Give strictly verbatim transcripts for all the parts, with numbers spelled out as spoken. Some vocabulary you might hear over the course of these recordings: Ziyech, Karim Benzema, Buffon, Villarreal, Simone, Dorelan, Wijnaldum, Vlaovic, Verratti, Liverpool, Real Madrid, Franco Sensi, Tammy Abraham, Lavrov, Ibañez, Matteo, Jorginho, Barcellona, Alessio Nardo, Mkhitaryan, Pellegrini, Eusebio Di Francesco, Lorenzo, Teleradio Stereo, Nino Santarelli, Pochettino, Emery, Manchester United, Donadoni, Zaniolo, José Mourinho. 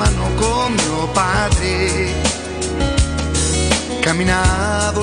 mano con mio padre. Camminavo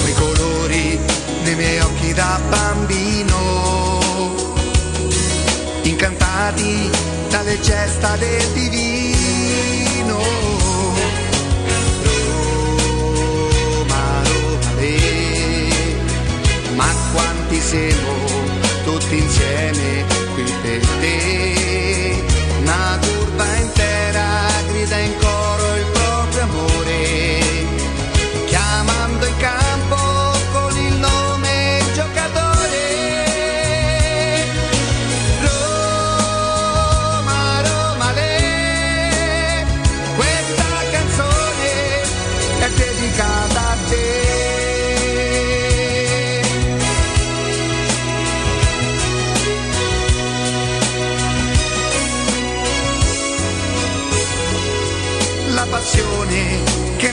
Quei colori nei miei occhi da bambino, incantati dalle gesta del divino. Roma, Roma, lei, ma quanti siamo tutti insieme qui per te, una curva intera grida in coro il proprio amore, chiamando in campo con il nome giocatore. Roma, Roma, lei, questa canzone è dedicata a te. Passione che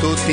tutti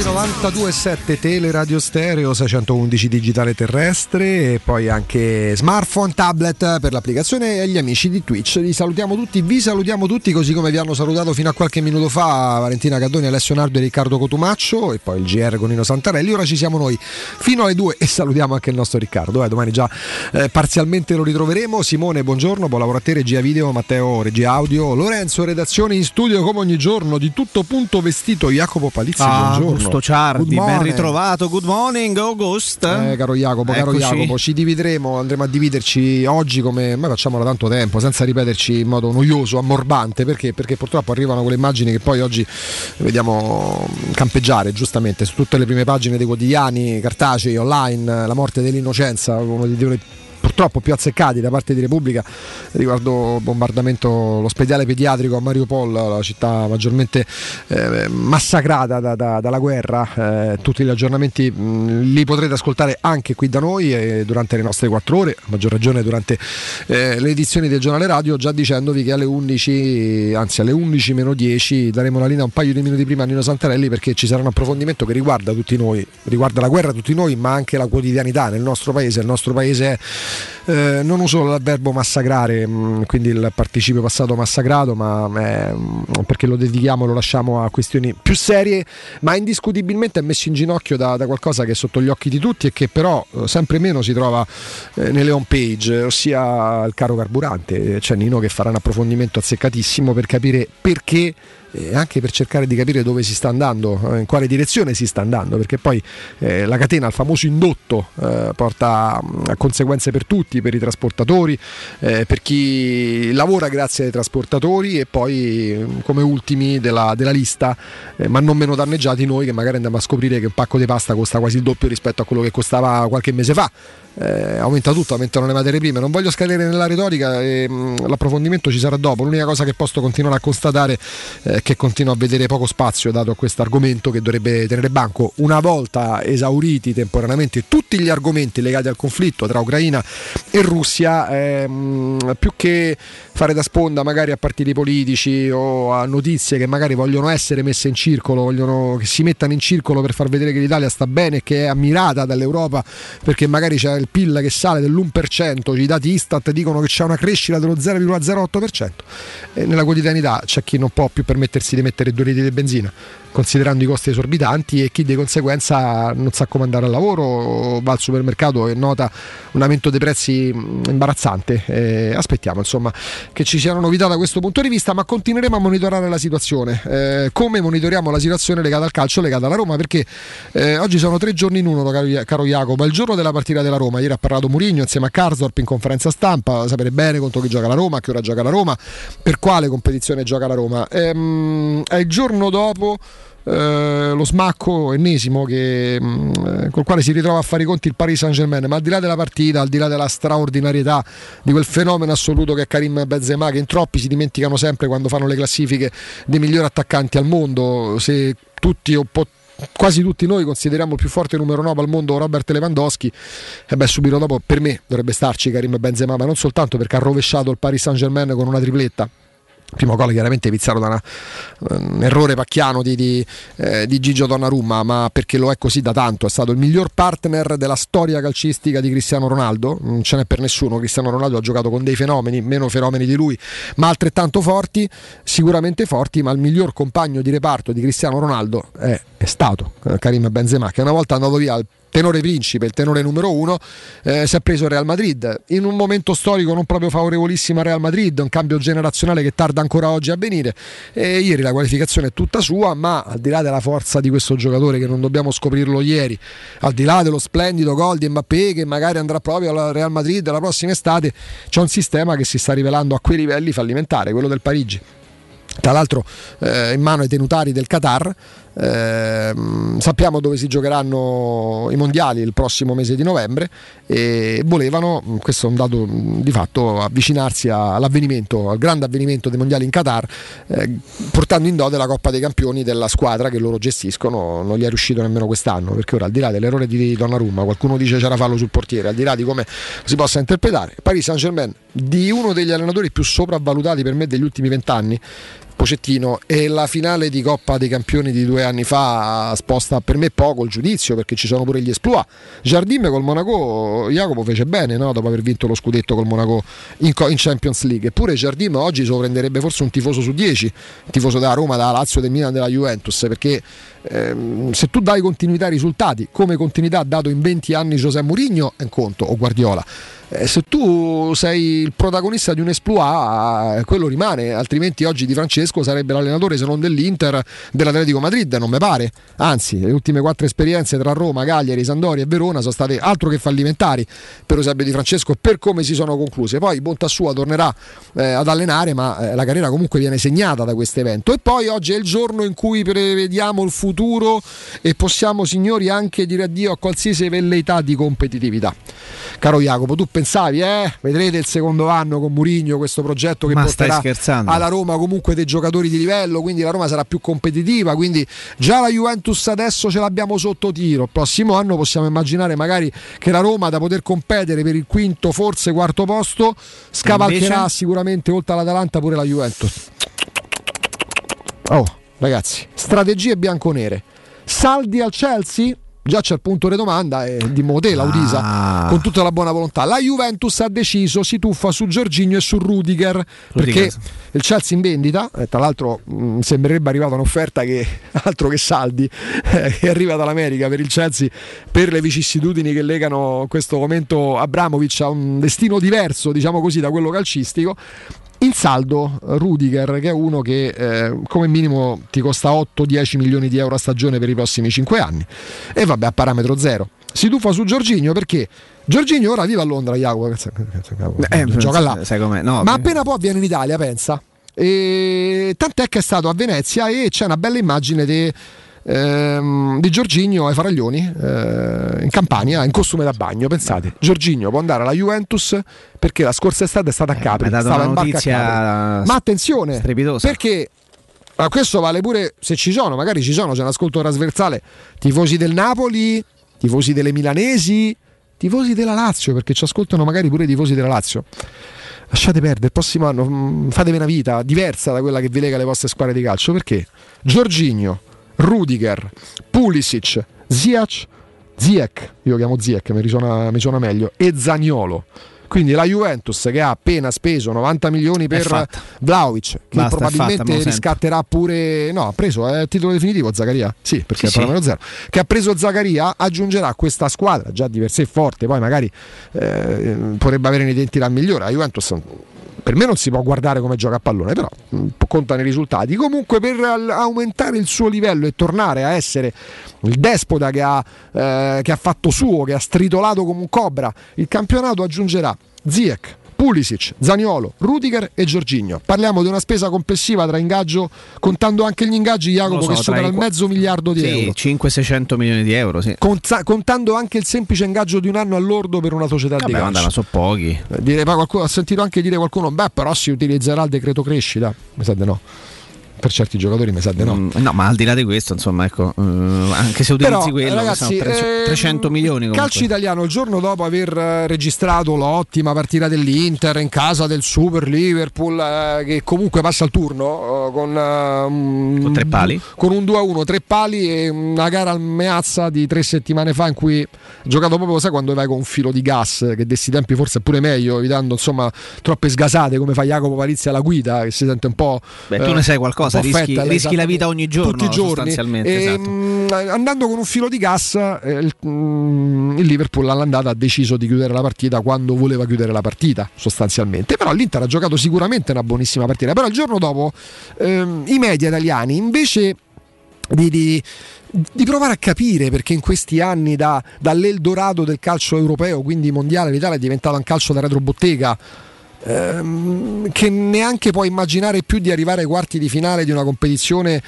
novantadue sette tele, radio stereo, seicentoundici digitale terrestre e poi anche smartphone, tablet per l'applicazione e gli amici di Twitch. Vi salutiamo tutti, vi salutiamo tutti così come vi hanno salutato fino a qualche minuto fa Valentina Cadoni, Alessio Nardo e Riccardo Cotumaccio e poi il G R con Nino Santarelli. Ora ci siamo noi fino alle due e salutiamo anche il nostro Riccardo, eh, domani già eh, parzialmente lo ritroveremo. Simone, buongiorno, buon lavoro a te, regia video, Matteo, regia audio, Lorenzo, redazione in studio come ogni giorno di tutto punto vestito, Jacopo Palizzi, ah, buongiorno. Augusto Ciardi, ben ritrovato, good morning August. Eh, caro Jacopo, caro Eccoci. Jacopo, ci divideremo, andremo a dividerci oggi come mai facciamo da tanto tempo, senza ripeterci in modo noioso, ammorbante, perché perché purtroppo arrivano quelle immagini che poi oggi vediamo campeggiare giustamente su tutte le prime pagine dei quotidiani cartacei, online, la morte dell'innocenza, uno dei purtroppo più azzeccati da parte di Repubblica riguardo il bombardamento, l'ospedale pediatrico a Mariupol, la città maggiormente eh, massacrata da, da, dalla guerra. Eh, tutti gli aggiornamenti mh, li potrete ascoltare anche qui da noi eh, durante le nostre quattro ore, a maggior ragione durante eh, le edizioni del giornale radio, già dicendovi che alle undici, anzi alle undici meno dieci daremo la linea un paio di minuti prima a Nino Santarelli, perché ci sarà un approfondimento che riguarda tutti noi, riguarda la guerra tutti noi, ma anche la quotidianità nel nostro paese. Il nostro paese è eh, non uso l'avverbo massacrare, mh, quindi il participio passato massacrato, ma eh, perché lo dedichiamo, lo lasciamo a questioni più serie, ma indiscutibilmente è messo in ginocchio da, da qualcosa che è sotto gli occhi di tutti e che però sempre meno si trova eh, nelle home page, ossia il caro carburante. C'è Nino che farà un approfondimento azzeccatissimo per capire perché, e anche per cercare di capire dove si sta andando, in quale direzione si sta andando, perché poi eh, la catena, il famoso indotto eh, porta a conseguenze per tutti, per i trasportatori, eh, per chi lavora grazie ai trasportatori, e poi come ultimi della, della lista eh, ma non meno danneggiati noi, che magari andiamo a scoprire che un pacco di pasta costa quasi il doppio rispetto a quello che costava qualche mese fa. Eh, aumenta tutto, aumentano le materie prime. Non voglio scadere nella retorica, e, mh, l'approfondimento ci sarà dopo. L'unica cosa che posso continuare a constatare eh, che continuo a vedere poco spazio dato a questo argomento, che dovrebbe tenere banco una volta esauriti temporaneamente tutti gli argomenti legati al conflitto tra Ucraina e Russia. eh, mh, più che fare da sponda magari a partiti politici o a notizie che magari vogliono essere messe in circolo, vogliono che si mettano in circolo per far vedere che l'Italia sta bene, che è ammirata dall'Europa perché magari c'è il P I L che sale dell'uno per cento, i dati Istat dicono che c'è una crescita dello zero virgola zero otto per cento, e nella quotidianità c'è chi non può più permettersi di mettere due litri di benzina, considerando i costi esorbitanti, e chi di conseguenza non sa come andare al lavoro o va al supermercato e nota un aumento dei prezzi imbarazzante. Eh, aspettiamo insomma che ci sia una novità da questo punto di vista, ma continueremo a monitorare la situazione, eh, come monitoriamo la situazione legata al calcio, legata alla Roma, perché eh, oggi sono tre giorni in uno, caro, caro Jacopo. Il giorno della partita della Roma, ieri ha parlato Mourinho insieme a Karsdorp in conferenza stampa, sapere bene contro chi gioca la Roma, a che ora gioca la Roma, per quale competizione gioca la Roma. Ehm, è il giorno dopo Eh, lo smacco ennesimo che, mh, col quale si ritrova a fare i conti il Paris Saint-Germain, ma al di là della partita, al di là della straordinarietà di quel fenomeno assoluto che è Karim Benzema, che in troppi si dimenticano sempre quando fanno le classifiche dei migliori attaccanti al mondo. Se tutti o po- quasi tutti noi consideriamo il più forte numero nove al mondo Robert Lewandowski, e beh, subito dopo per me dovrebbe starci Karim Benzema, ma non soltanto perché ha rovesciato il Paris Saint-Germain con una tripletta. Primo gol chiaramente pizzato da una, un errore pacchiano di, di, eh, di Gigio Donnarumma, ma perché lo è così da tanto. È stato il miglior partner della storia calcistica di Cristiano Ronaldo, non ce n'è per nessuno. Cristiano Ronaldo ha giocato con dei fenomeni, meno fenomeni di lui, ma altrettanto forti, sicuramente forti, ma il miglior compagno di reparto di Cristiano Ronaldo è, è stato Karim Benzema, che una volta andato via al tenore principe, il tenore numero uno, eh, si è preso il Real Madrid in un momento storico non proprio favorevolissimo al Real Madrid, un cambio generazionale che tarda ancora oggi a venire, e ieri la qualificazione è tutta sua. Ma al di là della forza di questo giocatore, che non dobbiamo scoprirlo ieri, al di là dello splendido gol di Mbappé, che magari andrà proprio al Real Madrid la prossima estate, c'è un sistema che si sta rivelando a quei livelli fallimentare, quello del Parigi, tra l'altro eh, in mano ai tenutari del Qatar. Eh, sappiamo dove si giocheranno i mondiali il prossimo mese di novembre, e volevano, questo è un dato di fatto, avvicinarsi all'avvenimento, al grande avvenimento dei mondiali in Qatar, eh, portando in dote la Coppa dei Campioni della squadra che loro gestiscono. Non gli è riuscito nemmeno quest'anno, perché ora, al di là dell'errore di Donnarumma, qualcuno dice c'era fallo sul portiere, al di là di come si possa interpretare, Paris Saint-Germain, di uno degli allenatori più sopravvalutati per me degli ultimi vent'anni, Pochettino, e la finale di Coppa dei Campioni di due anni fa sposta per me poco il giudizio, perché ci sono pure gli esploit. Jardim col Monaco, Jacopo, fece bene, no? Dopo aver vinto lo scudetto col Monaco in Champions League, eppure Jardim oggi sovrenderebbe forse un tifoso su dieci, tifoso della Roma, della Lazio, del Milan, della Juventus, perché ehm, se tu dai continuità ai risultati, come continuità ha dato in venti anni José Mourinho, è un conto, o Guardiola. Eh, se tu sei il protagonista di un esploit, quello rimane, altrimenti oggi Di Francesco Francesco sarebbe l'allenatore, se non dell'Inter, dell'Atletico Madrid, non mi pare. Anzi, le ultime quattro esperienze tra Roma, Cagliari, Sampdoria e Verona sono state altro che fallimentari per Eusebio Di Francesco, per come si sono concluse. Poi bontà sua, tornerà eh, ad allenare, ma eh, la carriera comunque viene segnata da questo evento. E poi oggi è il giorno in cui prevediamo il futuro e possiamo, signori, anche dire addio a qualsiasi velleità di competitività. Caro Jacopo, tu pensavi, eh, vedrete il secondo anno con Mourinho questo progetto che ma porterà alla Roma comunque dei giocatori di livello, quindi la Roma sarà più competitiva, quindi già la Juventus adesso ce l'abbiamo sotto tiro. Il prossimo anno possiamo immaginare magari che la Roma, da poter competere per il quinto, forse quarto posto, scavalcherà invece... sicuramente oltre all'Atalanta pure la Juventus. Oh, ragazzi, strategie bianconere, saldi al Chelsea? Già c'è il punto di domanda, e eh, di Modella Udisa, ah. con tutta la buona volontà. La Juventus ha deciso, si tuffa su Jorginho e su Rudiger, Rudiger. Perché il Chelsea in vendita, eh, tra l'altro mh, sembrerebbe arrivata un'offerta che altro che saldi, eh, che arriva dall'America per il Chelsea, per le vicissitudini che legano in questo momento Abramovich a un destino diverso, diciamo così, da quello calcistico. In saldo Rudiger, che è uno che eh, come minimo ti costa otto dieci milioni di euro a stagione per i prossimi cinque anni, e vabbè, a parametro zero. Si tuffa su Jorginho perché Jorginho ora vive a Londra, Jacopo, eh, gioca là, no, ma appena può viene in Italia, pensa, e tant'è che è stato a Venezia e c'è una bella immagine di Ehm, di Jorginho ai Faraglioni, eh, in Campania, in costume da bagno. Pensate, Jorginho può andare alla Juventus perché la scorsa estate è stata a Capri, eh, stava in barca a Capri. Ma attenzione, strepidosa. Perché ma questo vale pure se ci sono, magari ci sono, c'è un ascolto trasversale, tifosi del Napoli, tifosi delle milanesi, tifosi della Lazio, perché ci ascoltano magari pure i tifosi della Lazio. Lasciate perdere, il prossimo anno fatevi una vita diversa da quella che vi lega le vostre squadre di calcio, perché Jorginho, Rudiger, Pulisic, Ziyech, Ziyech, io chiamo Ziyech, mi risuona, mi suona meglio, e Zaniolo. Quindi la Juventus, che ha appena speso novanta milioni per Vlaovic, che basta, probabilmente fatta, riscatterà pure, no, ha preso eh, il titolo definitivo Zakaria, sì, perché sì, è sì. zero, che ha preso Zakaria, aggiungerà questa squadra già di per sé forte, poi magari eh, potrebbe avere un'identità migliore. La Juventus per me non si può guardare come gioca a pallone, però contano i risultati. Comunque, per aumentare il suo livello e tornare a essere il despota che ha, eh, che ha fatto suo, che ha stritolato come un cobra il campionato, aggiungerà Ziyech, Pulisic, Zaniolo, Rudiger e Jorginho. Parliamo di una spesa complessiva tra ingaggio, contando anche gli ingaggi, Jacopo, so, che supera il mezzo miliardo di sì, euro, cinque seicento milioni di euro, sì. Conza- contando anche il semplice ingaggio di un anno all'ordo per una società, vabbè, di calcio, ma sono pochi. Dire, ma qualcuno, ho sentito anche dire qualcuno, beh, però si utilizzerà il decreto crescita, mi sa di no. Per certi giocatori mi sa di no. Mm, no, ma al di là di questo, insomma, ecco, eh, anche se utilizzi però, quello, ragazzi, che sono trecento milioni comunque. Calcio italiano, il giorno dopo aver registrato l'ottima partita dell'Inter in casa del Super Liverpool, eh, che comunque passa al turno eh, con, eh, con tre pali, con un due a uno, tre pali, e una gara al Meazza di tre settimane fa in cui giocato proprio, sai, quando vai con un filo di gas, che desti tempi forse è pure meglio, evitando insomma troppe sgasate come fa Jacopo Palizzi alla guida, che si sente un po'. Beh, eh, tu ne sai qualcosa. Rischi, rischi la vita ogni giorno, tutti i giorni, sostanzialmente, e, esatto. mh, andando con un filo di gas, eh, il, mh, il Liverpool all'andata ha deciso di chiudere la partita quando voleva chiudere la partita, sostanzialmente. Però l'Inter ha giocato sicuramente una buonissima partita, però il giorno dopo ehm, i media italiani, invece di, di di provare a capire, perché in questi anni da, dall'Eldorado del calcio europeo, quindi mondiale, l'Italia è diventata un calcio da retrobottega, che neanche può immaginare più di arrivare ai quarti di finale di una competizione.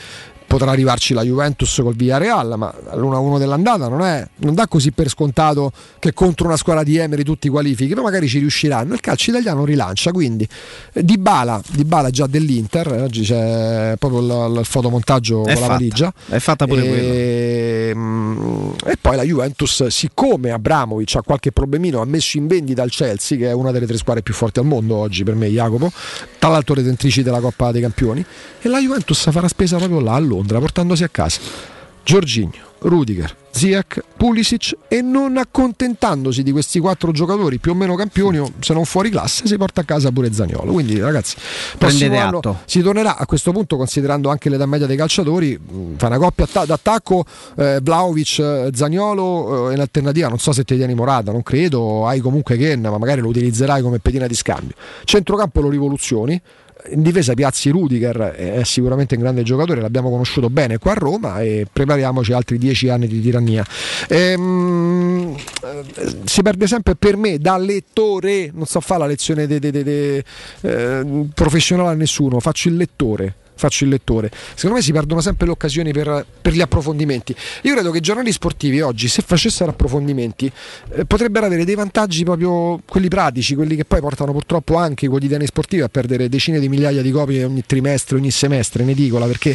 Potrà arrivarci la Juventus col Villarreal, ma l'uno a uno dell'andata non, è, non dà così per scontato che contro una squadra di Emery tutti qualifichi, però magari ci riusciranno. Il calcio italiano rilancia, quindi Dybala, Dybala già dell'Inter, oggi c'è proprio il, il fotomontaggio è con fatta, la valigia, è fatta pure e, quello. E poi la Juventus, siccome Abramovich ha qualche problemino, ha messo in vendita il Chelsea, che è una delle tre squadre più forti al mondo oggi per me, Jacopo, tra l'altro detentrici della Coppa dei Campioni, e la Juventus farà spesa proprio là allora, portandosi a casa Jorginho, Rudiger, Ziyech, Pulisic, e non accontentandosi di questi quattro giocatori più o meno campioni, o se non fuori classe, si porta a casa pure Zaniolo. Quindi, ragazzi, prendete atto, si tornerà a questo punto, considerando anche l'età media dei calciatori, fa una coppia att- d'attacco eh, Vlahovic, Zaniolo, eh, in alternativa non so se te tieni Morata, non credo, hai comunque Ken, ma magari lo utilizzerai come pedina di scambio. Centrocampo lo rivoluzioni, In difesa piazzi Rudiger, è sicuramente un grande giocatore, l'abbiamo conosciuto bene qua a Roma e prepariamoci altri dieci anni di tirannia. Ehm, si perde sempre per me da lettore, non so fare la lezione de, de, de, de, eh, professionale a nessuno, faccio il lettore. Faccio il lettore. Secondo me si perdono sempre le occasioni per, per gli approfondimenti. Io credo che i giornali sportivi oggi, se facessero approfondimenti, eh, potrebbero avere dei vantaggi proprio quelli pratici, quelli che poi portano purtroppo anche i quotidiani sportivi a perdere decine di migliaia di copie ogni trimestre, ogni semestre in edicola, perché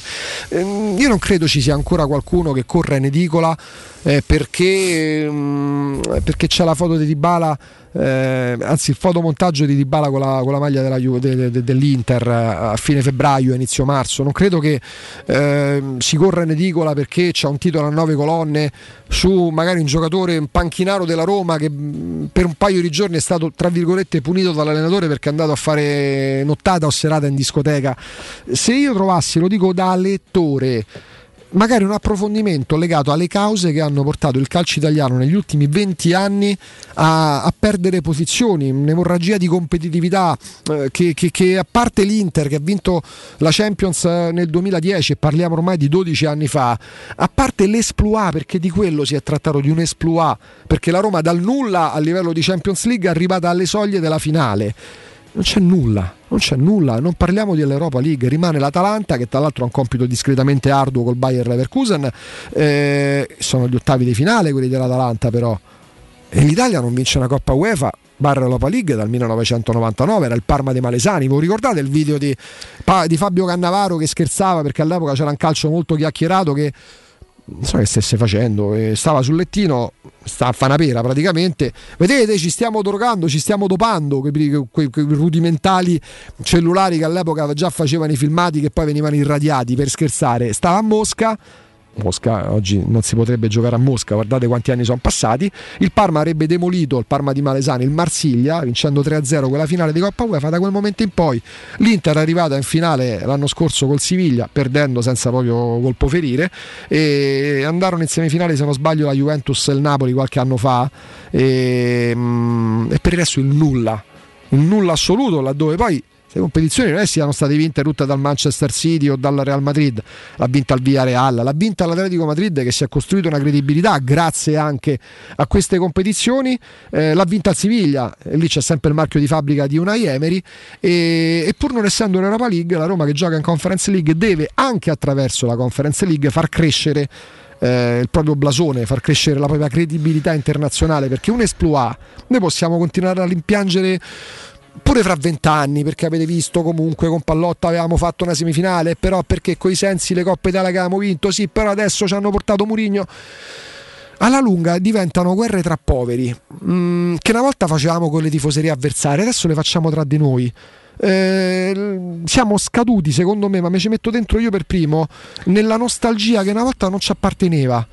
eh, io non credo ci sia ancora qualcuno che corra in edicola eh, perché, eh, perché c'è la foto di Dybala, eh, anzi il fotomontaggio di Dybala con la, con la maglia della, de, de, de, dell'Inter a fine febbraio, inizio marzo. Non credo che eh, si corra in edicola perché c'è un titolo a nove colonne su magari un giocatore, un panchinaro della Roma che per un paio di giorni è stato tra virgolette punito dall'allenatore perché è andato a fare nottata o serata in discoteca. Se io trovassi, lo dico da lettore, magari un approfondimento legato alle cause che hanno portato il calcio italiano negli ultimi venti anni a, a perdere posizioni, un'emorragia di competitività eh, che, che, che a parte l'Inter che ha vinto la Champions nel duemiladieci e parliamo ormai di dodici anni fa, a parte l'esploit, perché di quello si è trattato, di un esploit, perché la Roma dal nulla a livello di Champions League è arrivata alle soglie della finale. Non c'è nulla, non c'è nulla, non parliamo dell'Europa League, rimane l'Atalanta che tra l'altro ha un compito discretamente arduo col Bayer Leverkusen, eh, sono gli ottavi di finale quelli dell'Atalanta però, e l'Italia non vince una Coppa UEFA barra Europa League dal millenovecentonovantanove, era il Parma dei Malesani. Voi ricordate il video di, di Fabio Cannavaro che scherzava perché all'epoca c'era un calcio molto chiacchierato che non so che stesse facendo, stava sul lettino, sta a fanapera praticamente, vedete ci stiamo drogando, ci stiamo dopando, quei, quei, quei rudimentali cellulari che all'epoca già facevano i filmati che poi venivano irradiati per scherzare, stava a Mosca Mosca, oggi non si potrebbe giocare a Mosca, guardate quanti anni sono passati. Il Parma avrebbe demolito, il Parma di Malesani, il Marsiglia, vincendo tre a zero quella finale di Coppa UEFA. Da quel momento in poi l'Inter è arrivata in finale l'anno scorso col Siviglia, perdendo senza proprio colpo ferire, e andarono in semifinale se non sbaglio la Juventus e il Napoli qualche anno fa, e, e per il resto il nulla, il nulla assoluto, laddove poi le competizioni non è siano state vinte tutte dal Manchester City o dal Real Madrid, l'ha vinta il Villarreal, l'ha vinta l'Atletico Madrid che si è costruito una credibilità grazie anche a queste competizioni, eh, l'ha vinta il Siviglia, lì c'è sempre il marchio di fabbrica di Unai Emery, e, e pur non essendo l'Europa League, la Roma che gioca in Conference League deve anche attraverso la Conference League far crescere Eh, il proprio blasone, far crescere la propria credibilità internazionale, perché un esploit noi possiamo continuare a rimpiangere pure fra vent'anni, perché avete visto comunque con Pallotta avevamo fatto una semifinale, però perché coi sensi le Coppe Italia che avevamo vinto, sì, però adesso ci hanno portato Mourinho. Alla lunga diventano guerre tra poveri, mm, che una volta facevamo con le tifoserie avversarie, adesso le facciamo tra di noi. Eh, siamo scaduti secondo me, ma me ci metto dentro io per primo, nella nostalgia che una volta non ci apparteneva.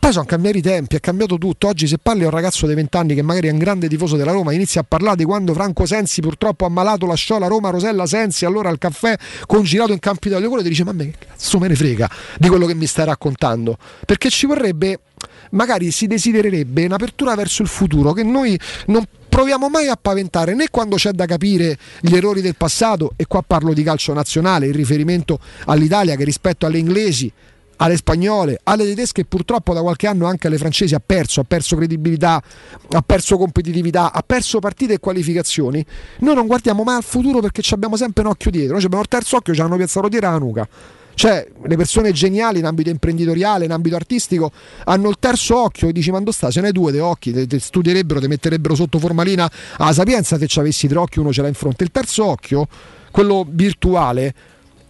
Poi sono cambiati i tempi, è cambiato tutto. Oggi se parli a un ragazzo dei vent'anni che magari è un grande tifoso della Roma, inizia a parlare di quando Franco Sensi purtroppo ammalato lasciò la Roma, Rosella Sensi allora al caffè congirato in Campo Italia, quello ti dice ma me che cazzo me ne frega di quello che mi stai raccontando, perché ci vorrebbe, magari si desidererebbe un'apertura verso il futuro che noi non proviamo mai a paventare, né quando c'è da capire gli errori del passato, e qua parlo di calcio nazionale in riferimento all'Italia che rispetto alle inglesi, alle spagnole, alle tedesche e purtroppo da qualche anno anche alle francesi ha perso, ha perso credibilità, ha perso competitività, ha perso partite e qualificazioni. Noi non guardiamo mai al futuro perché ci abbiamo sempre un occhio dietro, noi abbiamo il terzo occhio, ci hanno piazzato dietro alla nuca. Cioè le persone geniali in ambito imprenditoriale, in ambito artistico hanno il terzo occhio e dici mando sta, se ne hai due te occhi, te, te studierebbero, te metterebbero sotto formalina alla Sapienza se ci avessi tre occhi, uno ce l'ha in fronte. Il terzo occhio, quello virtuale,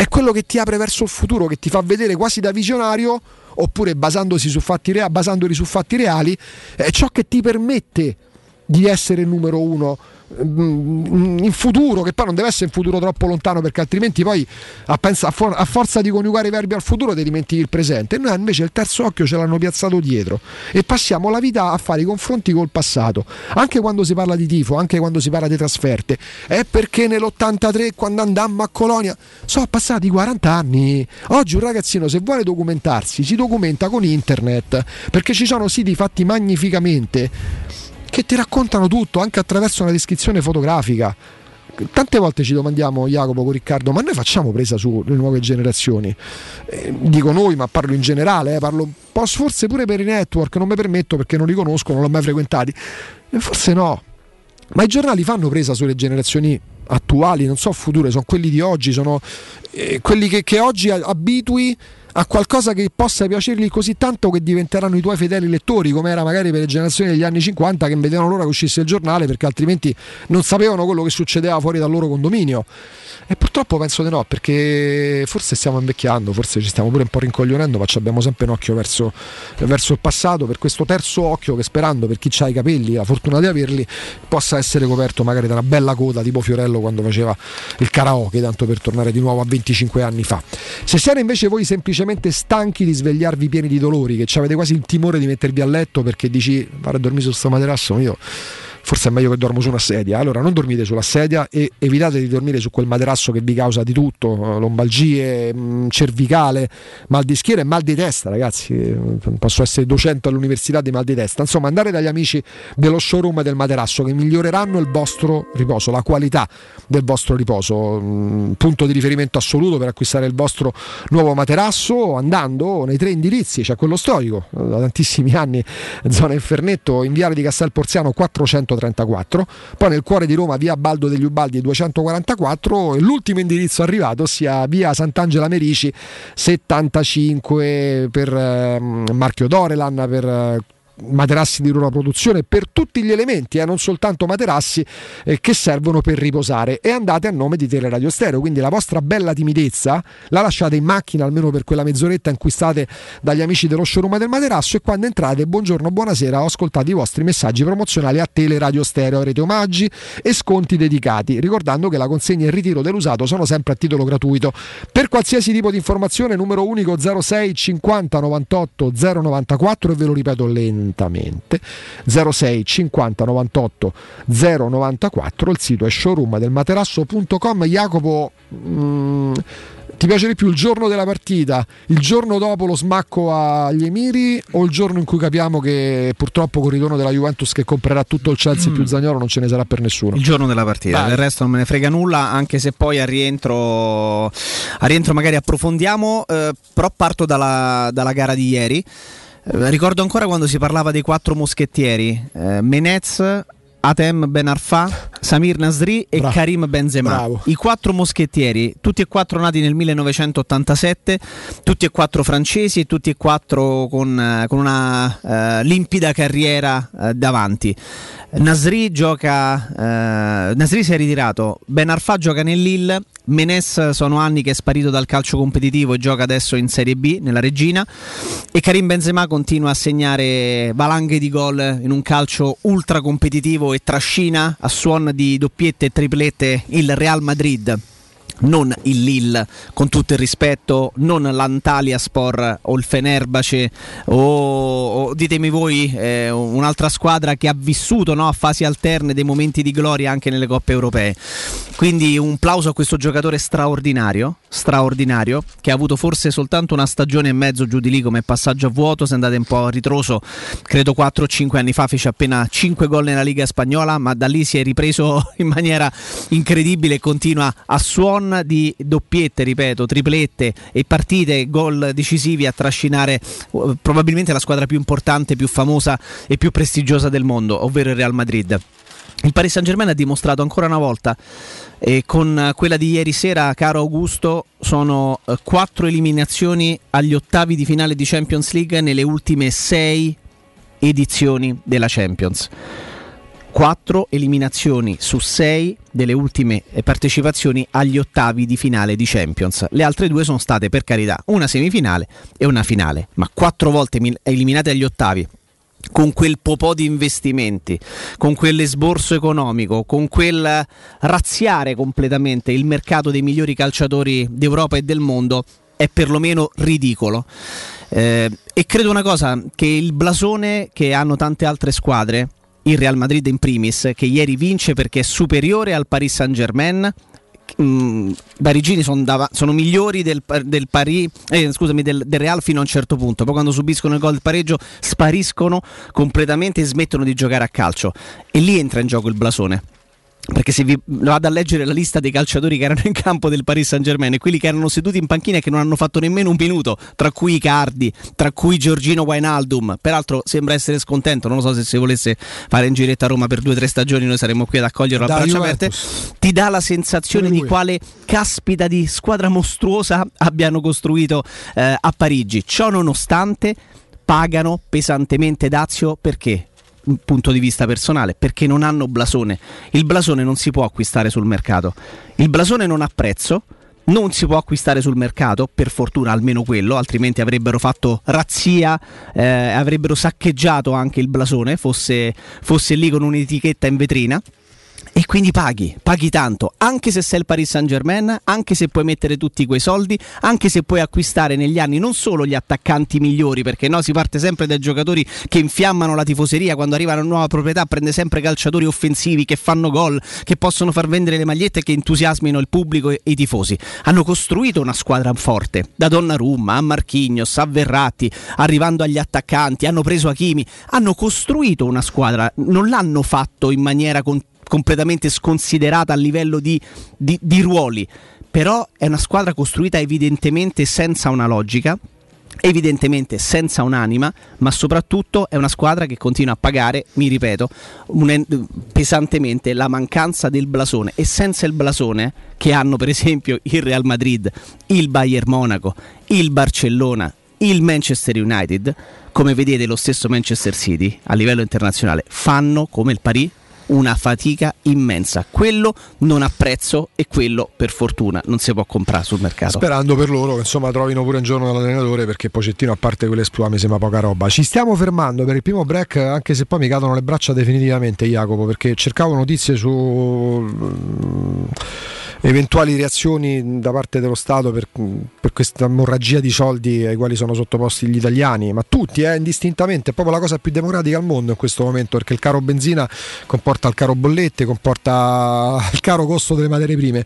è quello che ti apre verso il futuro, che ti fa vedere quasi da visionario, oppure basandosi su fatti reali, basandoli su fatti reali, è ciò che ti permette di essere il numero uno in futuro, che poi non deve essere un futuro troppo lontano, perché altrimenti poi a, pensa, a, for- a forza di coniugare i verbi al futuro ti dimentichi il presente. E noi invece il terzo occhio ce l'hanno piazzato dietro e passiamo la vita a fare i confronti col passato, anche quando si parla di tifo, anche quando si parla di trasferte. È perché nell'ottantatré quando andammo a Colonia sono passati quaranta anni. Oggi un ragazzino se vuole documentarsi si documenta con internet, perché ci sono siti fatti magnificamente che ti raccontano tutto anche attraverso una descrizione fotografica. tante volte ci domandiamo, Jacopo, con Riccardo, ma noi facciamo presa sulle nuove generazioni? Eh, dico noi, ma parlo in generale, eh, parlo un po' forse pure per i network, non mi permetto perché non li conosco, non l'ho mai frequentati, eh, forse no, ma i giornali fanno presa sulle generazioni attuali, non so future, sono quelli di oggi, sono eh, quelli che, che oggi abitui a qualcosa che possa piacergli così tanto che diventeranno i tuoi fedeli lettori, come era magari per le generazioni degli anni cinquanta che vedevano l'ora che uscisse il giornale perché altrimenti non sapevano quello che succedeva fuori dal loro condominio. E purtroppo penso di no, perché forse stiamo invecchiando, forse ci stiamo pure un po' rincoglionendo, ma abbiamo sempre un occhio verso, verso il passato, per questo terzo occhio che, sperando per chi ha i capelli, la fortuna di averli, possa essere coperto magari da una bella coda tipo Fiorello quando faceva il karaoke, tanto per tornare di nuovo a venticinque anni fa. Se siete invece voi semplicemente stanchi di svegliarvi pieni di dolori, che avete quasi il timore di mettervi a letto perché dici, vado a dormire su sto materasso, io forse è meglio che dormo su una sedia, allora non dormite sulla sedia e evitate di dormire su quel materasso che vi causa di tutto, lombalgie, cervicale, mal di schiena e mal di testa. Ragazzi, posso essere docente all'università di mal di testa, insomma andare dagli amici dello showroom del materasso che miglioreranno il vostro riposo, la qualità del vostro riposo, punto di riferimento assoluto per acquistare il vostro nuovo materasso andando nei tre indirizzi. C'è quello storico da tantissimi anni, zona Infernetto, in Viale di Castel Porziano quattrocentotrentaquattro, poi nel cuore di Roma via Baldo degli Ubaldi duecentoquarantaquattro e l'ultimo indirizzo arrivato sia via Sant'Angela Merici settantacinque per eh, marchio Dorelan, per eh, materassi di loro produzione, per tutti gli elementi, eh, non soltanto materassi eh, che servono per riposare. E andate a nome di Teleradio Stereo, quindi la vostra bella timidezza la lasciate in macchina almeno per quella mezz'oretta in cui state dagli amici dello showroom del materasso, e quando entrate, buongiorno, buonasera, ho ascoltato i vostri messaggi promozionali a Teleradio Stereo, avrete omaggi e sconti dedicati, ricordando che la consegna e il ritiro dell'usato sono sempre a titolo gratuito. Per qualsiasi tipo di informazione numero unico zero sei cinquanta novantotto zero novantaquattro, e ve lo ripeto lento zero sei cinquanta novantotto zero novantaquattro, il sito è showroom del materasso punto com. Jacopo, mh, ti piace di più il giorno della partita, il giorno dopo lo smacco agli Emiri, o il giorno in cui capiamo che purtroppo col ritorno della Juventus che comprerà tutto il Chelsea mm. più Zaniolo non ce ne sarà per nessuno? Il giorno della partita. Dai, del resto non me ne frega nulla, anche se poi a rientro, a rientro magari approfondiamo, eh, però parto dalla, dalla gara di ieri. Ricordo ancora quando si parlava dei quattro moschettieri, eh, Menez, Hatem Ben Arfa, Samir Nasri e Bravo. Karim Benzema. Bravo. I quattro moschettieri, tutti e quattro nati nel millenovecentottantasette, tutti e quattro francesi, tutti e quattro con, con una uh, limpida carriera uh, davanti. Nasri gioca, eh, Nasri si è ritirato, Ben Arfa gioca nel Lille, Menez sono anni che è sparito dal calcio competitivo e gioca adesso in Serie B, nella Reggina, e Karim Benzema continua a segnare valanghe di gol in un calcio ultra competitivo e trascina a suon di doppiette e triplette il Real Madrid, non il Lille, con tutto il rispetto, non l'Antalyaspor o il Fenerbahce o, o ditemi voi eh, un'altra squadra che ha vissuto, no, a fasi alterne dei momenti di gloria anche nelle coppe europee. Quindi un plauso a questo giocatore straordinario, straordinario, che ha avuto forse soltanto una stagione e mezzo giù di lì come passaggio a vuoto. Se andate un po' a ritroso, credo quattro o cinque anni fa fece appena cinque gol nella Liga Spagnola, ma da lì si è ripreso in maniera incredibile e continua a suon di doppiette, ripeto, triplette e partite, gol decisivi, a trascinare uh, probabilmente la squadra più importante, più famosa e più prestigiosa del mondo, ovvero il Real Madrid. Il Paris Saint-Germain ha dimostrato ancora una volta, e con quella di ieri sera, caro Augusto, sono uh, quattro eliminazioni agli ottavi di finale di Champions League nelle ultime sei edizioni della Champions. Quattro eliminazioni su sei delle ultime partecipazioni agli ottavi di finale di Champions. Le altre due sono state, per carità, una semifinale e una finale, ma quattro volte eliminate agli ottavi, con quel popò di investimenti, con quell'esborso economico, con quel razziare completamente il mercato dei migliori calciatori d'Europa e del mondo, è perlomeno ridicolo. Eh, e credo una cosa, che il blasone che hanno tante altre squadre, il Real Madrid in primis, che ieri vince perché è superiore al Paris Saint-Germain, i parigini sono, dav- sono migliori del, del, Paris, eh, scusami, del, del Real fino a un certo punto, poi quando subiscono il gol del pareggio spariscono completamente e smettono di giocare a calcio, e lì entra in gioco il blasone. perché se vi vado a leggere la lista dei calciatori che erano in campo del Paris Saint-Germain e quelli che erano seduti in panchina e che non hanno fatto nemmeno un minuto, tra cui Icardi, tra cui Jorginho, Wijnaldum, peraltro sembra essere scontento, non lo so se si volesse fare in giretta a Roma per due o tre stagioni noi saremmo qui ad accoglierlo da a braccia aperte, ti dà la sensazione di quale caspita di squadra mostruosa abbiano costruito eh, a Parigi. Ciò nonostante pagano pesantemente dazio, perché? Punto di vista personale, perché non hanno blasone. Il blasone non si può acquistare sul mercato, il blasone non ha prezzo, non si può acquistare sul mercato, per fortuna almeno quello, altrimenti avrebbero fatto razzia, eh, avrebbero saccheggiato anche il blasone, fosse, fosse lì con un'etichetta in vetrina. E quindi paghi, paghi tanto, anche se sei il Paris Saint-Germain, anche se puoi mettere tutti quei soldi, anche se puoi acquistare negli anni non solo gli attaccanti migliori, perché no, si parte sempre dai giocatori che infiammano la tifoseria, quando arriva una nuova proprietà prende sempre calciatori offensivi che fanno gol, che possono far vendere le magliette, che entusiasmino il pubblico e i tifosi. Hanno costruito una squadra forte, da Donnarumma a Marquinhos a Verratti, arrivando agli attaccanti, hanno preso Hakimi, hanno costruito una squadra, non l'hanno fatto in maniera continua, completamente sconsiderata a livello di, di, di ruoli, però è una squadra costruita evidentemente senza una logica, evidentemente senza un'anima, ma soprattutto è una squadra che continua a pagare, mi ripeto, un, pesantemente la mancanza del blasone, e senza il blasone che hanno per esempio il Real Madrid, il Bayern Monaco, il Barcellona, il Manchester United, come vedete lo stesso Manchester City a livello internazionale, fanno come il Paris una fatica immensa. Quello non ha prezzo e quello per fortuna non si può comprare sul mercato, sperando per loro che insomma trovino pure un giorno l'allenatore, perché Pochettino, a parte quell'esploit, mi sembra poca roba. Ci stiamo fermando per il primo break, anche se poi mi cadono le braccia definitivamente, Jacopo, perché cercavo notizie su eventuali reazioni da parte dello Stato per, per questa emorragia di soldi ai quali sono sottoposti gli italiani, ma tutti, eh, indistintamente. È proprio la cosa più democratica al mondo in questo momento, perché il caro benzina comporta il caro bollette, comporta il caro costo delle materie prime.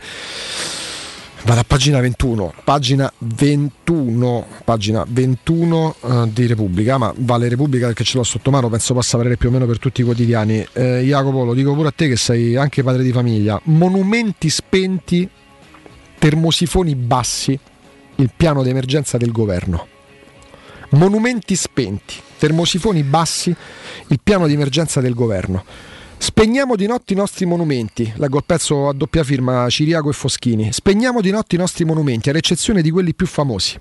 Vado a pagina ventuno, pagina ventuno, pagina ventuno eh, di Repubblica, ma vale Repubblica perché ce l'ho sotto mano, penso possa valere più o meno per tutti i quotidiani. Eh, Jacopo, lo dico pure a te che sei anche padre di famiglia, monumenti spenti, termosifoni bassi, il piano d'emergenza del governo. Monumenti spenti, termosifoni bassi, il piano di emergenza del governo. Spegniamo di notte i nostri monumenti, leggo il pezzo a doppia firma Ciriaco e Foschini. Spegniamo di notte i nostri monumenti, ad eccezione di quelli più famosi.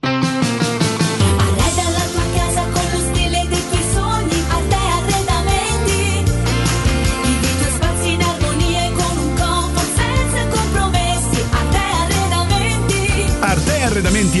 Arreda la tua casa con lo stile dei tuoi sogni. Arte Arredamenti. I Arredamenti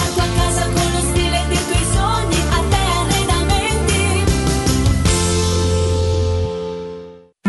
tua casa con lo stile dei tuoi sogni, a te Arredamenti.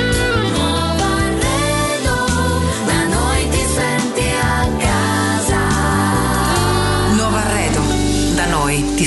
Da noi ti senti a casa. Nuovarredo, da noi ti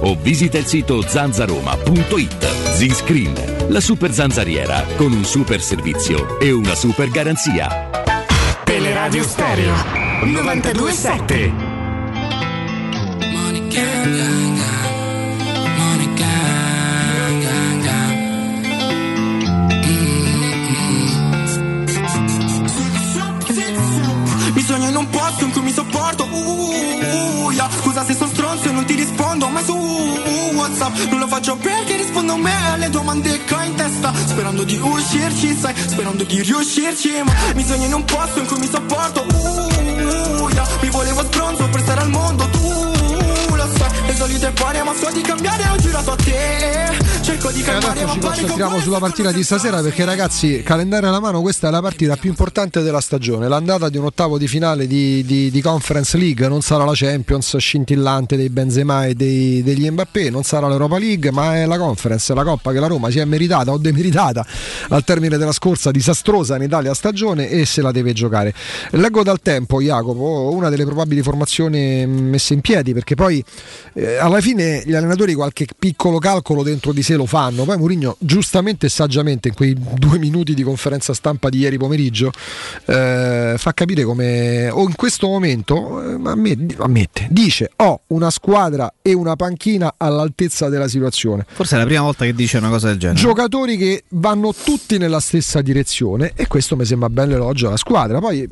o visita il sito zanzaroma punto i t. Z-Screen, la super zanzariera con un super servizio e una super garanzia. Teleradio Stereo novantadue sette. Monica Ganga, Monica Ganga. Mm-hmm. Mi sogno in un posto in cui mi sopporto. Uh, yeah. Scusa se sono stronzo e non ti rispondo, ma su WhatsApp non lo faccio perché rispondo a me alle domande che ho in testa, sperando di uscirci, sai, sperando di riuscirci, ma mi sogno in un posto in cui mi sopporto. Uh, yeah. Mi volevo stronzo per stare al mondo, tu lo sai, le solite pare, ma so di cambiare, ho girato a te. Cerco di cambiare, ma ci concentriamo sulla partita di stasera, perché ragazzi, calendario alla mano, questa è la partita più importante della stagione, l'andata di un ottavo di finale di, di, di Conference League. Non sarà la Champions scintillante dei Benzema e dei, degli Mbappé, non sarà l'Europa League, ma è la Conference, la Coppa che la Roma si è meritata o demeritata al termine della scorsa disastrosa in Italia stagione, e se la deve giocare. Leggo dal Tempo, Jacopo, una delle probabili formazioni messe in piedi, perché poi eh, alla fine gli allenatori qualche piccolo calcolo dentro di sé lo fanno. fanno. Poi Mourinho giustamente e saggiamente in quei due minuti di conferenza stampa di ieri pomeriggio eh, fa capire come o in questo momento eh, ammette, ammette, dice ho oh, una squadra e una panchina all'altezza della situazione. Forse è la prima volta che dice una cosa del genere. Giocatori che vanno tutti nella stessa direzione, e questo mi sembra ben l'elogio alla squadra. Poi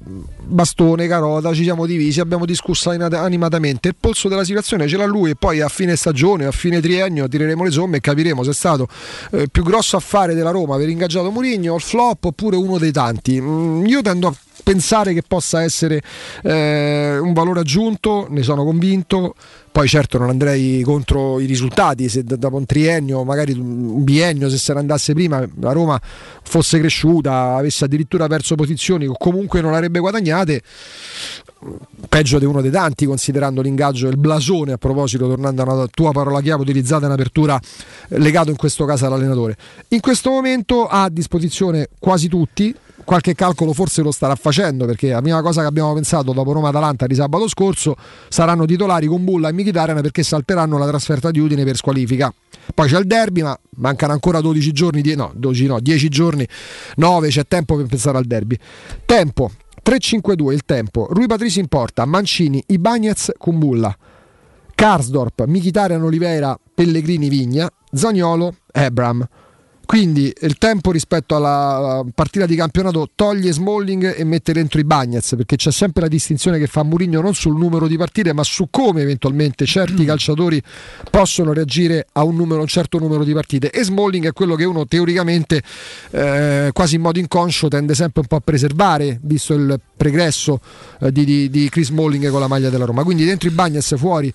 bastone, carota, ci siamo divisi, abbiamo discusso animatamente, il polso della situazione ce l'ha lui, e poi a fine stagione, a fine triennio tireremo le somme e capiremo se è stato il eh, più grosso affare della Roma aver ingaggiato Mourinho, il flop, oppure uno dei tanti. Mm, io tendo a pensare che possa essere eh, un valore aggiunto, ne sono convinto. Poi certo non andrei contro i risultati, se dopo un triennio, magari un biennio, se se ne andasse prima, la Roma fosse cresciuta, avesse addirittura perso posizioni o comunque non avrebbe guadagnate, peggio di uno dei tanti, considerando l'ingaggio e il blasone, a proposito, tornando a una tua parola chiave utilizzata in apertura, legato in questo caso all'allenatore. In questo momento ha a disposizione quasi tutti, qualche calcolo forse lo starà facendo, perché la prima cosa che abbiamo pensato dopo Roma-Atalanta di sabato scorso, saranno titolari con Bulla e Mkhitaryan perché salteranno la trasferta di Udine per squalifica. Poi c'è il derby, ma mancano ancora dodici giorni, no, dodici no, dieci giorni, nove, c'è tempo per pensare al derby. Tempo, tre cinque due il tempo, Rui Patricio in porta, Mancini, Ibañez con Bulla, Karsdorp, Mkhitaryan, Oliveira, Pellegrini, Vigna, Zaniolo, Ebram. Quindi il tempo rispetto alla partita di campionato toglie Smalling e mette dentro Ibañez, perché c'è sempre la distinzione che fa Mourinho non sul numero di partite, ma su come eventualmente certi calciatori possono reagire a un, numero, un certo numero di partite, e Smalling è quello che uno teoricamente eh, quasi in modo inconscio tende sempre un po' a preservare, visto il pregresso eh, di, di, di Chris Smalling con la maglia della Roma. Quindi dentro Ibañez, fuori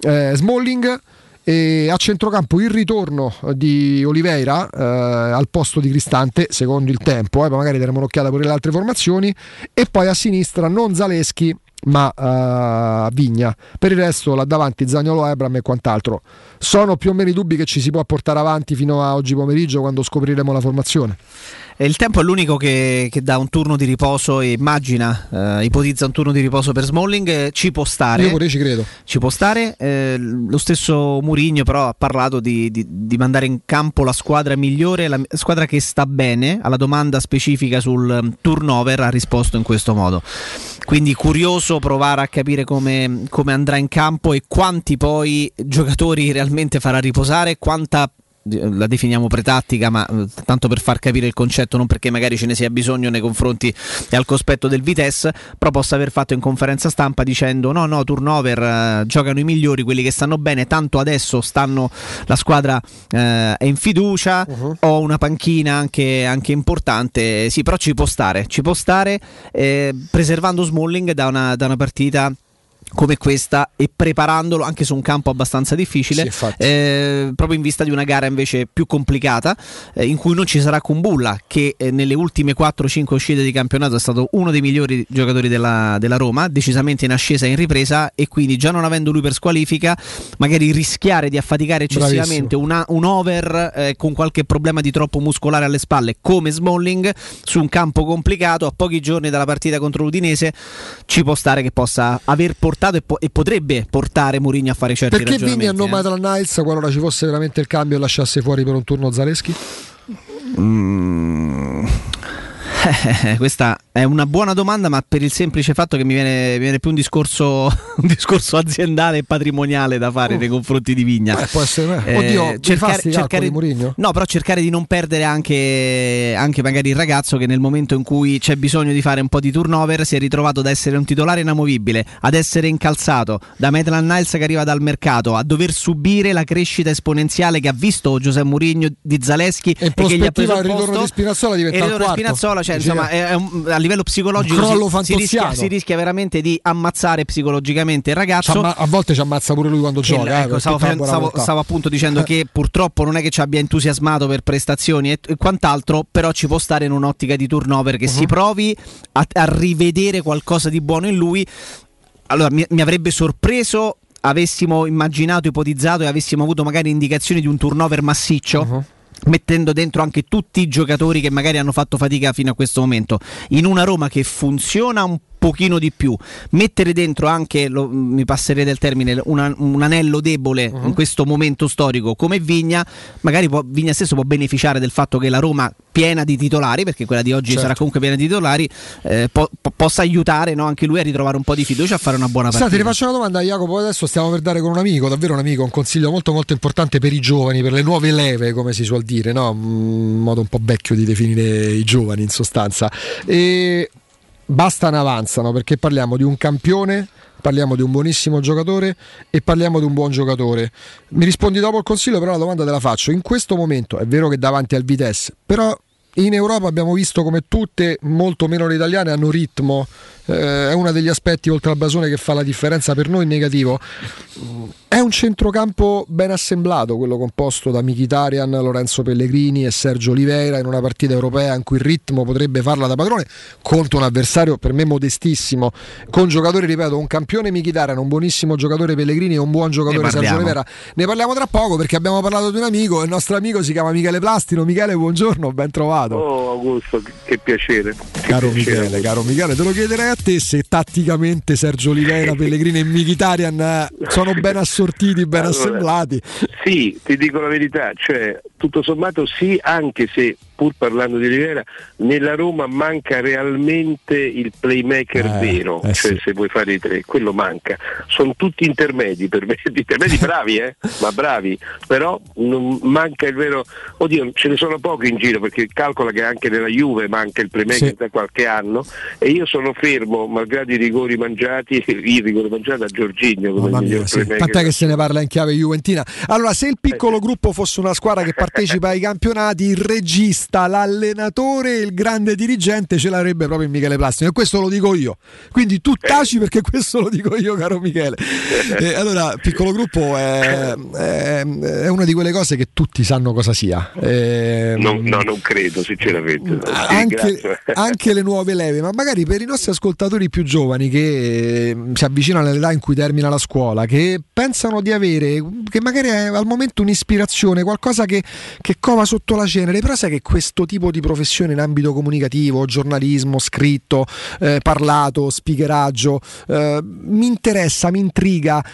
eh, Smalling. E a centrocampo il ritorno di Oliveira eh, al posto di Cristante, secondo il tempo, eh, magari daremo un'occhiata pure alle altre formazioni, e poi a sinistra non Zaleschi ma eh, Vigna. Per il resto là davanti Zaniolo, Ebram e quant'altro. Sono più o meno i dubbi che ci si può portare avanti fino a oggi pomeriggio, quando scopriremo la formazione. Il tempo è l'unico che, che dà un turno di riposo e immagina, eh, ipotizza un turno di riposo per Smalling, eh, ci può stare. Io pure ci credo. Ci può stare, eh, lo stesso Mourinho però ha parlato di, di, di mandare in campo la squadra migliore, la squadra che sta bene. Alla domanda specifica sul turnover ha risposto in questo modo. Quindi curioso provare a capire come, come andrà in campo e quanti poi giocatori realmente farà riposare, quanta... la definiamo pretattica, ma tanto per far capire il concetto, non perché magari ce ne sia bisogno nei confronti e al cospetto del Vitesse, però possa aver fatto in conferenza stampa dicendo no no turnover, giocano i migliori, quelli che stanno bene, tanto adesso stanno, la squadra eh, è in fiducia, uh-huh. ho una panchina anche, anche importante, sì, però ci può stare, ci può stare eh, preservando Smalling da una, da una partita come questa e preparandolo anche su un campo abbastanza difficile, sì, eh, proprio in vista di una gara invece più complicata, eh, in cui non ci sarà Kumbulla, che eh, nelle ultime quattro cinque uscite di campionato è stato uno dei migliori giocatori della, della Roma, decisamente in ascesa e in ripresa, e quindi già non avendo lui per squalifica, magari rischiare di affaticare eccessivamente una, un over eh, con qualche problema di troppo muscolare alle spalle come Smalling su un campo complicato a pochi giorni dalla partita contro l'Udinese, ci può stare che possa aver portato E, po- e potrebbe portare Mourinho a fare certi perché ragionamenti. Perché Vigna ha nominato la Niles qualora ci fosse veramente il cambio e lasciasse fuori per un turno Zaleschi? Mm. Questa è una buona domanda, ma per il semplice fatto che mi viene, mi viene più un discorso, un discorso aziendale e patrimoniale da fare uh, nei confronti di Vigna. Beh, può essere, eh, oddio, cercare, cercare di Mourinho? No, però cercare di non perdere anche, anche magari il ragazzo che nel momento in cui c'è bisogno di fare un po' di turnover si è ritrovato da essere un titolare inamovibile ad essere incalzato da Maitland Niles che arriva dal mercato, a dover subire la crescita esponenziale che ha visto José Mourinho di Zaleschi, e, e che gli ha preso il ritorno posto, di Spinazzola diventa il quarto. Cioè, insomma, è un, a livello psicologico si, si, rischia, si rischia veramente di ammazzare psicologicamente il ragazzo. Amma- a volte ci ammazza pure lui quando gioca. Il, ecco, eh, stavo, facendo, stavo, stavo appunto dicendo eh. che purtroppo non è che ci abbia entusiasmato per prestazioni e, e quant'altro, però ci può stare in un'ottica di turnover che uh-huh. si provi a, a rivedere qualcosa di buono in lui. Allora mi, mi avrebbe sorpreso avessimo immaginato, ipotizzato e avessimo avuto magari indicazioni di un turnover massiccio. Uh-huh. Mettendo dentro anche tutti i giocatori che magari hanno fatto fatica fino a questo momento, in una Roma che funziona un pochino di più, mettere dentro anche, lo, mi passerete il termine, una, un anello debole uh-huh. in questo momento storico come Vigna, magari può, Vigna stesso può beneficiare del fatto che la Roma piena di titolari, perché quella di oggi certo. sarà comunque piena di titolari, eh, po- po- possa aiutare, no, anche lui a ritrovare un po' di fiducia, a fare una buona partita. Sì, ti rifaccio una domanda, Jacopo, adesso stiamo per dare con un amico, davvero un amico, un consiglio molto molto importante per i giovani, per le nuove leve, come si suol dire, no? Un modo un po' vecchio di definire i giovani in sostanza. E basta, ne avanzano, perché parliamo di un campione, parliamo di un buonissimo giocatore e parliamo di un buon giocatore. Mi rispondi dopo il consiglio, però la domanda te la faccio. In questo momento è vero che davanti al Vitesse, però in Europa abbiamo visto come tutte, molto meno le italiane, hanno ritmo. Eh, è uno degli aspetti, oltre al Basone, che fa la differenza per noi in negativo. È un centrocampo ben assemblato, quello composto da Mkhitaryan, Lorenzo Pellegrini e Sergio Oliveira, in una partita europea in cui il ritmo potrebbe farla da padrone contro un avversario per me modestissimo, con giocatori, ripeto, un campione Mkhitaryan, un buonissimo giocatore Pellegrini e un buon giocatore Sergio Oliveira. Ne parliamo tra poco, perché abbiamo parlato di un amico, il nostro amico si chiama Michele Plastino. Michele, buongiorno, ben trovato. Oh Augusto, che piacere, che caro piacere, Michele, Augusto. Caro Michele, te lo chiederei a te se tatticamente Sergio Oliveira, Pellegrini e Mkhitaryan sono ben assortiti, ben allora, assemblati. Sì, ti dico la verità, cioè tutto sommato sì, anche se pur parlando di Oliveira nella Roma manca realmente il playmaker eh, vero, eh, cioè sì. se vuoi fare i tre, quello manca. Sono tutti intermedi per me, intermedi bravi, eh, ma bravi, però non manca il vero. Oddio, ce ne sono pochi in giro, perché calcolo che anche nella Juve manca il playmaker sì. da qualche anno, e io sono fermo malgrado i rigori mangiati il rigore mangiato a Jorginho come mia, miglior sì. tant'è che se ne parla in chiave juventina. Allora, se il piccolo eh, gruppo fosse una squadra che partecipa ai campionati, il regista, l'allenatore, il grande dirigente ce l'avrebbe proprio in Michele Plastino, e questo lo dico io, quindi tu taci, perché questo lo dico io, caro Michele. E allora, piccolo gruppo è, è, è una di quelle cose che tutti sanno cosa sia, e, non, no, non credo sinceramente. Anche, anche le nuove leve, ma magari per i nostri ascoltatori più giovani che si avvicinano all'età in cui termina la scuola, che pensano di avere, che magari è al momento un'ispirazione, qualcosa che, che cova sotto la cenere, però sai che questo tipo di professione in ambito comunicativo, giornalismo, scritto, eh, parlato, speakeraggio, eh, mi interessa, mi intriga.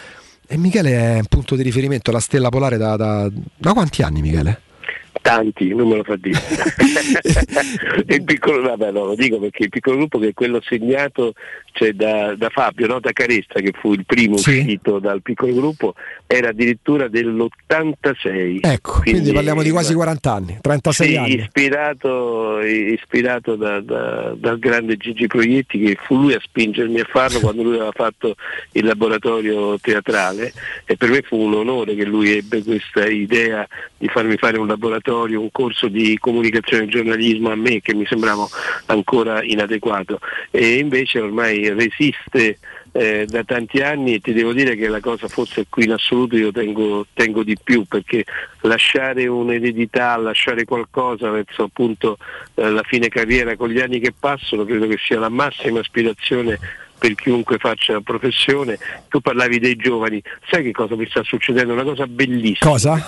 E Michele è un punto di riferimento, la stella polare da, da, da quanti anni, Michele? Tanti, non me lo fa dire. Il piccolo, vabbè, no, lo dico perché il piccolo gruppo, che è quello segnato, cioè, da, da Fabio, no? Da Caressa, che fu il primo sì. uscito dal piccolo gruppo, era addirittura dell'ottantasei. Ecco, quindi, quindi parliamo di quasi quaranta anni, trentasei sì, anni. Ispirato, ispirato da, da, dal grande Gigi Proietti, che fu lui a spingermi a farlo quando lui aveva fatto il laboratorio teatrale, e per me fu un onore che lui ebbe questa idea di farmi fare un laboratorio, un corso di comunicazione e giornalismo a me, che mi sembrava ancora inadeguato, e invece ormai resiste eh, da tanti anni, e ti devo dire che la cosa forse qui in assoluto io tengo, tengo di più, perché lasciare un'eredità, lasciare qualcosa verso appunto eh, la fine carriera con gli anni che passano, credo che sia la massima aspirazione per chiunque faccia professione. Tu parlavi dei giovani, sai che cosa mi sta succedendo? Una cosa bellissima. Cosa?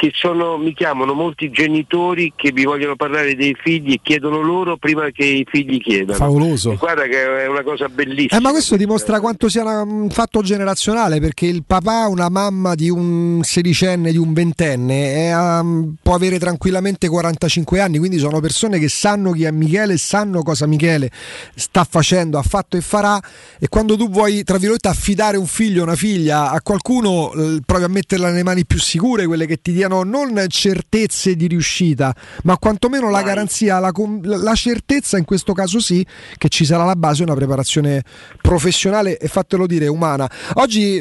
Che sono, mi chiamano molti genitori che vi vogliono parlare dei figli e chiedono loro prima che i figli chiedano. Favoloso. E guarda che è una cosa bellissima. Eh, ma questo dimostra quanto sia un fatto generazionale, perché il papà, una mamma di un sedicenne, di un ventenne, è, um, può avere tranquillamente quarantacinque anni, quindi sono persone che sanno chi è Michele, sanno cosa Michele sta facendo, ha fatto e farà, e quando tu vuoi, tra virgolette, affidare un figlio, una figlia a qualcuno, eh, provi a metterla nelle mani più sicure, quelle che ti diano non certezze di riuscita, ma quantomeno la garanzia, la, la certezza, in questo caso sì, che ci sarà la base, una preparazione professionale e, fatelo dire, umana. Oggi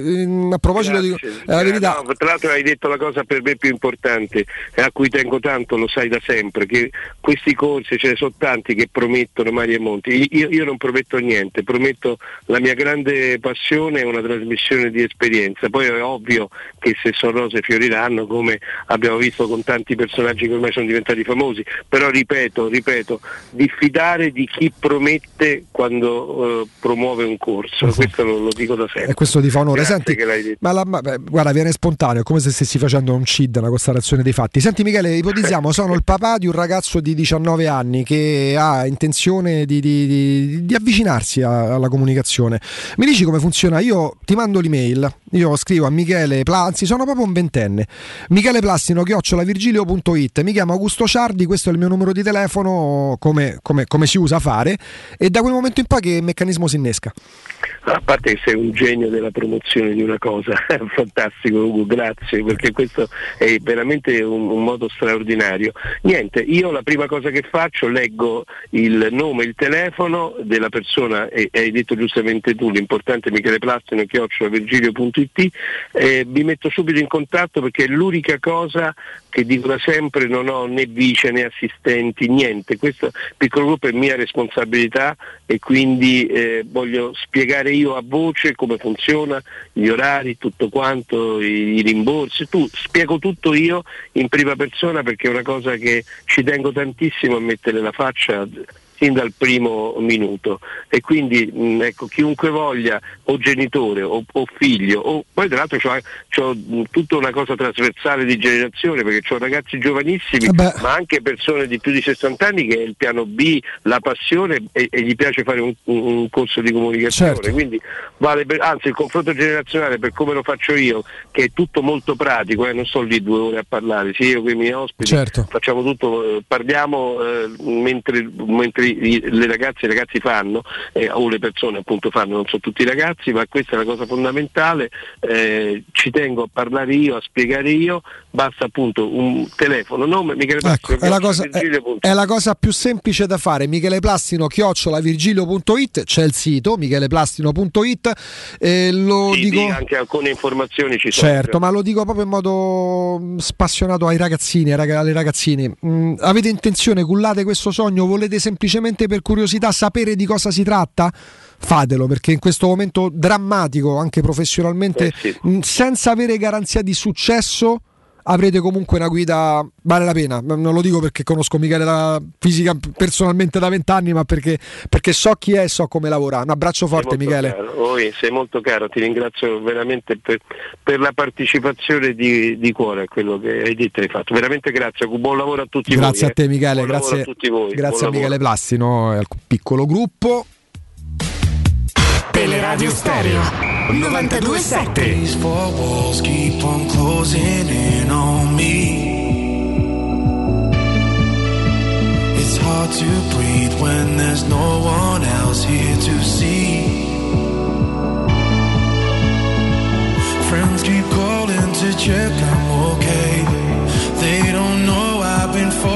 a proposito di la verità, no, tra l'altro hai detto la cosa per me più importante, a cui tengo tanto, lo sai da sempre, che questi corsi ce ne sono tanti che promettono mari e monti. Io, io non prometto niente, prometto la mia grande passione e una trasmissione di esperienza. Poi è ovvio che se sono rose fioriranno, come abbiamo visto con tanti personaggi che ormai sono diventati famosi, però ripeto, ripeto, diffidare di chi promette quando eh, promuove un corso, uh-huh. questo lo, lo dico da sempre. E questo ti fa onore. Senti, che l'hai detto. Ma la, ma, beh, guarda, viene spontaneo, è come se stessi facendo un C I D, una constatazione dei fatti. Senti Michele, ipotizziamo, sono il papà di un ragazzo di diciannove anni che ha intenzione di, di, di, di avvicinarsi a, alla comunicazione. Mi dici come funziona? Io ti mando l'email, io scrivo a Michele Plassi, sono proprio un ventenne, Michele Plastino chiocciola virgilio punto it, mi chiamo Augusto Ciardi, questo è il mio numero di telefono, come, come, come si usa fare, e da quel momento in poi che meccanismo si innesca? A parte che sei un genio della promozione di una cosa, fantastico Ugo, grazie, perché questo è veramente un, un modo straordinario. Niente, io la prima cosa che faccio, leggo il nome, il telefono della persona, e hai detto giustamente tu, l'importante è Michele Plastino chiocciola virgilio punto it, eh, mi metto subito in contatto, perché è l'unica cosa che dico da sempre, non ho né vice né assistenti, niente, questo piccolo gruppo è mia responsabilità e quindi eh, voglio spiegare io a voce come funziona, gli orari, tutto quanto, i, i rimborsi, tu spiego tutto io in prima persona, perché è una cosa che ci tengo tantissimo a mettere la faccia sin dal primo minuto, e quindi mh, ecco, chiunque voglia, o genitore o, o figlio, o poi tra l'altro c'ho, c'ho tutta una cosa trasversale di generazione, perché c'ho ragazzi giovanissimi, Beh. ma anche persone di più di sessanta anni che è il piano B, la passione, e, e gli piace fare un, un corso di comunicazione, certo. Quindi vale per, anzi il confronto generazionale, per come lo faccio io, che è tutto molto pratico, eh, non sto lì due ore a parlare, sì, io con i miei ospiti, certo. Facciamo tutto, eh, parliamo eh, mentre, mentre le ragazze e i ragazzi fanno, eh, o le persone appunto fanno, non so tutti i ragazzi, ma questa è la cosa fondamentale, eh, ci tengo a parlare io, a spiegare io, basta appunto un telefono, nome Michele Plastino, ecco, è, la cosa, è, è la cosa più semplice da fare, Michele Plastino chiocciola virgilio punto it, c'è il sito micheleplastino punto it, eh, lo sì, dico, anche alcune informazioni ci sono, certo, ma lo dico proprio in modo spassionato ai ragazzini, alle ragazzine, mm, avete intenzione, cullate questo sogno, volete semplicemente per curiosità sapere di cosa si tratta? Fatelo, perché in questo momento drammatico anche professionalmente, eh sì. mh, senza avere garanzia di successo avrete comunque una guida, vale la pena, non lo dico perché conosco Michele la fisica personalmente da vent'anni, ma perché, perché so chi è e so come lavora. Un abbraccio forte Michele. Oh, sei molto caro, ti ringrazio veramente per, per la partecipazione di, di cuore a quello che hai detto e hai fatto, veramente grazie, buon lavoro a tutti grazie voi. Grazie a te Michele, eh. grazie a tutti voi. Grazie buon a Michele lavoro. Plastino e al piccolo gruppo. Teleradio Stereo novantadue sette. These four walls keep on closing in on me. It's hard to breathe when there's no one else here to see. Friends keep calling to check I'm okay. They don't know.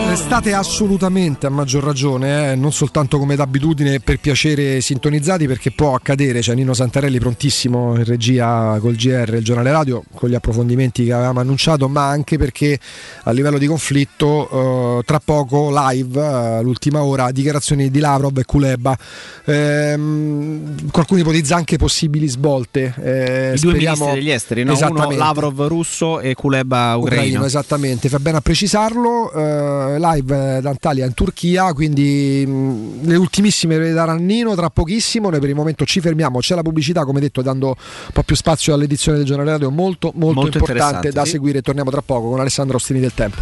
Restate assolutamente, a maggior ragione, eh, non soltanto come d'abitudine, per piacere sintonizzati, perché può accadere, c'è Nino Santarelli prontissimo in regia col G R, il giornale radio, con gli approfondimenti che avevamo annunciato, ma anche perché a livello di conflitto eh, tra poco live, eh, l'ultima ora, dichiarazioni di Lavrov e Kuleba, eh, qualcuno ipotizza anche possibili svolte, eh, i due speriamo... ministri degli esteri, no? Uno Lavrov russo e Kuleba ucraino. Ucraino, esattamente, fa bene a precisarlo. Uh, live d'Antalya in Turchia, quindi mh, le ultimissime le darà Nino tra pochissimo. Noi per il momento ci fermiamo, c'è la pubblicità, come detto, dando un po' più spazio all'edizione del giornale radio, molto molto, molto importante da sì. seguire. Torniamo tra poco con Alessandro Ostini del Tempo.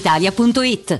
Italia punto it.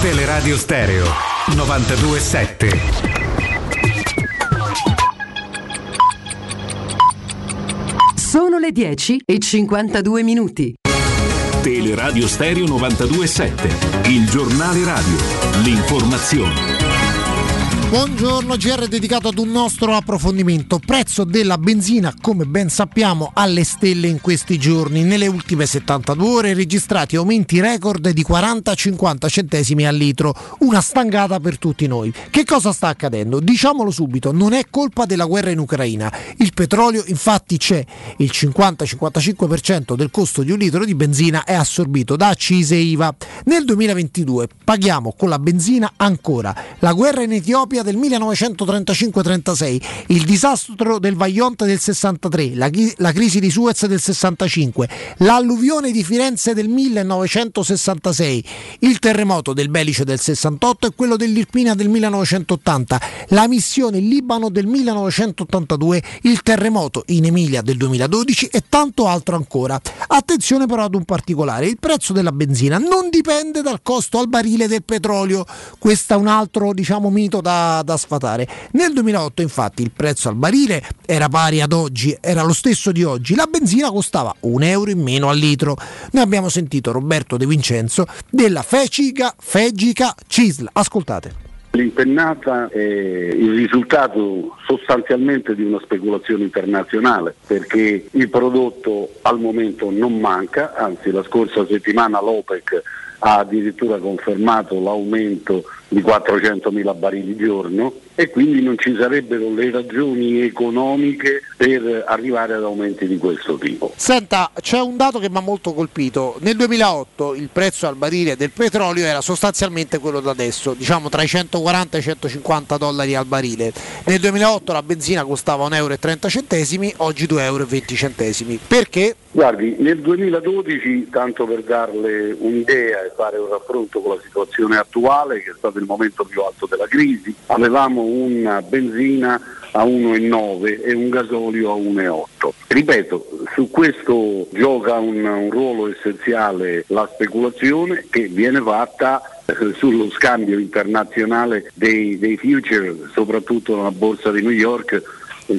Teleradio Stereo novantadue sette. Sono le dieci e cinquantadue minuti. Teleradio Stereo novantadue sette, il giornale radio, l'informazione. Buongiorno, G R dedicato ad un nostro approfondimento. Prezzo della benzina, come ben sappiamo, alle stelle in questi giorni. Nelle ultime settantadue ore registrati aumenti record di quaranta cinquanta centesimi al litro. Una stangata per tutti noi. Che cosa sta accadendo? Diciamolo subito, non è colpa della guerra in Ucraina. Il petrolio, infatti, c'è. Il cinquanta cinquantacinque per cento del costo di un litro di benzina è assorbito da accise e I V A. Nel duemilaventidue paghiamo con la benzina ancora la guerra in Etiopia del millenovecentotrentacinque trentasei, il disastro del Vajont del sessantatré, la, chi- la crisi di Suez del sessantacinque, l'alluvione di Firenze del millenovecentosessantasei, il terremoto del Belice del sessantotto e quello dell'Irpinia del millenovecentottanta, la missione in Libano del millenovecentottantadue, il terremoto in Emilia del duemiladodici e tanto altro ancora. Attenzione però ad un particolare: il prezzo della benzina non dipende dal costo al barile del petrolio. Questo è un altro, diciamo, mito da da sfatare. Nel duemilaotto infatti il prezzo al barile era pari ad oggi, era lo stesso di oggi, la benzina costava un euro in meno al litro. Noi abbiamo sentito Roberto De Vincenzo della Fegica, Fegica C I S L. Ascoltate. L'impennata è il risultato sostanzialmente di una speculazione internazionale, perché il prodotto al momento non manca, anzi la scorsa settimana l'OPEC ha addirittura confermato l'aumento di quattrocentomila barili giorno e quindi non ci sarebbero le ragioni economiche per arrivare ad aumenti di questo tipo. Senta, c'è un dato che mi ha molto colpito. Nel duemilaotto il prezzo al barile del petrolio era sostanzialmente quello da adesso, diciamo tra i centoquaranta e i centocinquanta dollari al barile. Nel duemilaotto la benzina costava un euro e trenta centesimi, oggi due euro e venti centesimi. Perché? Guardi, nel duemiladodici, tanto per darle un'idea e fare un raffronto con la situazione attuale, che è stato il momento più alto della crisi, avevamo una benzina a uno virgola nove e un gasolio a uno virgola otto. Ripeto, su questo gioca un, un ruolo essenziale la speculazione che viene fatta sullo scambio internazionale dei, dei future, soprattutto nella borsa di New York.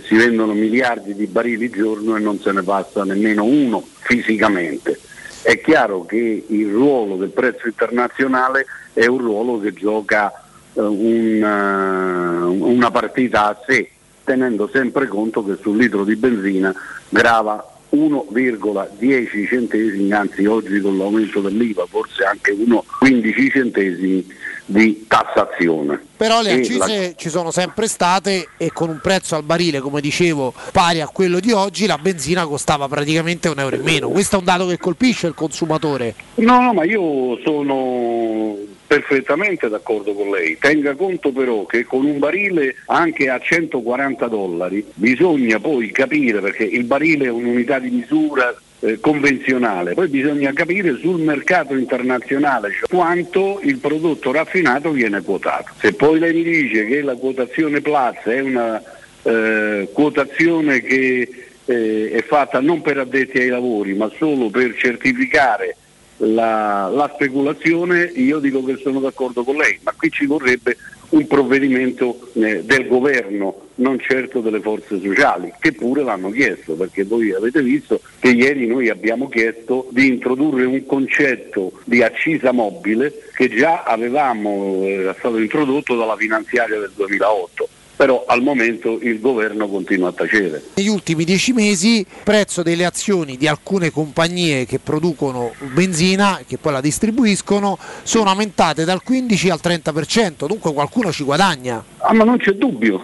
Si vendono miliardi di barili al giorno e non se ne passa nemmeno uno fisicamente. È chiaro che il ruolo del prezzo internazionale è un ruolo che gioca eh, un, uh, una partita a sé, tenendo sempre conto che sul litro di benzina grava uno virgola dieci centesimi, anzi oggi con l'aumento dell'I V A forse anche uno virgola quindici centesimi di tassazione. Però le accise la... ci sono sempre state e con un prezzo al barile, come dicevo, pari a quello di oggi, la benzina costava praticamente un euro in meno. Questo è un dato che colpisce il consumatore. No, no, ma io sono perfettamente d'accordo con lei. Tenga conto però che con un barile anche a centoquaranta dollari bisogna poi capire, perché il barile è un'unità di misura eh, convenzionale, poi bisogna capire sul mercato internazionale, cioè, quanto il prodotto raffinato viene quotato. Se poi lei mi dice che la quotazione Platts è una eh, quotazione che eh, è fatta non per addetti ai lavori ma solo per certificare La, la speculazione, io dico che sono d'accordo con lei, ma qui ci vorrebbe un provvedimento eh, del governo, non certo delle forze sociali, che pure l'hanno chiesto, perché voi avete visto che ieri noi abbiamo chiesto di introdurre un concetto di accisa mobile che già avevamo, era eh, stato introdotto dalla finanziaria del duemilaotto. Però al momento il governo continua a tacere. Negli ultimi dieci mesi il prezzo delle azioni di alcune compagnie che producono benzina, che poi la distribuiscono, sono aumentate dal quindici al trenta per cento, dunque qualcuno ci guadagna. Ah, ma non c'è dubbio,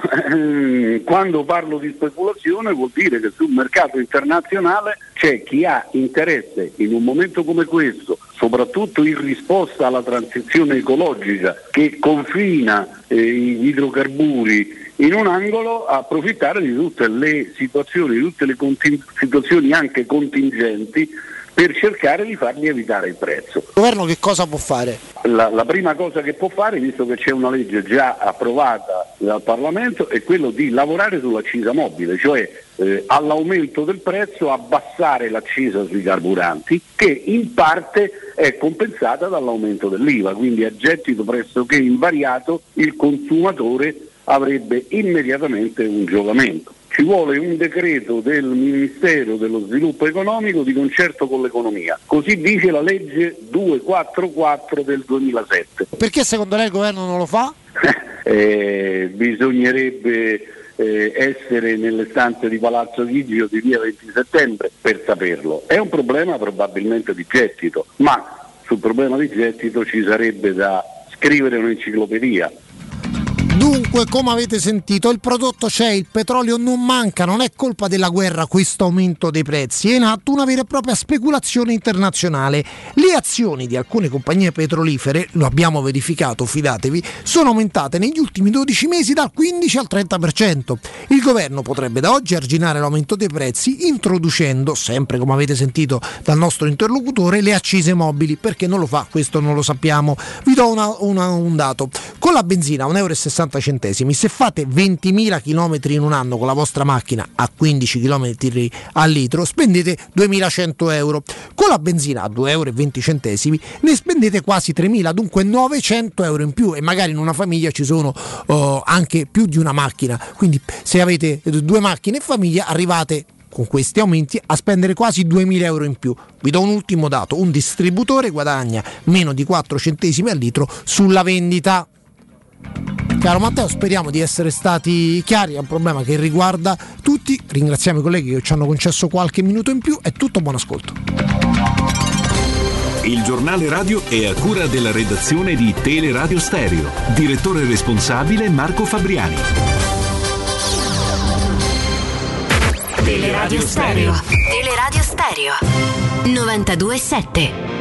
quando parlo di speculazione vuol dire che sul mercato internazionale c'è chi ha interesse in un momento come questo, soprattutto in risposta alla transizione ecologica che confina eh, gli idrocarburi in un angolo, a approfittare di tutte le situazioni, di tutte le conti- situazioni anche contingenti per cercare di fargli evitare il prezzo. Il governo che cosa può fare? La, la prima cosa che può fare, visto che c'è una legge già approvata dal Parlamento, è quello di lavorare sull'accisa mobile, cioè eh, all'aumento del prezzo abbassare l'accisa sui carburanti, che in parte è compensata dall'aumento dell'I V A, quindi a gettito pressoché invariato il consumatore avrebbe immediatamente un giovamento. Ci vuole un decreto del Ministero dello Sviluppo Economico di concerto con l'economia, così dice la legge duecentoquarantaquattro del duemilasette. Perché secondo lei il governo non lo fa? eh, bisognerebbe eh, essere nelle stanze di Palazzo Chigi o di via venti settembre per saperlo. È un problema probabilmente di gettito, ma sul problema di gettito ci sarebbe da scrivere un'enciclopedia. Dunque, come avete sentito, il prodotto c'è, il petrolio non manca, non è colpa della guerra questo aumento dei prezzi, è in atto una vera e propria speculazione internazionale. Le azioni di alcune compagnie petrolifere, lo abbiamo verificato, fidatevi, sono aumentate negli ultimi dodici mesi dal quindici al trenta per cento. Il governo potrebbe da oggi arginare l'aumento dei prezzi introducendo, sempre come avete sentito dal nostro interlocutore, le accise mobili. Perché non lo fa? Questo non lo sappiamo. Vi do una, una, un dato. Con la benzina un euro e sessanta centesimi, se fate ventimila chilometri in un anno con la vostra macchina a quindici chilometri al litro spendete duemilacento euro, con la benzina a due euro e venti centesimi ne spendete quasi tremila, dunque novecento euro in più, e magari in una famiglia ci sono oh, anche più di una macchina, quindi se avete due macchine in famiglia arrivate con questi aumenti a spendere quasi duemila euro in più. Vi do un ultimo dato: un distributore guadagna meno di quattro centesimi al litro sulla vendita. Caro Matteo, speriamo di essere stati chiari, è un problema che riguarda tutti. Ringraziamo i colleghi che ci hanno concesso qualche minuto in più, è tutto, buon ascolto. Il giornale radio è a cura della redazione di Teleradio Stereo, direttore responsabile Marco Fabriani. Teleradio Stereo, Teleradio Stereo novantadue virgola sette.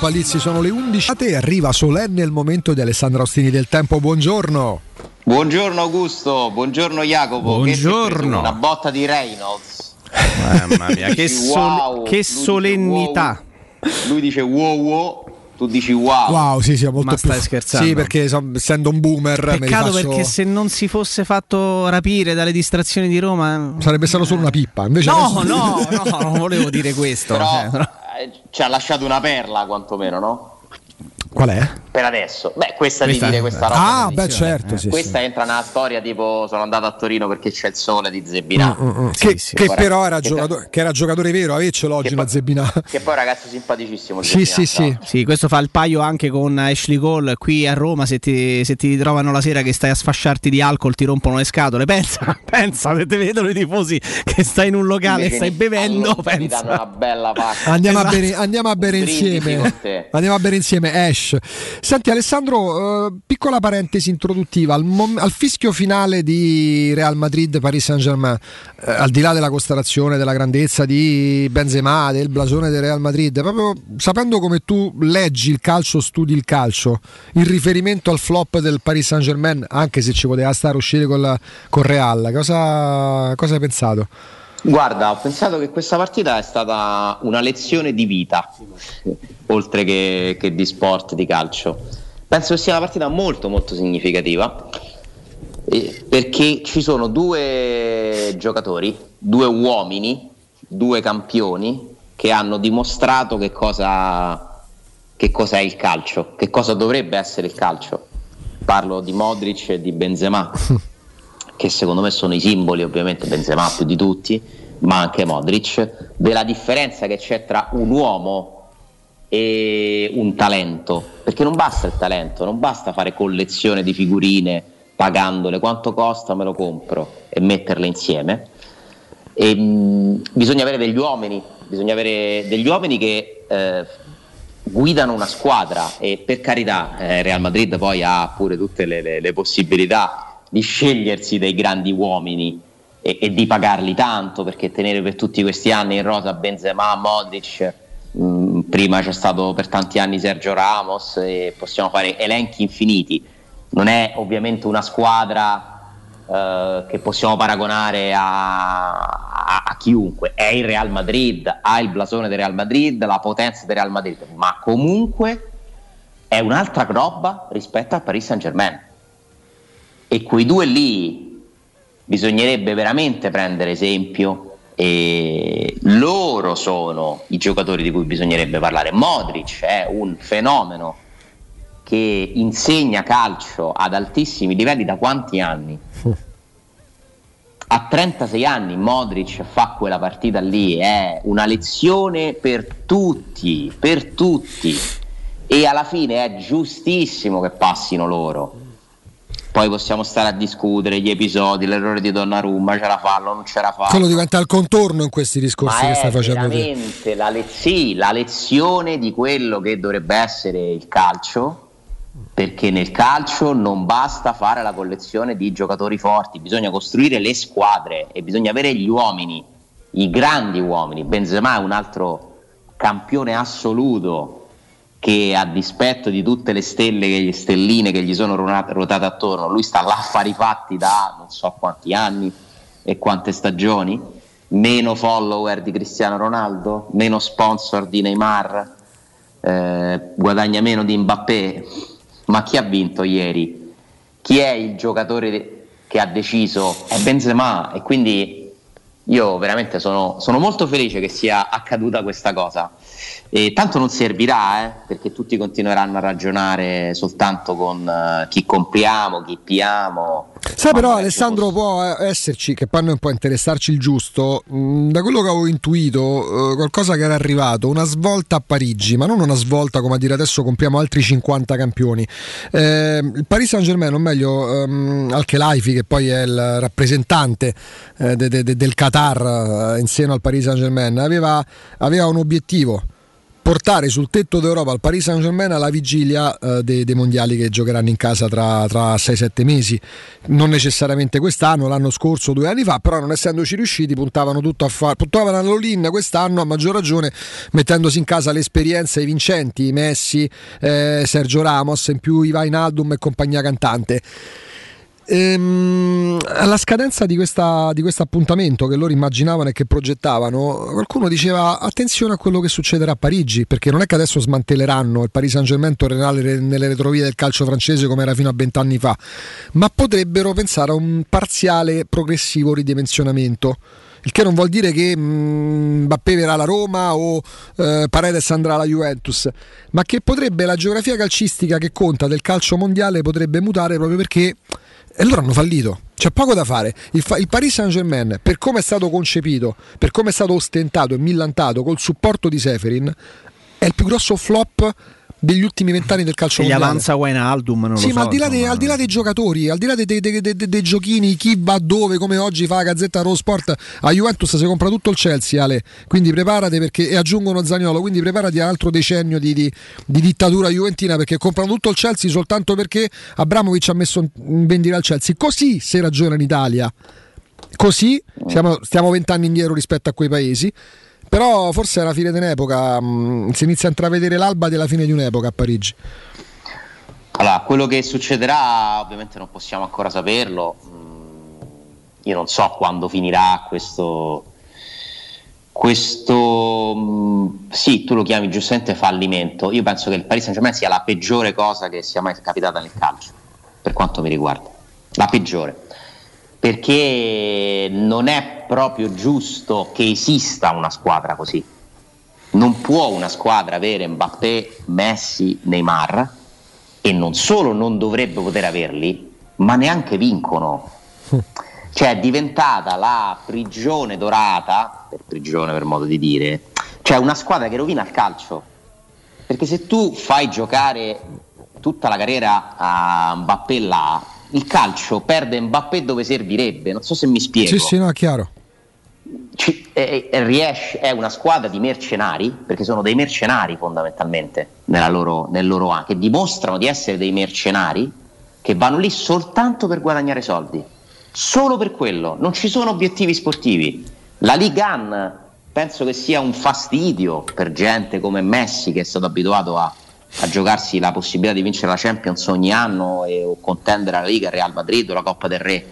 Palizzi, sono le undici e arriva solenne il momento di Alessandro Ostini del Tempo. Buongiorno. Buongiorno Augusto, buongiorno Jacopo. Buongiorno. Una botta di Reynolds. Mamma mia, che, wow. sol- che solennità. Lui dice wow, lui dice wow wow. Tu dici wow. Wow, sì, sì, molto. Ma stai più... scherzando? Sì, perché so, essendo un boomer. Peccato, rifaccio... perché se non si fosse fatto rapire dalle distrazioni di Roma sarebbe stato solo una pippa. Invece no, adesso... no, no, non volevo dire questo. Però... Cioè, ci ha lasciato una perla quantomeno, no? Qual è? Per adesso. Beh, questa, questa di dire questa roba. Ah, beh, certo, eh. sì, questa sì. Entra nella storia tipo sono andato a Torino perché c'è il sole di Zebbinà. Mm, mm, mm. Che, sì, sì, che però era che giocatore tra... che era giocatore vero, avecelo oggi una Zebbinà. Che poi ragazzo simpaticissimo. Sì, Zebbinà, sì, no? sì, sì. Questo fa il paio anche con Ashley Cole qui a Roma, se ti, se ti ritrovano la sera che stai a sfasciarti di alcol, ti rompono le scatole. Pensa, pensa, se ti vedono i tifosi che stai in un locale e stai bevendo, pensa. Ti danno una bella pacca. Andiamo esatto. a bere, andiamo a bere insieme. Andiamo a bere insieme, Ash. Senti Alessandro, eh, piccola parentesi introduttiva al, mom- al fischio finale di Real Madrid Paris Saint-Germain, eh, al di là della costellazione, della grandezza di Benzema, del blasone del Real Madrid, proprio sapendo come tu leggi il calcio, studi il calcio, il riferimento al flop del Paris Saint-Germain, anche se ci poteva stare uscire con la- con Real, cosa, cosa hai pensato? Guarda, ho pensato che questa partita è stata una lezione di vita, oltre che, che di sport, di calcio. Penso che sia una partita molto molto significativa, eh, perché ci sono due giocatori, due uomini, due campioni che hanno dimostrato che cosa, che cosa è il calcio, che cosa dovrebbe essere il calcio. Parlo di Modric e di Benzema. che secondo me sono i simboli, ovviamente Benzema più di tutti, ma anche Modric, della differenza che c'è tra un uomo e un talento, perché non basta il talento, non basta fare collezione di figurine pagandole, quanto costa me lo compro, e metterle insieme. E, mh, bisogna avere degli uomini, bisogna avere degli uomini che eh, guidano una squadra, e per carità eh, Real Madrid poi ha pure tutte le, le, le possibilità di scegliersi dei grandi uomini e, e di pagarli tanto, perché tenere per tutti questi anni in rosa Benzema, Modric, mh, prima c'è stato per tanti anni Sergio Ramos, e possiamo fare elenchi infiniti. Non è ovviamente una squadra eh, che possiamo paragonare a, a, a chiunque, è il Real Madrid, ha il blasone del Real Madrid, la potenza del Real Madrid, ma comunque è un'altra roba rispetto al Paris Saint-Germain, e quei due lì bisognerebbe veramente prendere esempio, e loro sono i giocatori di cui bisognerebbe parlare. Modric è un fenomeno che insegna calcio ad altissimi livelli da quanti anni? A trentasei anni Modric fa quella partita lì, è una lezione per tutti, per tutti, e alla fine è giustissimo che passino loro. Poi possiamo stare a discutere gli episodi, l'errore di Donnarumma, ce la fanno, non ce la fanno. Quello diventa il contorno in questi discorsi ma che stai facendo. Veramente la, le- sì, la lezione di quello che dovrebbe essere il calcio, perché nel calcio non basta fare la collezione di giocatori forti, bisogna costruire le squadre e bisogna avere gli uomini, i grandi uomini. Benzema è un altro campione assoluto, che a dispetto di tutte le stelle che, stelline che gli sono ruotate attorno, lui sta là a fare i fatti da non so quanti anni e quante stagioni, meno follower di Cristiano Ronaldo, meno sponsor di Neymar, eh, guadagna meno di Mbappé, ma chi ha vinto ieri? Chi è il giocatore che ha deciso? È Benzema. E quindi io veramente sono, sono molto felice che sia accaduta questa cosa, e tanto non servirà eh, perché tutti continueranno a ragionare soltanto con uh, chi compriamo, chi piamo. Sai, però Alessandro, può esserci, che poi non può interessarci il giusto, mh, da quello che avevo intuito, eh, qualcosa che era arrivato, una svolta a Parigi, ma non una svolta come a dire adesso compriamo altri cinquanta campioni. Eh, il Paris Saint-Germain, o meglio ehm, Al-Khelaifi, che poi è il rappresentante eh, de, de, de, del Qatar in seno al Paris Saint-Germain, aveva, aveva un obiettivo: portare sul tetto d'Europa il Paris Saint-Germain alla vigilia eh, dei, dei mondiali che giocheranno in casa tra, tra sei sette mesi, non necessariamente quest'anno, l'anno scorso, due anni fa, però non essendoci riusciti puntavano tutto a far, puntavano all'all-in quest'anno, a maggior ragione mettendosi in casa l'esperienza, i vincenti, i Messi, eh, Sergio Ramos, in più Wijnaldum e compagnia cantante. Ehm, alla scadenza di, questa, di questo appuntamento che loro immaginavano e che progettavano, qualcuno diceva attenzione a quello che succederà a Parigi, perché non è che adesso smantelleranno il Paris Saint-Germain, tornerà nelle retrovie del calcio francese come era fino a vent'anni fa, ma potrebbero pensare a un parziale progressivo ridimensionamento, il che non vuol dire che Mbappé verrà alla Roma o eh, Paredes andrà alla Juventus, ma che potrebbe la geografia calcistica che conta del calcio mondiale potrebbe mutare, proprio perché e loro hanno fallito, c'è poco da fare. Il, fa- il Paris Saint-Germain, per come è stato concepito, per come è stato ostentato e millantato col supporto di Seferin, è il più grosso flop degli ultimi vent'anni del calcio mondiale. Gli avanza Wijnaldum, non lo so. Sì, ma al di, là dei, al di là dei giocatori, al di là dei, dei, dei, dei, dei giochini, chi va dove, come oggi fa la Gazzetta dello Sport, a Juventus si compra tutto il Chelsea, Ale, quindi preparati, perché e aggiungono Zaniolo, quindi preparati a altro decennio di, di, di dittatura juventina, perché comprano tutto il Chelsea soltanto perché Abramovich ha messo in vendita il Chelsea. Così si ragiona in Italia, così siamo, stiamo vent'anni indietro rispetto a quei paesi. Però forse è la fine di un'epoca, mh, si inizia a intravedere l'alba della fine di un'epoca a Parigi. Allora, quello che succederà ovviamente non possiamo ancora saperlo, mm, io non so quando finirà questo, questo mh, sì, tu lo chiami giustamente fallimento. Io penso che il Paris Saint-Germain sia la peggiore cosa che sia mai capitata nel calcio, per quanto mi riguarda, la peggiore, perché non è proprio giusto che esista una squadra così. Non può una squadra avere Mbappé, Messi, Neymar, e non solo non dovrebbe poter averli, ma neanche vincono. cioè è diventata la prigione dorata, per prigione per modo di dire, cioè una squadra che rovina il calcio, perché se tu fai giocare tutta la carriera a Mbappé là, il calcio perde Mbappé dove servirebbe, non so se mi spiego. Sì, sì, no, è chiaro. C- eh, eh, riesce, è una squadra di mercenari, perché sono dei mercenari fondamentalmente nella loro, nel loro anche, che dimostrano di essere dei mercenari che vanno lì soltanto per guadagnare soldi, solo per quello, non ci sono obiettivi sportivi. La Ligue uno penso che sia un fastidio per gente come Messi, che è stato abituato a, a giocarsi la possibilità di vincere la Champions ogni anno e, o contendere la Liga, il Real Madrid o la Coppa del Re.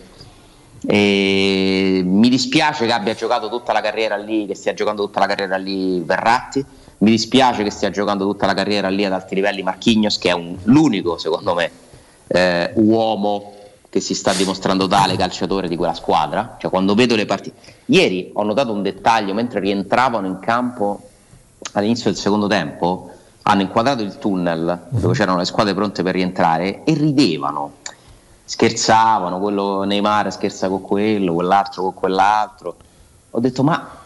E mi dispiace che abbia giocato tutta la carriera lì, che stia giocando tutta la carriera lì Verratti, mi dispiace che stia giocando tutta la carriera lì ad alti livelli Marquinhos, che è un, l'unico secondo me eh, uomo che si sta dimostrando tale calciatore di quella squadra. Cioè, quando vedo le partite, ieri ho notato un dettaglio: mentre rientravano in campo all'inizio del secondo tempo, hanno inquadrato il tunnel dove c'erano le squadre pronte per rientrare e ridevano, scherzavano, quello Neymar scherza con quello, quell'altro con quell'altro. Ho detto, ma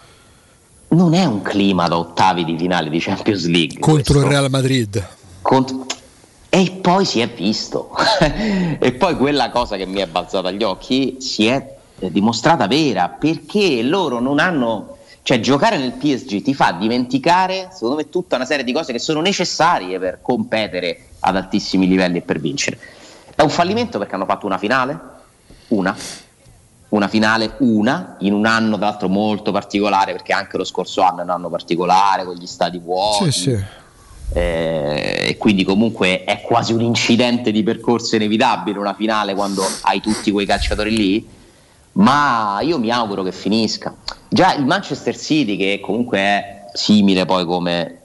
non è un clima da ottavi di finale di Champions League contro questo. Il Real Madrid Cont- e poi si è visto e poi quella cosa che mi è balzata agli occhi si è dimostrata vera, perché loro non hanno, cioè giocare nel P S G ti fa dimenticare secondo me tutta una serie di cose che sono necessarie per competere ad altissimi livelli e per vincere. È un fallimento perché hanno fatto una finale, una, una finale, una, in un anno tra l'altro molto particolare, perché anche lo scorso anno è un anno particolare con gli stadi vuoti, sì, sì. Eh, e quindi comunque è quasi un incidente di percorso inevitabile una finale quando hai tutti quei calciatori lì, ma io mi auguro che finisca. Già il Manchester City, che comunque è simile poi come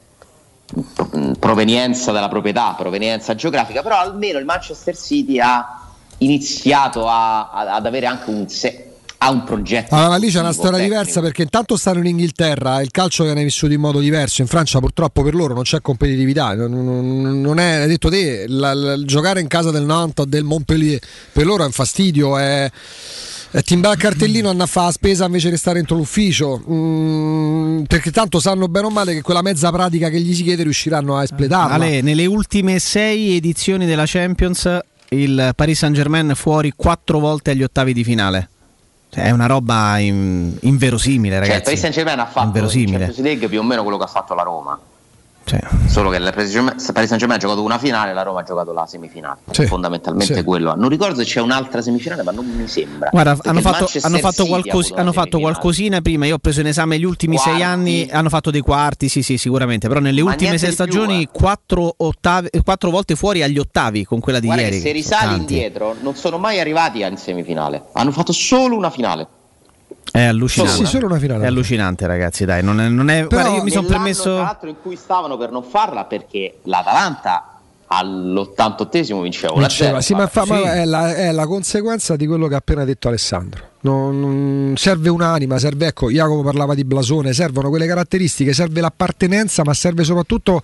provenienza della proprietà, provenienza geografica, però almeno il Manchester City ha iniziato a, a, ad avere anche un, se, ha un progetto. Allora lì c'è una storia tecnico. diversa, perché intanto stanno in Inghilterra, il calcio viene vissuto in modo diverso. In Francia purtroppo per loro non c'è competitività, non, non è, hai detto te, la, la, giocare in casa del Nantes, del Montpellier, per loro è un fastidio, è... ti imballa il cartellino, andare a fare la spesa invece di stare dentro l'ufficio, mm, perché tanto sanno bene o male che quella mezza pratica che gli si chiede riusciranno a espletarla. Ale, nelle ultime sei edizioni della Champions il Paris Saint-Germain fuori quattro volte agli ottavi di finale, cioè, è una roba in, inverosimile, ragazzi. Cioè, il Paris Saint-Germain ha fatto in Champions League più o meno quello che ha fatto la Roma, cioè. Solo che il Paris Saint-Germain ha giocato una finale, la Roma ha giocato la semifinale, sì, fondamentalmente sì. Quello, non ricordo se c'è un'altra semifinale, ma non mi sembra. Guarda, hanno fatto, hanno fatto, qualcos- hanno fatto qualcosina prima, io ho preso in esame gli ultimi quarti. sei anni, hanno fatto dei quarti, sì sì sicuramente, però nelle ma ultime sei stagioni più, eh. quattro, ottavi, quattro volte fuori agli ottavi con quella di Guarda ieri. Se risali tanti. indietro non sono mai arrivati in semifinale, hanno fatto solo una finale. È allucinante. Sì, una finale. È allucinante, ragazzi, dai, non è, non è... Però guarda, io mi sono permesso, tra l'altro, in cui stavano per non farla, perché l'Atalanta all'ottantottesimo vinceva la Champions. Sì, ma, fa, sì. ma è, la, è la conseguenza di quello che ha appena detto Alessandro. Non, non serve un'anima, serve, ecco, Jacopo parlava di blasone, servono quelle caratteristiche, serve l'appartenenza, ma serve soprattutto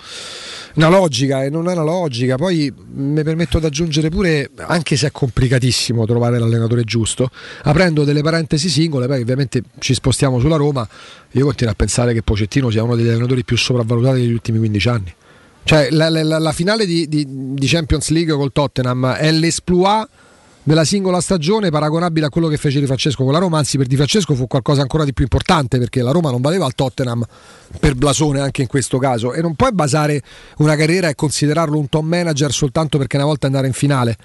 una logica, e non è una logica. Poi mi permetto di aggiungere pure, anche se è complicatissimo trovare l'allenatore giusto, aprendo delle parentesi singole, poi ovviamente ci spostiamo sulla Roma, io continuo a pensare che Pochettino sia uno degli allenatori più sopravvalutati degli ultimi quindici anni. Cioè la, la, la finale di, di, di Champions League col Tottenham è l'esploit della singola stagione, paragonabile a quello che fece Di Francesco con la Roma, anzi per Di Francesco fu qualcosa ancora di più importante, perché la Roma non valeva al Tottenham per blasone anche in questo caso, e non puoi basare una carriera e considerarlo un top manager soltanto perché una volta andare in finale,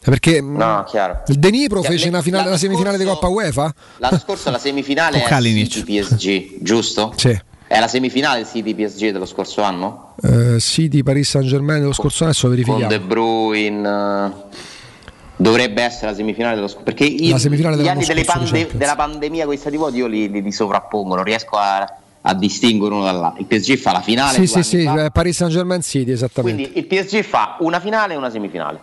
perché no, chiaro. il De Nipro chiaro. fece una, finale, una semifinale scorso, di Coppa UEFA l'anno scorso, la semifinale è City P S G, giusto? Sì. È la semifinale City P S G dello scorso anno? Uh, City Paris Saint-Germain dello scorso anno, adesso verifichiamo. Con De Bruyne dovrebbe essere la semifinale dello scorso, perché io, gli anni delle pande- della pandemia con i stati vuoti io li, li, li sovrappongo, non riesco a, a distinguere uno dall'altro. Il P S G fa la finale, sì sì sì, fa. Paris Saint-Germain City, esattamente. Quindi il P S G fa una finale e una semifinale,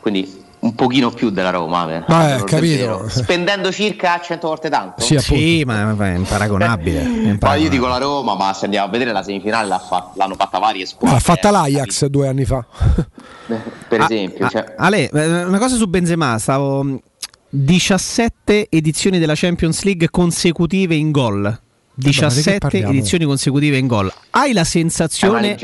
quindi un pochino più della Roma, eh, ah, capito. Spendendo circa cento volte tanto. Sì, sì, ma è imparagonabile. È imparagonabile. Ma io dico la Roma, ma se andiamo a vedere la semifinale l'ha fatta, l'hanno fatta varie squadre. L'ha fatta eh, l'Ajax capito. due anni fa. Per esempio. A, cioè. a, Ale, una cosa su Benzema, stavo... diciassette edizioni della Champions League consecutive in gol. diciassette edizioni consecutive in gol. Hai la sensazione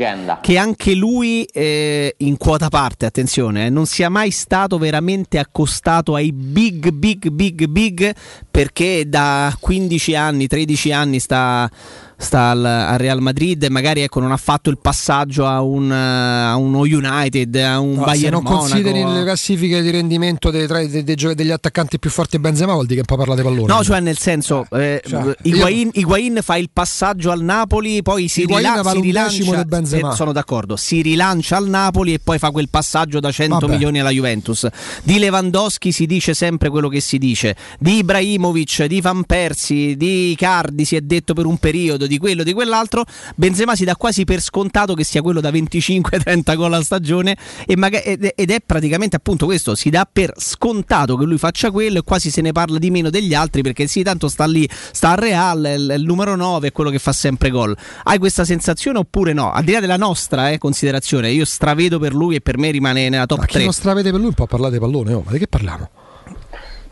che anche lui, eh, in quota parte, attenzione, eh, non sia mai stato veramente accostato ai big, big, big, big, perché da quindici anni, tredici anni sta, sta al, al Real Madrid e magari, ecco, non ha fatto il passaggio a, un, a uno United, a un no, Bayern Monaco. Se non Monaco, consideri a... le classifiche di rendimento dei, dei, dei, dei, degli attaccanti più forti, Benzema vuol dire che un po' parlate pallone. No, cioè nel senso, eh, cioè, Higuain, io... Higuain fa il passaggio al Napoli, poi si Higuain rila- si rilancia, eh, sono d'accordo, si rilancia al Napoli e poi fa quel passaggio da cento Vabbè. milioni alla Juventus. Di Lewandowski si dice sempre quello che si dice, di Ibrahimovic, di Van Persie, di Icardi si è detto per un periodo, di quello, di quell'altro. Benzema si dà quasi per scontato che sia quello da venticinque trenta gol a stagione e maga- ed è praticamente appunto questo, si dà per scontato che lui faccia quello e quasi se ne parla di meno degli altri perché sì, tanto sta lì, sta al Real, è il numero nove, è quello che fa sempre gol. Hai questa sensazione oppure no? Al di là della nostra eh, considerazione, io stravedo per lui e per me rimane nella top ma chi tre. Chi non stravede per lui un po' parlate pallone, oh, ma di che parliamo?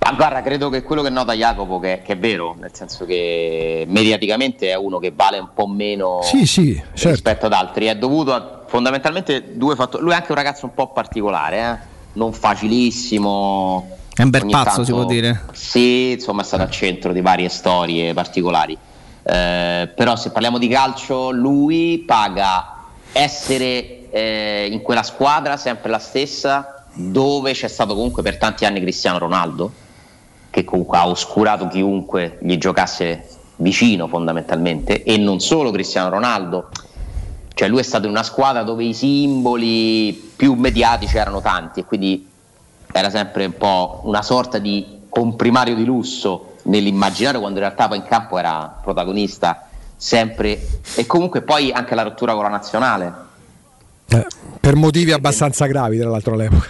Ma guarda, credo che quello che nota Jacopo che, che è vero, nel senso che mediaticamente è uno che vale un po' meno sì, sì, certo. rispetto ad altri, è dovuto a fondamentalmente due fattori. Lui è anche un ragazzo un po' particolare, eh? non facilissimo, è un bel pazzo tanto, si può dire. Sì, insomma è stato al centro di varie storie particolari, eh, però se parliamo di calcio lui paga essere eh, in quella squadra sempre la stessa dove c'è stato comunque per tanti anni Cristiano Ronaldo, che comunque ha oscurato chiunque gli giocasse vicino fondamentalmente, e non solo Cristiano Ronaldo, cioè lui è stato in una squadra dove i simboli più mediatici erano tanti e quindi era sempre un po' una sorta di comprimario di lusso nell'immaginario, quando in realtà poi in campo era protagonista sempre. E comunque poi anche la rottura con la nazionale eh, per motivi abbastanza gravi tra l'altro all'epoca.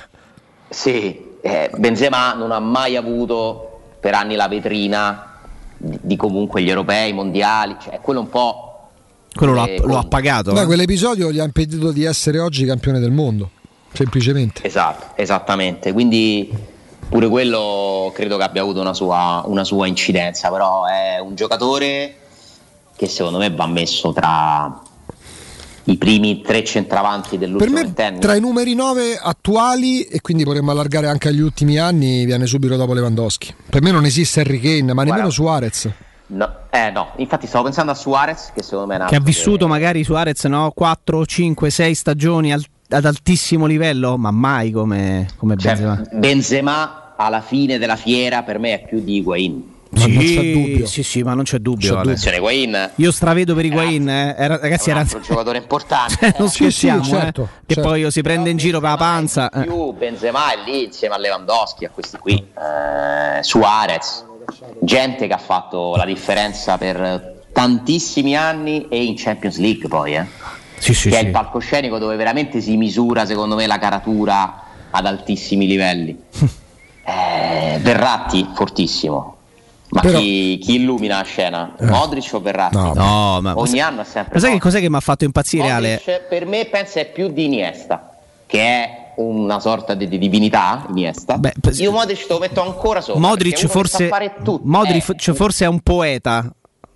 Sì, eh, Benzema non ha mai avuto per anni la vetrina di, di comunque gli europei, i mondiali, cioè quello un po' quello eh, l'ha, lo ha pagato. No, eh. Quell'episodio gli ha impedito di essere oggi campione del mondo, semplicemente. Esatto, esattamente. Quindi pure quello credo che abbia avuto una sua, una sua incidenza, però è un giocatore che secondo me va messo tra i primi tre centravanti dell'ultimo ventennio. Tra i numeri nove attuali, e quindi potremmo allargare anche agli ultimi anni, viene subito dopo Lewandowski. Per me non esiste Harry Kane, ma nemmeno Suarez. No, eh no, infatti stavo pensando a Suarez, che secondo me è un altro che ha vissuto che... magari Suarez no quattro, cinque, sei stagioni al, ad altissimo livello, ma mai come, come cioè, Benzema. Benzema alla fine della fiera per me è più di Higuain. Ma sì, non c'è dubbio. Sì, sì, ma non c'è dubbio. C'è dubbio. Higuain, io stravedo per Higuain, eh. Era, ragazzi, era un altro giocatore importante. Eh, non sì, scherziamo, sì, certo, eh. certo. Che poi si prende no, in giro Benzema per la panza. È più Benzema è lì insieme a Lewandowski, a questi qui, eh, Suarez, gente che ha fatto la differenza per tantissimi anni e in Champions League poi, eh. Sì, sì, che sì. È il palcoscenico dove veramente si misura, secondo me, la caratura ad altissimi livelli. eh, Verratti, fortissimo. Ma però, chi, chi illumina la scena? Eh. Modric o Verratti? No, no, ma ogni ma anno è sempre. Ma sai che cos'è che mi ha fatto impazzire Modric, Ale? Per me penso è più di Iniesta, che è una sorta di, di divinità Iniesta. Beh, io Modric lo metto ancora sopra. Modric forse fare tutto. Modric eh, cioè, forse è un poeta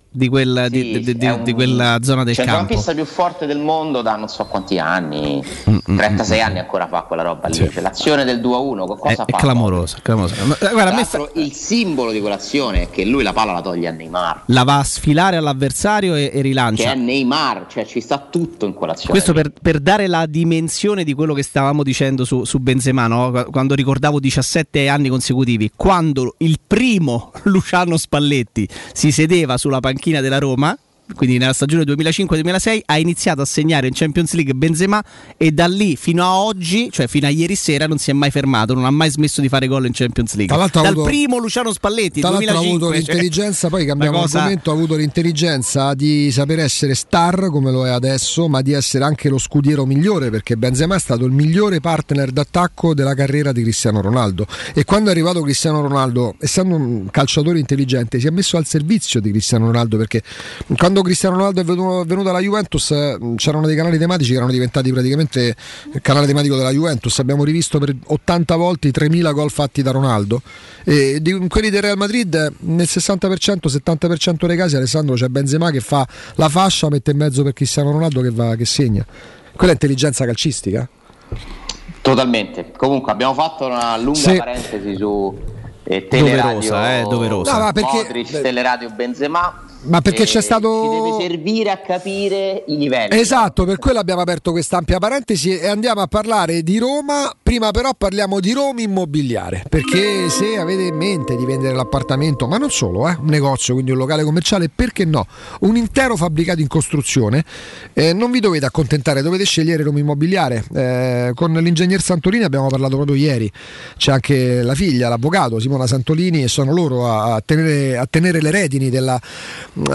di, quel, sì, di, di, di, un, di quella zona del cioè, campo. C'è una pista più forte del mondo da non so quanti anni, mm, trentasei mm, anni ancora fa quella roba lì. Sì. Cioè, l'azione del due a uno cosa è, fa? È clamorosa, clamorosa. Ma, guarda, me fa... il simbolo di quell'azione è che lui la palla la toglie a Neymar, la va a sfilare all'avversario e, e rilancia. Che è Neymar, cioè ci sta tutto in quell'azione. Questo per, per dare la dimensione di quello che stavamo dicendo su, su Benzema, no? Quando ricordavo diciassette anni consecutivi, quando il primo Luciano Spalletti si sedeva sulla panchina della Roma, quindi nella stagione duemilacinque duemilasei, ha iniziato a segnare in Champions League Benzema e da lì fino a oggi, cioè fino a ieri sera, non si è mai fermato, non ha mai smesso di fare gol in Champions League. Dal avuto, primo Luciano Spalletti tra l'altro duemilacinque, ha avuto l'intelligenza, cioè, poi cambiamo cosa... argomento, ha avuto l'intelligenza di saper essere star come lo è adesso, ma di essere anche lo scudiero migliore, perché Benzema è stato il migliore partner d'attacco della carriera di Cristiano Ronaldo, e quando è arrivato Cristiano Ronaldo, essendo un calciatore intelligente, si è messo al servizio di Cristiano Ronaldo, perché quando quando Cristiano Ronaldo è venuto, venuto alla Juventus c'erano dei canali tematici che erano diventati praticamente il canale tematico della Juventus. Abbiamo rivisto per ottanta volte i tremila gol fatti da Ronaldo, e di quelli del Real Madrid nel sessanta per cento settanta per cento dei casi, Alessandro, c'è Benzema che fa la fascia, mette in mezzo per Cristiano Ronaldo che, va, che segna. Quella è intelligenza calcistica? Totalmente. Comunque abbiamo fatto una lunga sì. parentesi su eh, Teleradio doverosa, eh, doverosa. No, ma perché, Modric, beh, Teleradio Benzema. Ma perché c'è stato... Ci deve servire a capire i livelli. Esatto, per quello abbiamo aperto quest'ampia parentesi e andiamo a parlare di Roma. Prima però parliamo di Roma Immobiliare, perché se avete in mente di vendere l'appartamento, ma non solo, eh, un negozio, quindi un locale commerciale, perché no, un intero fabbricato in costruzione, eh, non vi dovete accontentare, dovete scegliere Roma Immobiliare. Eh, con l'ingegner Santolini abbiamo parlato proprio ieri, c'è anche la figlia, l'avvocato Simona Santolini, e sono loro a tenere, a tenere le redini della...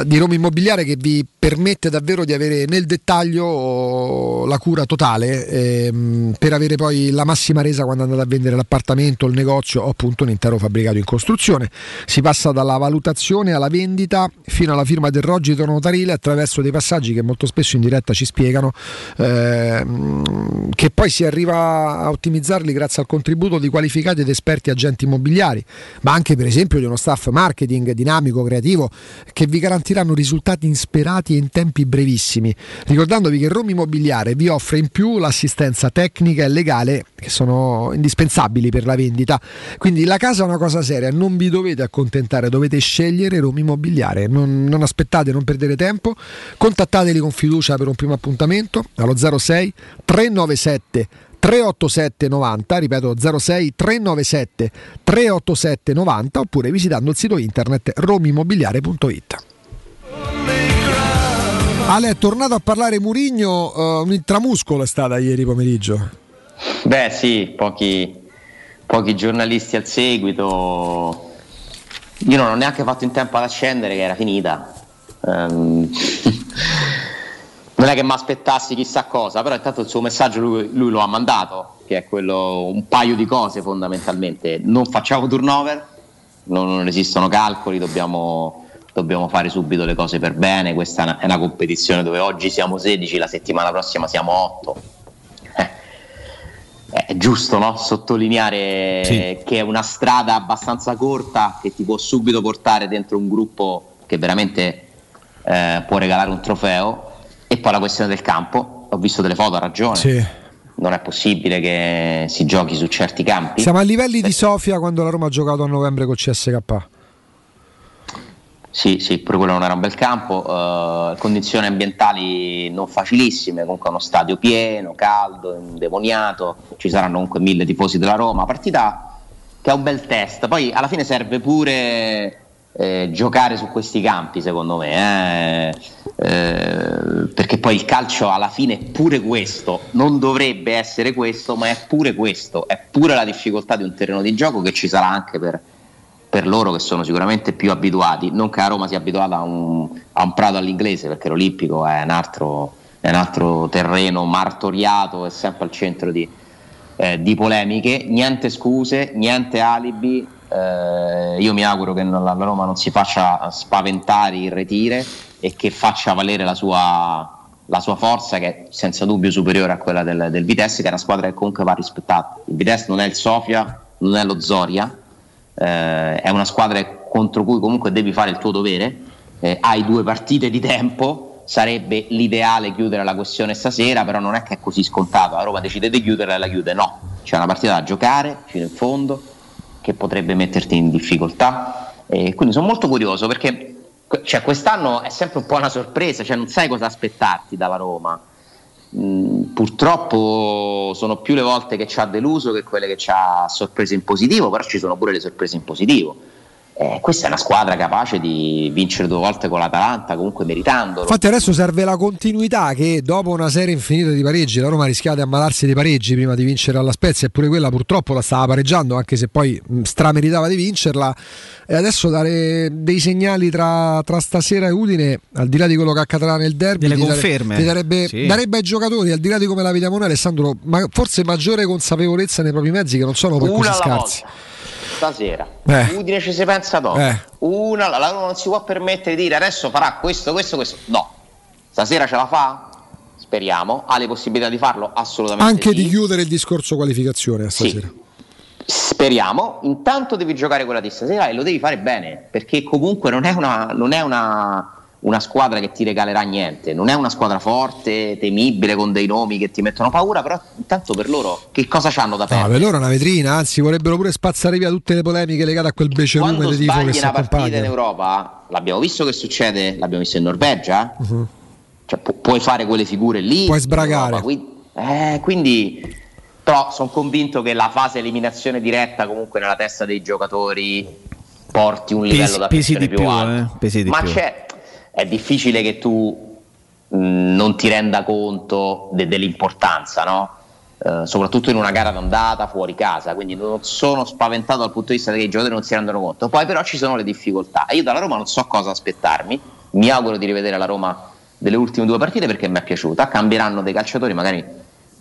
di Roma Immobiliare, che vi permette davvero di avere nel dettaglio la cura totale, ehm, per avere poi la massima resa quando andate a vendere l'appartamento, il negozio o appunto un intero fabbricato in costruzione. Si passa dalla valutazione alla vendita fino alla firma del rogito notarile, attraverso dei passaggi che molto spesso in diretta ci spiegano, ehm, che poi si arriva a ottimizzarli grazie al contributo di qualificati ed esperti agenti immobiliari, ma anche per esempio di uno staff marketing dinamico, creativo, che vi garantiranno risultati insperati e in tempi brevissimi, ricordandovi che Roma Immobiliare vi offre in più l'assistenza tecnica e legale che sono indispensabili per la vendita. Quindi la casa è una cosa seria, non vi dovete accontentare, dovete scegliere Roma Immobiliare. Non, non aspettate, non perdete tempo, contattateli con fiducia per un primo appuntamento allo zero sei tre nove sette tre otto sette novanta, ripeto zero sei tre nove sette tre otto sette novanta, oppure visitando il sito internet romimmobiliare punto it. Ale, è tornato a parlare Mourinho, uh, un intramuscolo è stata ieri pomeriggio. Beh sì, pochi, pochi giornalisti al seguito, io non ho neanche fatto in tempo ad accendere che era finita. Um... Non è che mi aspettassi chissà cosa, però intanto il suo messaggio lui, lui lo ha mandato, che è quello, un paio di cose fondamentalmente: non facciamo turnover, non, non esistono calcoli, dobbiamo, dobbiamo fare subito le cose per bene. Questa è una, è una competizione dove oggi siamo sedici, la settimana prossima siamo otto. Eh, è giusto, no? Sottolineare sì. che è una strada abbastanza corta che ti può subito portare dentro un gruppo che veramente eh, può regalare un trofeo. E poi la questione del campo, ho visto delle foto, ha ragione, sì. non è possibile che si giochi su certi campi. Siamo a livelli di Sofia quando la Roma ha giocato a novembre col C S K A. Sì, sì, pure quello non era un bel campo, uh, condizioni ambientali non facilissime, comunque uno stadio pieno, caldo, indemoniato, ci saranno comunque mille tifosi della Roma, partita che è un bel test, poi alla fine serve pure... Eh, giocare su questi campi, secondo me, eh? Eh, perché poi il calcio alla fine è pure questo, non dovrebbe essere questo, ma è pure questo, è pure la difficoltà di un terreno di gioco che ci sarà anche per, per loro che sono sicuramente più abituati, non che a Roma sia abituata a un, a un prato all'inglese, perché l'Olimpico è un altro, è un altro terreno martoriato, è sempre al centro di, eh, di polemiche, niente scuse, niente alibi. Eh, io mi auguro che la Roma non si faccia spaventare, irretire, e che faccia valere la sua, la sua forza, che è senza dubbio superiore a quella del, del Vitesse, che è una squadra che comunque va rispettata. Il Vitesse non è il Sofia, non è lo Zoria, eh, è una squadra contro cui comunque devi fare il tuo dovere, eh, hai due partite di tempo, sarebbe l'ideale chiudere la questione stasera, però non è che è così scontato, la Roma decide di chiuderla e la chiude, no, c'è una partita da giocare fino in fondo che potrebbe metterti in difficoltà, eh, quindi sono molto curioso, perché cioè, quest'anno è sempre un po' una sorpresa, cioè non sai cosa aspettarti dalla Roma, mm, purtroppo sono più le volte che ci ha deluso che quelle che ci ha sorprese in positivo, però ci sono pure le sorprese in positivo. Eh, questa è una squadra capace di vincere due volte con l'Atalanta, comunque meritandolo. Infatti adesso serve la continuità, che dopo una serie infinita di pareggi, la Roma rischiava di ammalarsi dei pareggi prima di vincere alla Spezia, eppure quella purtroppo la stava pareggiando, anche se poi strameritava di vincerla, e adesso dare dei segnali tra, tra stasera e Udine, al di là di quello che accadrà nel derby, delle conferme, dare, darebbe, sì. darebbe ai giocatori, al di là di come la vediamo noi, Alessandro, ma forse maggiore consapevolezza nei propri mezzi, che non sono poi così scarsi volta. stasera, eh. Udine ci si pensa dopo, eh. Una, la Roma non si può permettere di dire adesso farà questo, questo, questo. No, stasera ce la fa? Speriamo. Ha le possibilità di farlo? Assolutamente. Anche sì. Di chiudere il discorso qualificazione stasera. Sì. Speriamo. Intanto devi giocare quella di stasera e lo devi fare bene, perché comunque non è una, non è una, una squadra che ti regalerà niente, non è una squadra forte, temibile, con dei nomi che ti mettono paura, però intanto per loro che cosa c'hanno da perdere? No, per loro è una vetrina, anzi vorrebbero pure spazzare via tutte le polemiche legate a quel becerume di tifo che si accompagna. Quando sbagli una partita in Europa, l'abbiamo visto che succede, l'abbiamo visto in Norvegia, uh-huh. Cioè, pu- puoi fare quelle figure lì, puoi sbragare Europa, quindi, eh, quindi però sono convinto che la fase eliminazione diretta comunque nella testa dei giocatori porti un livello da più più alto, eh? Pesi di ma più. C'è è difficile che tu mh, non ti renda conto de- dell'importanza, no? Eh, soprattutto in una gara d'andata fuori casa, quindi non sono spaventato dal punto di vista che i giocatori non si rendono conto. Poi però ci sono le difficoltà e io dalla Roma non so cosa aspettarmi. Mi auguro di rivedere la Roma delle ultime due partite perché mi è piaciuta. Cambieranno dei calciatori, magari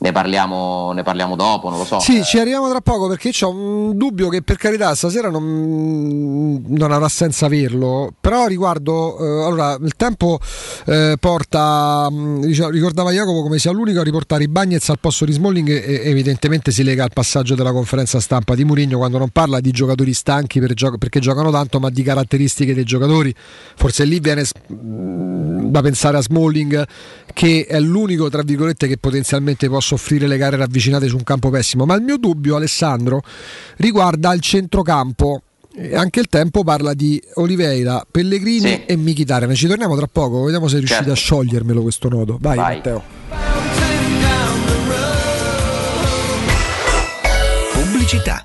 ne parliamo, ne parliamo dopo, non lo so. Sì, eh. Ci arriviamo tra poco perché c'ho un dubbio che per carità stasera non, non avrà senso averlo, però riguardo eh, allora il tempo eh, porta mh, diciamo, ricordava Jacopo come sia l'unico a riportare i Bagnets al posto di Smalling e evidentemente si lega al passaggio della conferenza stampa di Mourinho quando non parla di giocatori stanchi per gioco, perché giocano tanto, ma di caratteristiche dei giocatori. Forse lì viene mh, da pensare a Smalling che è l'unico tra virgolette che potenzialmente può soffrire le gare ravvicinate su un campo pessimo. Ma il mio dubbio, Alessandro, riguarda il centrocampo. Anche il tempo parla di Oliveira, Pellegrini sì. e Mkhitaryan. Ci torniamo tra poco, vediamo se riuscite certo. a sciogliermelo questo nodo. Vai, Vai. Matteo. Pubblicità.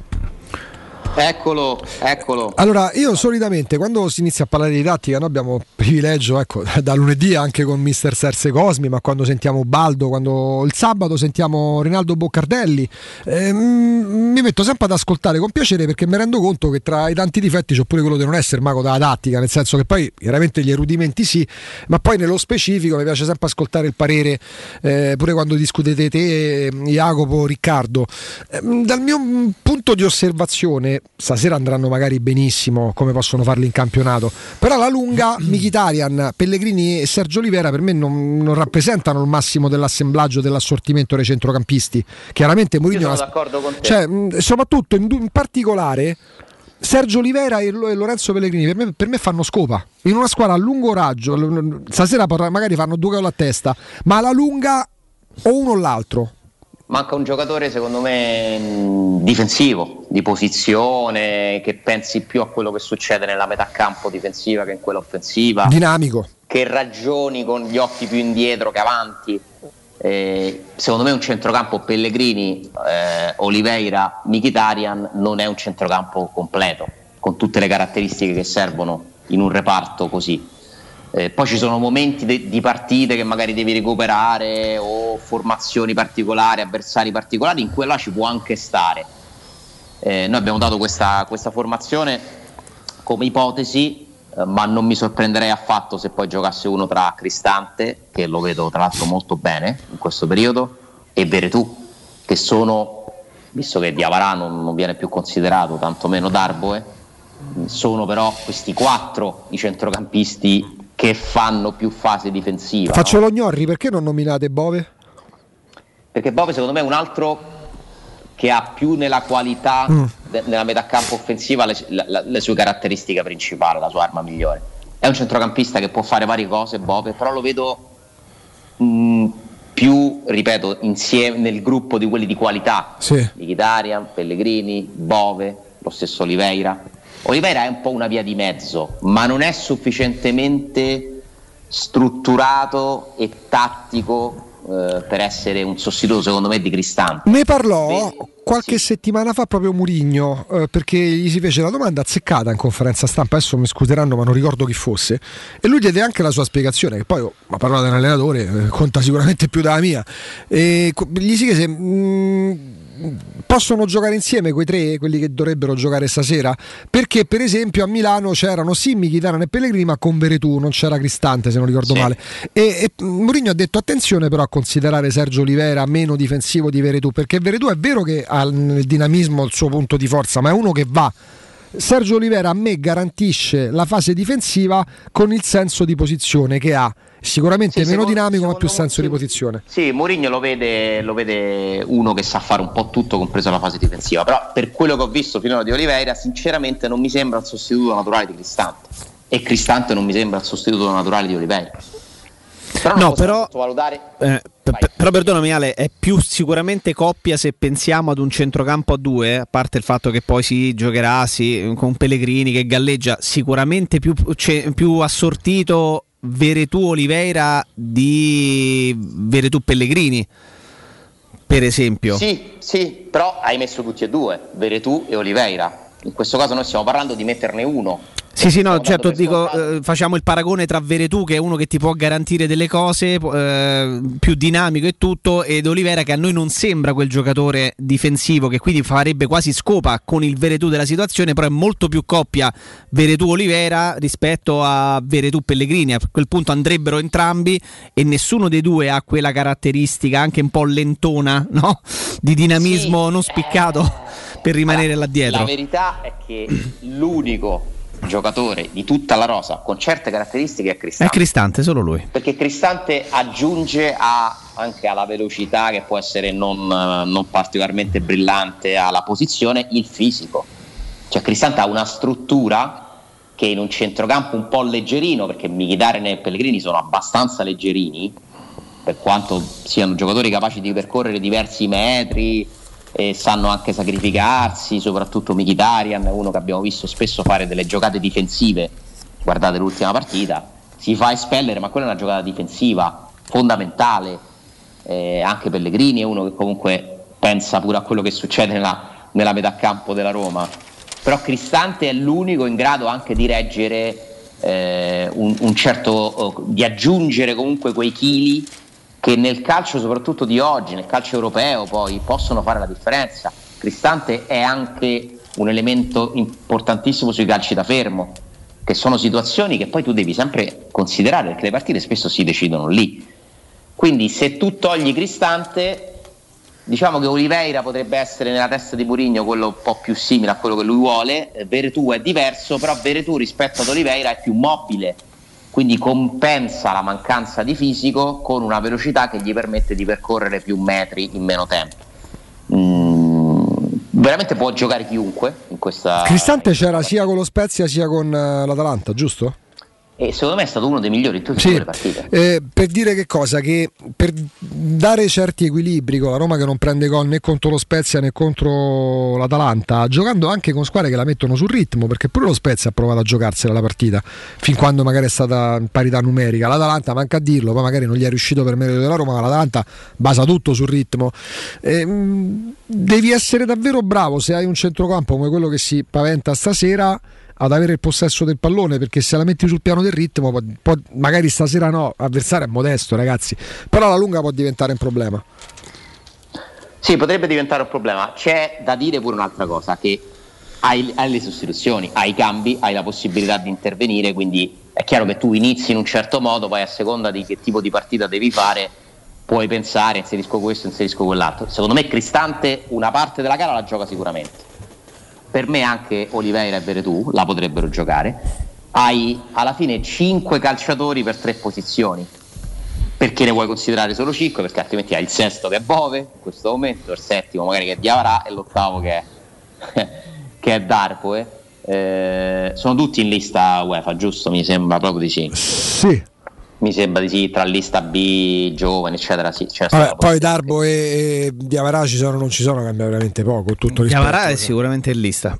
Eccolo, eccolo. Allora, io solitamente quando si inizia a parlare di tattica, noi abbiamo il privilegio, ecco, da lunedì anche con mister Serse Cosmi, ma quando sentiamo Baldo, quando il sabato sentiamo Rinaldo Boccardelli, eh, mi metto sempre ad ascoltare con piacere, perché mi rendo conto che tra i tanti difetti c'è pure quello di non essere mago della tattica, nel senso che poi chiaramente gli erudimenti sì, ma poi nello specifico mi piace sempre ascoltare il parere, eh, pure quando discutete te, Jacopo, Riccardo. Eh, dal mio punto di osservazione stasera andranno magari benissimo, come possono farli in campionato, però alla lunga Mkhitaryan, Pellegrini e Sergio Oliveira per me non, non rappresentano il massimo dell'assemblaggio, dell'assortimento dei centrocampisti. Chiaramente Mourinho, io sono d'accordo con te, cioè, soprattutto in, in particolare Sergio Oliveira e Lorenzo Pellegrini per me, per me fanno scopa in una squadra a lungo raggio. Stasera magari fanno due gol a testa, ma alla lunga o uno o l'altro. Manca un giocatore, secondo me, difensivo, di posizione, che pensi più a quello che succede nella metà campo difensiva che in quella offensiva. Dinamico. Che ragioni con gli occhi più indietro che avanti. Eh, secondo me un centrocampo Pellegrini, eh, Oliveira, Mkhitaryan non è un centrocampo completo, con tutte le caratteristiche che servono in un reparto così. Eh, poi ci sono momenti de- di partite che magari devi recuperare, o formazioni particolari, avversari particolari, in cui là ci può anche stare. Eh, noi abbiamo dato questa, questa formazione come ipotesi, eh, ma non mi sorprenderei affatto se poi giocasse uno tra Cristante, che lo vedo tra l'altro molto bene in questo periodo, e Veretù, che sono, visto che Diawara non, non viene più considerato, tantomeno Darboe, sono però questi quattro i centrocampisti che fanno più fase difensiva. Faccio, no? Lo Gnorri, perché non nominate Bove? Perché Bove secondo me è un altro che ha più nella qualità, mm. de- nella metà campo offensiva le, la, le sue caratteristiche principali, la sua arma migliore. È un centrocampista che può fare varie cose, Bove, però lo vedo mh, più, ripeto, insieme nel gruppo di quelli di qualità. Sì. Mkhitaryan, Pellegrini, Bove, lo stesso Oliveira. Oliveira è un po' una via di mezzo, ma non è sufficientemente strutturato e tattico eh, per essere un sostituto, secondo me, di Cristante. Ne parlò, Qualche sì. settimana fa proprio Mourinho, eh, perché gli si fece la domanda azzeccata in conferenza stampa, adesso mi scuseranno ma non ricordo chi fosse, e lui diede anche la sua spiegazione, che poi, oh, la parola di un allenatore eh, conta sicuramente più della mia, e gli si chiese mh, possono giocare insieme quei tre, quelli che dovrebbero giocare stasera, perché per esempio a Milano c'erano sì Mkhitaryan e Pellegrini ma con Veretù non c'era Cristante se non ricordo sì. male, e, e Mourinho ha detto attenzione però a considerare Sergio Oliveira meno difensivo di Veretù, perché Veretù è vero che ha nel dinamismo il suo punto di forza ma è uno che va, Sergio Oliveira a me garantisce la fase difensiva con il senso di posizione che ha, sicuramente sì, meno secondo, dinamico secondo, ma più senso sì, di posizione. Sì, Mourinho lo vede, lo vede uno che sa fare un po' tutto, compresa la fase difensiva, però per quello che ho visto finora di Oliveira sinceramente non mi sembra un sostituto naturale di Cristante e Cristante non mi sembra il sostituto naturale di Oliveira. Però no, però, eh, però perdonami Ale, è più sicuramente coppia se pensiamo ad un centrocampo a due, a parte il fatto che poi si giocherà sì, con Pellegrini che galleggia, sicuramente più, cioè, più assortito Veretù Oliveira di Veretù Pellegrini per esempio. Sì, sì, però hai messo tutti e due, Veretù e Oliveira. In questo caso noi stiamo parlando di metterne uno. Sì, sì, no, certo, dico, eh, facciamo il paragone tra Veretù, che è uno che ti può garantire delle cose, eh, più dinamico e tutto, ed Oliveira, che a noi non sembra quel giocatore difensivo, che quindi farebbe quasi scopa con il Veretù della situazione, però è molto più coppia Veretù-Oliveira rispetto a Veretù-Pellegrini. A quel punto andrebbero entrambi e nessuno dei due ha quella caratteristica anche un po' lentona, no? Di dinamismo sì, non spiccato eh, per rimanere là dietro. La verità è che l'unico giocatore di tutta la rosa con certe caratteristiche è Cristante. È Cristante, solo lui. Perché Cristante aggiunge a, anche alla velocità che può essere non, non particolarmente brillante, alla posizione, il fisico. Cioè Cristante ha una struttura che in un centrocampo un po' leggerino, perché Mkhitaryan e Pellegrini sono abbastanza leggerini, per quanto siano giocatori capaci di percorrere diversi metri, e sanno anche sacrificarsi, soprattutto Mkhitaryan, uno che abbiamo visto spesso fare delle giocate difensive, guardate l'ultima partita, si fa espellere ma quella è una giocata difensiva fondamentale, eh, anche Pellegrini è uno che comunque pensa pure a quello che succede nella, nella metà campo della Roma, però Cristante è l'unico in grado anche di reggere eh, un, un certo, di aggiungere comunque quei chili che nel calcio soprattutto di oggi, nel calcio europeo poi, possono fare la differenza. Cristante è anche un elemento importantissimo sui calci da fermo, che sono situazioni che poi tu devi sempre considerare, perché le partite spesso si decidono lì. Quindi se tu togli Cristante, diciamo che Oliveira potrebbe essere nella testa di Mourinho quello un po' più simile a quello che lui vuole, Veretù è diverso, però Veretù rispetto ad Oliveira è più mobile, quindi compensa la mancanza di fisico con una velocità che gli permette di percorrere più metri in meno tempo. Mm, veramente può giocare chiunque in questa. Cristante in questa c'era partita. Sia con lo Spezia sia con uh, l'Atalanta, giusto? E secondo me è stato uno dei migliori in tutte sì. le partite. Eh, per dire che cosa? Che per dare certi equilibri con la Roma che non prende gol né contro lo Spezia né contro l'Atalanta, giocando anche con squadre che la mettono sul ritmo, perché pure lo Spezia ha provato a giocarsela la partita, fin quando magari è stata in parità numerica. L'Atalanta, manca a dirlo, poi magari non gli è riuscito per merito della Roma, ma l'Atalanta basa tutto sul ritmo. Eh, devi essere davvero bravo se hai un centrocampo come quello che si paventa stasera, ad avere il possesso del pallone, perché se la metti sul piano del ritmo può, può, magari stasera no, l'avversario è modesto ragazzi, però alla lunga può diventare un problema. Sì, potrebbe diventare un problema. C'è da dire pure un'altra cosa, che hai, hai le sostituzioni, hai i cambi, hai la possibilità di intervenire, quindi è chiaro che tu inizi in un certo modo, poi a seconda di che tipo di partita devi fare puoi pensare inserisco questo, inserisco quell'altro. Secondo me Cristante una parte della gara la gioca sicuramente. Per me anche Oliveira e Veretù la potrebbero giocare. Hai alla fine cinque calciatori per tre posizioni, perché ne vuoi considerare solo cinque, perché altrimenti hai il sesto che è Bove in questo momento, il settimo magari che è Diavara e l'ottavo che è, che è Darpoe. Eh, sono tutti in lista UEFA, giusto? Mi sembra proprio di sì. Sì. Mi sembra di sì, tra lista B, giovani, eccetera. Sì, vabbè, poi Darbo e, e Diavara ci sono, non ci sono, cambia veramente poco. Tutto Diavara è sicuramente in lista,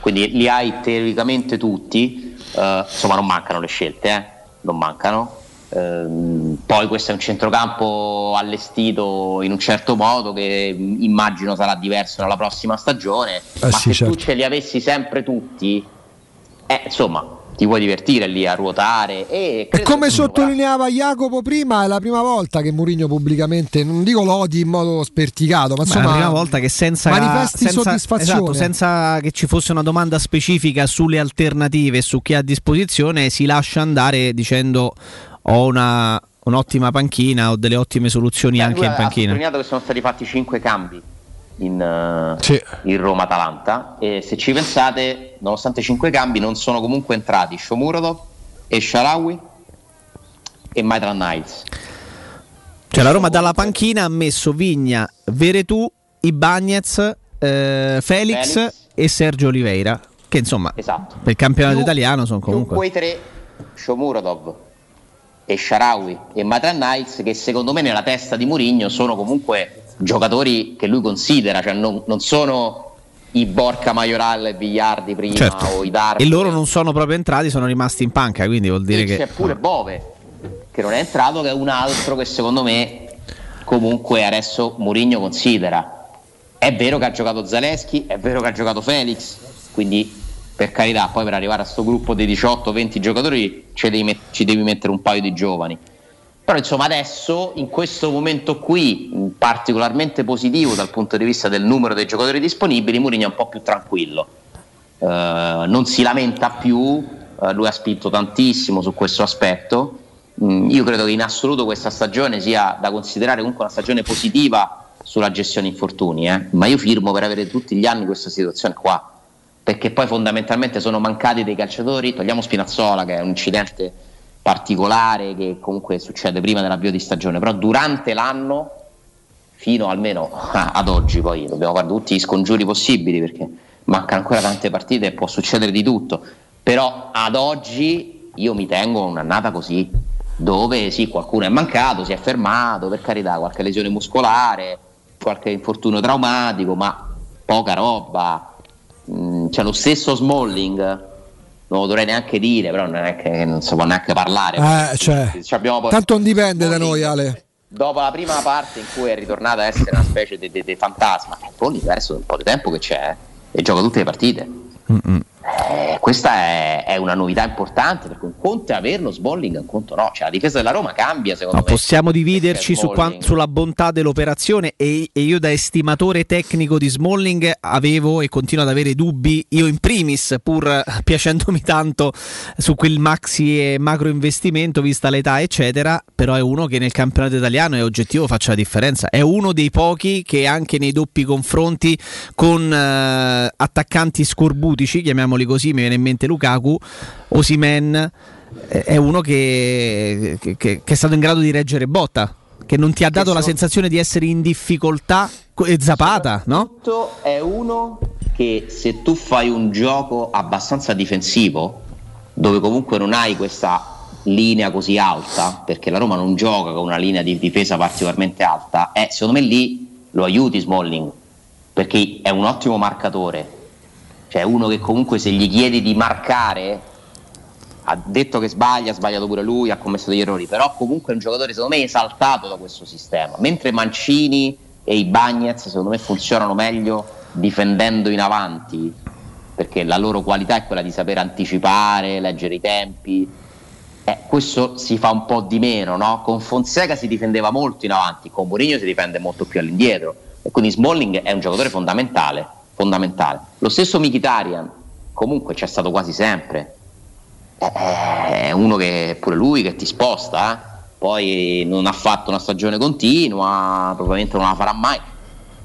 quindi li hai teoricamente tutti. Uh, insomma, non mancano le scelte, eh? Non mancano. Uh, Poi questo è un centrocampo allestito in un certo modo che immagino sarà diverso nella prossima stagione, eh ma sì, se certo. tu ce li avessi sempre tutti, eh, insomma ti puoi divertire lì a ruotare. E, e come sottolineava farà. Jacopo prima, è la prima volta che Mourinho pubblicamente, non dico lodi in modo sperticato, ma insomma ma è la prima volta che senza manifesti senza, soddisfazione esatto, senza che ci fosse una domanda specifica sulle alternative, su chi ha a disposizione, si lascia andare dicendo ho una, un'ottima panchina, ho delle ottime soluzioni. Beh, anche in panchina ha sottolineato che sono stati fatti cinque cambi in, sì. in Roma-Atalanta, e se ci pensate, nonostante cinque cambi, non sono comunque entrati Shomurodov e Sharawi e Maitland Niles. Cioè la Roma dalla panchina ha messo Vigna, Veretù, Ibañez, eh, Felix, Felix e Sergio Oliveira, che insomma esatto. per il campionato più, italiano sono comunque quei tre, Shomurodov e Sharawi e Maitland Niles, che secondo me nella testa di Mourinho sono comunque giocatori che lui considera, cioè non, non sono i Borca Majoral e Vigliardi prima certo. o i Darby, e loro non sono proprio entrati, sono rimasti in panca, quindi vuol dire e che c'è pure Bove che non è entrato, che è un altro che secondo me comunque adesso Mourinho considera. È vero che ha giocato Zalewski, è vero che ha giocato Felix, quindi per carità, poi per arrivare a sto gruppo dei diciotto venti giocatori ci devi, met- ci devi mettere un paio di giovani. Però insomma adesso, in questo momento qui, particolarmente positivo dal punto di vista del numero dei giocatori disponibili, Mourinho è un po' più tranquillo, uh, non si lamenta più, uh, lui ha spinto tantissimo su questo aspetto. Mm, io credo che in assoluto questa stagione sia da considerare comunque una stagione positiva sulla gestione infortuni, eh? ma io firmo per avere tutti gli anni questa situazione qua, perché poi fondamentalmente sono mancati dei calciatori. Togliamo Spinazzola, che è un incidente particolare che comunque succede prima dell'avvio di stagione, però durante l'anno fino almeno ad oggi, poi dobbiamo fare tutti gli scongiuri possibili perché mancano ancora tante partite e può succedere di tutto, però ad oggi io mi tengo un'annata così, dove sì, qualcuno è mancato, si è fermato, per carità, qualche lesione muscolare, qualche infortunio traumatico, ma poca roba. C'è lo stesso Smalling, non lo dovrei neanche dire, però non, è che, non si può neanche parlare, eh, cioè, tanto non dipende da noi, Ale. Dopo la prima parte in cui è ritornata a essere una specie di de, de fantasma, Bolli adesso è un po' di tempo che c'è eh, e gioca tutte le partite. Eh, questa è, è una novità importante, perché un conto è averlo Smalling, un conto no, cioè la difesa della Roma cambia secondo no, me. Possiamo dividerci su quant- sulla bontà dell'operazione e, e io da estimatore tecnico di Smalling avevo e continuo ad avere dubbi, io in primis, pur piacendomi tanto, su quel maxi e macro investimento vista l'età eccetera, però è uno che nel campionato italiano è oggettivo, faccia la differenza, è uno dei pochi che anche nei doppi confronti con eh, attaccanti scorbuti, chiamiamoli così, mi viene in mente Lukaku, Osimhen, è uno che, che, che è stato in grado di reggere botta, che non ti ha dato la sensazione di essere in difficoltà, e Zapata, no? È uno che se tu fai un gioco abbastanza difensivo, dove comunque non hai questa linea così alta, perché la Roma non gioca con una linea di difesa particolarmente alta, eh, secondo me lì lo aiuti Smalling, perché è un ottimo marcatore. Cioè uno che comunque se gli chiedi di marcare, ha detto che sbaglia, ha sbagliato pure lui, ha commesso degli errori, però comunque è un giocatore secondo me esaltato da questo sistema, mentre Mancini e Ibañez secondo me funzionano meglio difendendo in avanti, perché la loro qualità è quella di saper anticipare, leggere i tempi, eh, questo si fa un po' di meno, no? Con Fonseca si difendeva molto in avanti, con Mourinho si difende molto più all'indietro, e quindi Smalling è un giocatore fondamentale. Fondamentale. Lo stesso Mkhitaryan comunque c'è stato quasi sempre, è uno che pure lui che ti sposta, eh? poi non ha fatto una stagione continua, probabilmente non la farà mai,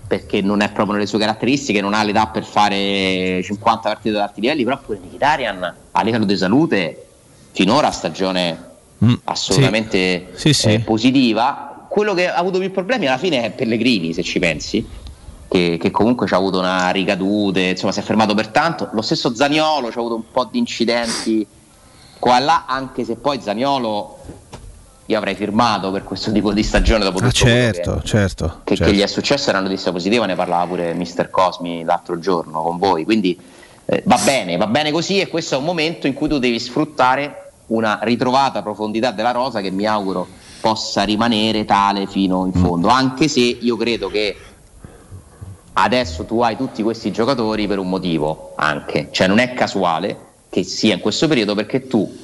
perché non è proprio nelle sue caratteristiche, non ha l'età per fare cinquanta partite ad alti livelli, però pure Mkhitaryan a livello di salute finora stagione mm, assolutamente sì, sì, eh, sì. positiva. Quello che ha avuto più problemi alla fine è Pellegrini, se ci pensi, Che, che comunque ci ha avuto una ricadute, insomma si è fermato per tanto. Lo stesso Zaniolo ci ha avuto un po' di incidenti qua e là, anche se poi Zaniolo io avrei firmato per questo tipo di stagione dopo tutto ah, certo, che, certo, che, certo. che gli è successo. Era una notizia positiva, ne parlava pure mister Cosmi l'altro giorno con voi, quindi eh, va bene, va bene così, e questo è un momento in cui tu devi sfruttare una ritrovata profondità della rosa che mi auguro possa rimanere tale fino in fondo, anche se io credo che adesso tu hai tutti questi giocatori per un motivo anche, cioè non è casuale che sia in questo periodo, perché tu,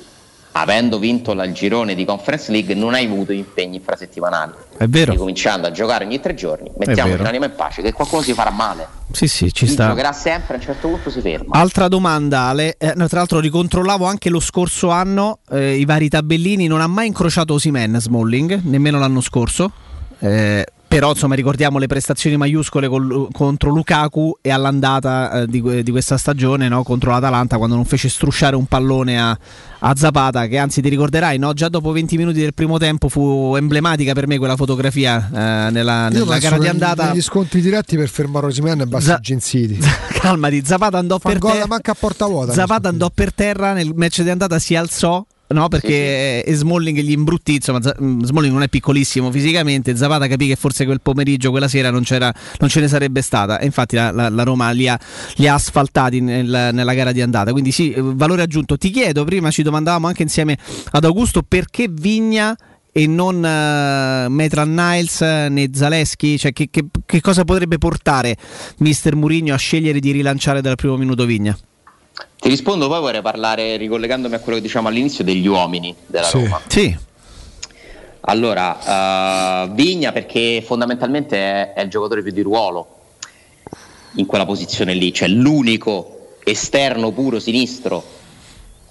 avendo vinto il girone di Conference League, non hai avuto impegni infrasettimanali. È vero. Ricominciando a giocare ogni tre giorni, mettiamo l'anima in pace, che qualcuno si farà male. Sì, sì, ci si sta. Giocherà sempre, a un certo punto si ferma. Altra domanda, Ale. Eh, tra l'altro, ricontrollavo anche lo scorso anno eh, i vari tabellini. Non ha mai incrociato Osimhen Smalling, nemmeno l'anno scorso. Eh, però insomma ricordiamo le prestazioni maiuscole col, contro Lukaku e all'andata eh, di, di questa stagione, no? Contro l'Atalanta, quando non fece strusciare un pallone a, a Zapata, che anzi ti ricorderai, no? Già dopo venti minuti del primo tempo fu emblematica per me quella fotografia eh, nella, nella gara di andata. Gli scontri diretti per fermare Osimhen e basta Gensiti. Calmati, Zapata andò Fan per terra, manca a porta vuota. Zapata andò per terra nel match di andata, si alzò. No, perché sì, sì. Smalling gli imbruttì, insomma, Z- Smalling non è piccolissimo fisicamente. Zapata capì che forse quel pomeriggio, quella sera non, c'era, non ce ne sarebbe stata. E infatti la, la, la Roma li ha, li ha asfaltati nel, nella gara di andata. Quindi sì, valore aggiunto. Ti chiedo, prima ci domandavamo anche insieme ad Augusto, perché Vigna e non uh, Maitland Niles né Zalewski, cioè che, che, che cosa potrebbe portare mister Mourinho a scegliere di rilanciare dal primo minuto Vigna? Ti rispondo, poi vorrei parlare, ricollegandomi a quello che diciamo all'inizio, degli uomini della sì. Roma. Sì. Allora, uh, Vigna, perché fondamentalmente è, è il giocatore più di ruolo in quella posizione lì, cioè l'unico esterno puro sinistro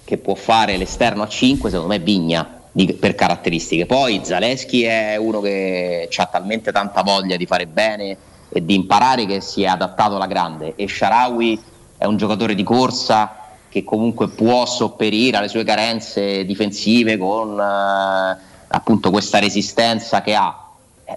che può fare l'esterno a cinque, secondo me è Vigna, di, per caratteristiche. Poi Zalewski è uno che ha talmente tanta voglia di fare bene e di imparare che si è adattato alla grande, e Shaarawy è un giocatore di corsa che comunque può sopperire alle sue carenze difensive con eh, appunto questa resistenza che ha.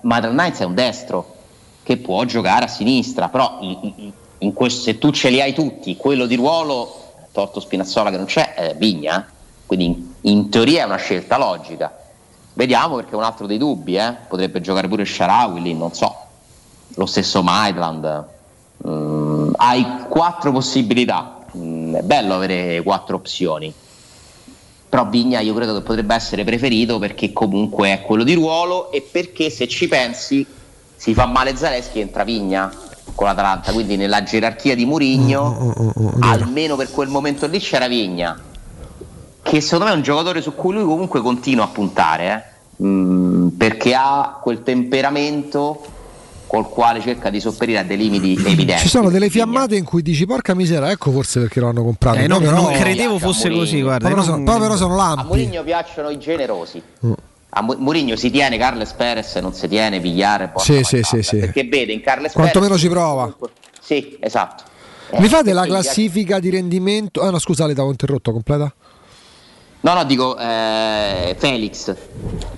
Maitland Niles è un destro che può giocare a sinistra, però in, in questo, se tu ce li hai tutti, quello di ruolo, tolto Spinazzola che non c'è, è Vigna, quindi in, in teoria è una scelta logica. Vediamo, perché è un altro dei dubbi, eh? Potrebbe giocare pure Shaarawy lì, non so, lo stesso Maitland. Mm, hai quattro possibilità. Mm, è bello avere quattro opzioni, però Vigna io credo che potrebbe essere preferito, perché comunque è quello di ruolo, e perché se ci pensi si fa male Zalewski e entra Vigna con l'Atalanta, quindi nella gerarchia di Mourinho oh, oh, oh, oh, almeno per quel momento lì c'era Vigna, che secondo me è un giocatore su cui lui comunque continua a puntare eh? mm, perché ha quel temperamento col quale cerca di sopperire a dei limiti evidenti. Ci sono delle fiammate in cui dici porca misera, ecco forse perché lo hanno comprato. Eh, no, no, però, non credevo fosse così, guarda. Però, non, sono, però, però sono lampi. A Mourinho piacciono i generosi. Mm. A Mourinho si tiene Carles Perez, non si tiene Villar, sì, sì, sì, sì. Perché vede in Carles quanto Perez, quantomeno ci prova. Sì, esatto. Eh, Mi fate la classifica di rendimento? Ah no, scusa, le t'avevo interrotto, completa. No, no, dico eh, Felix,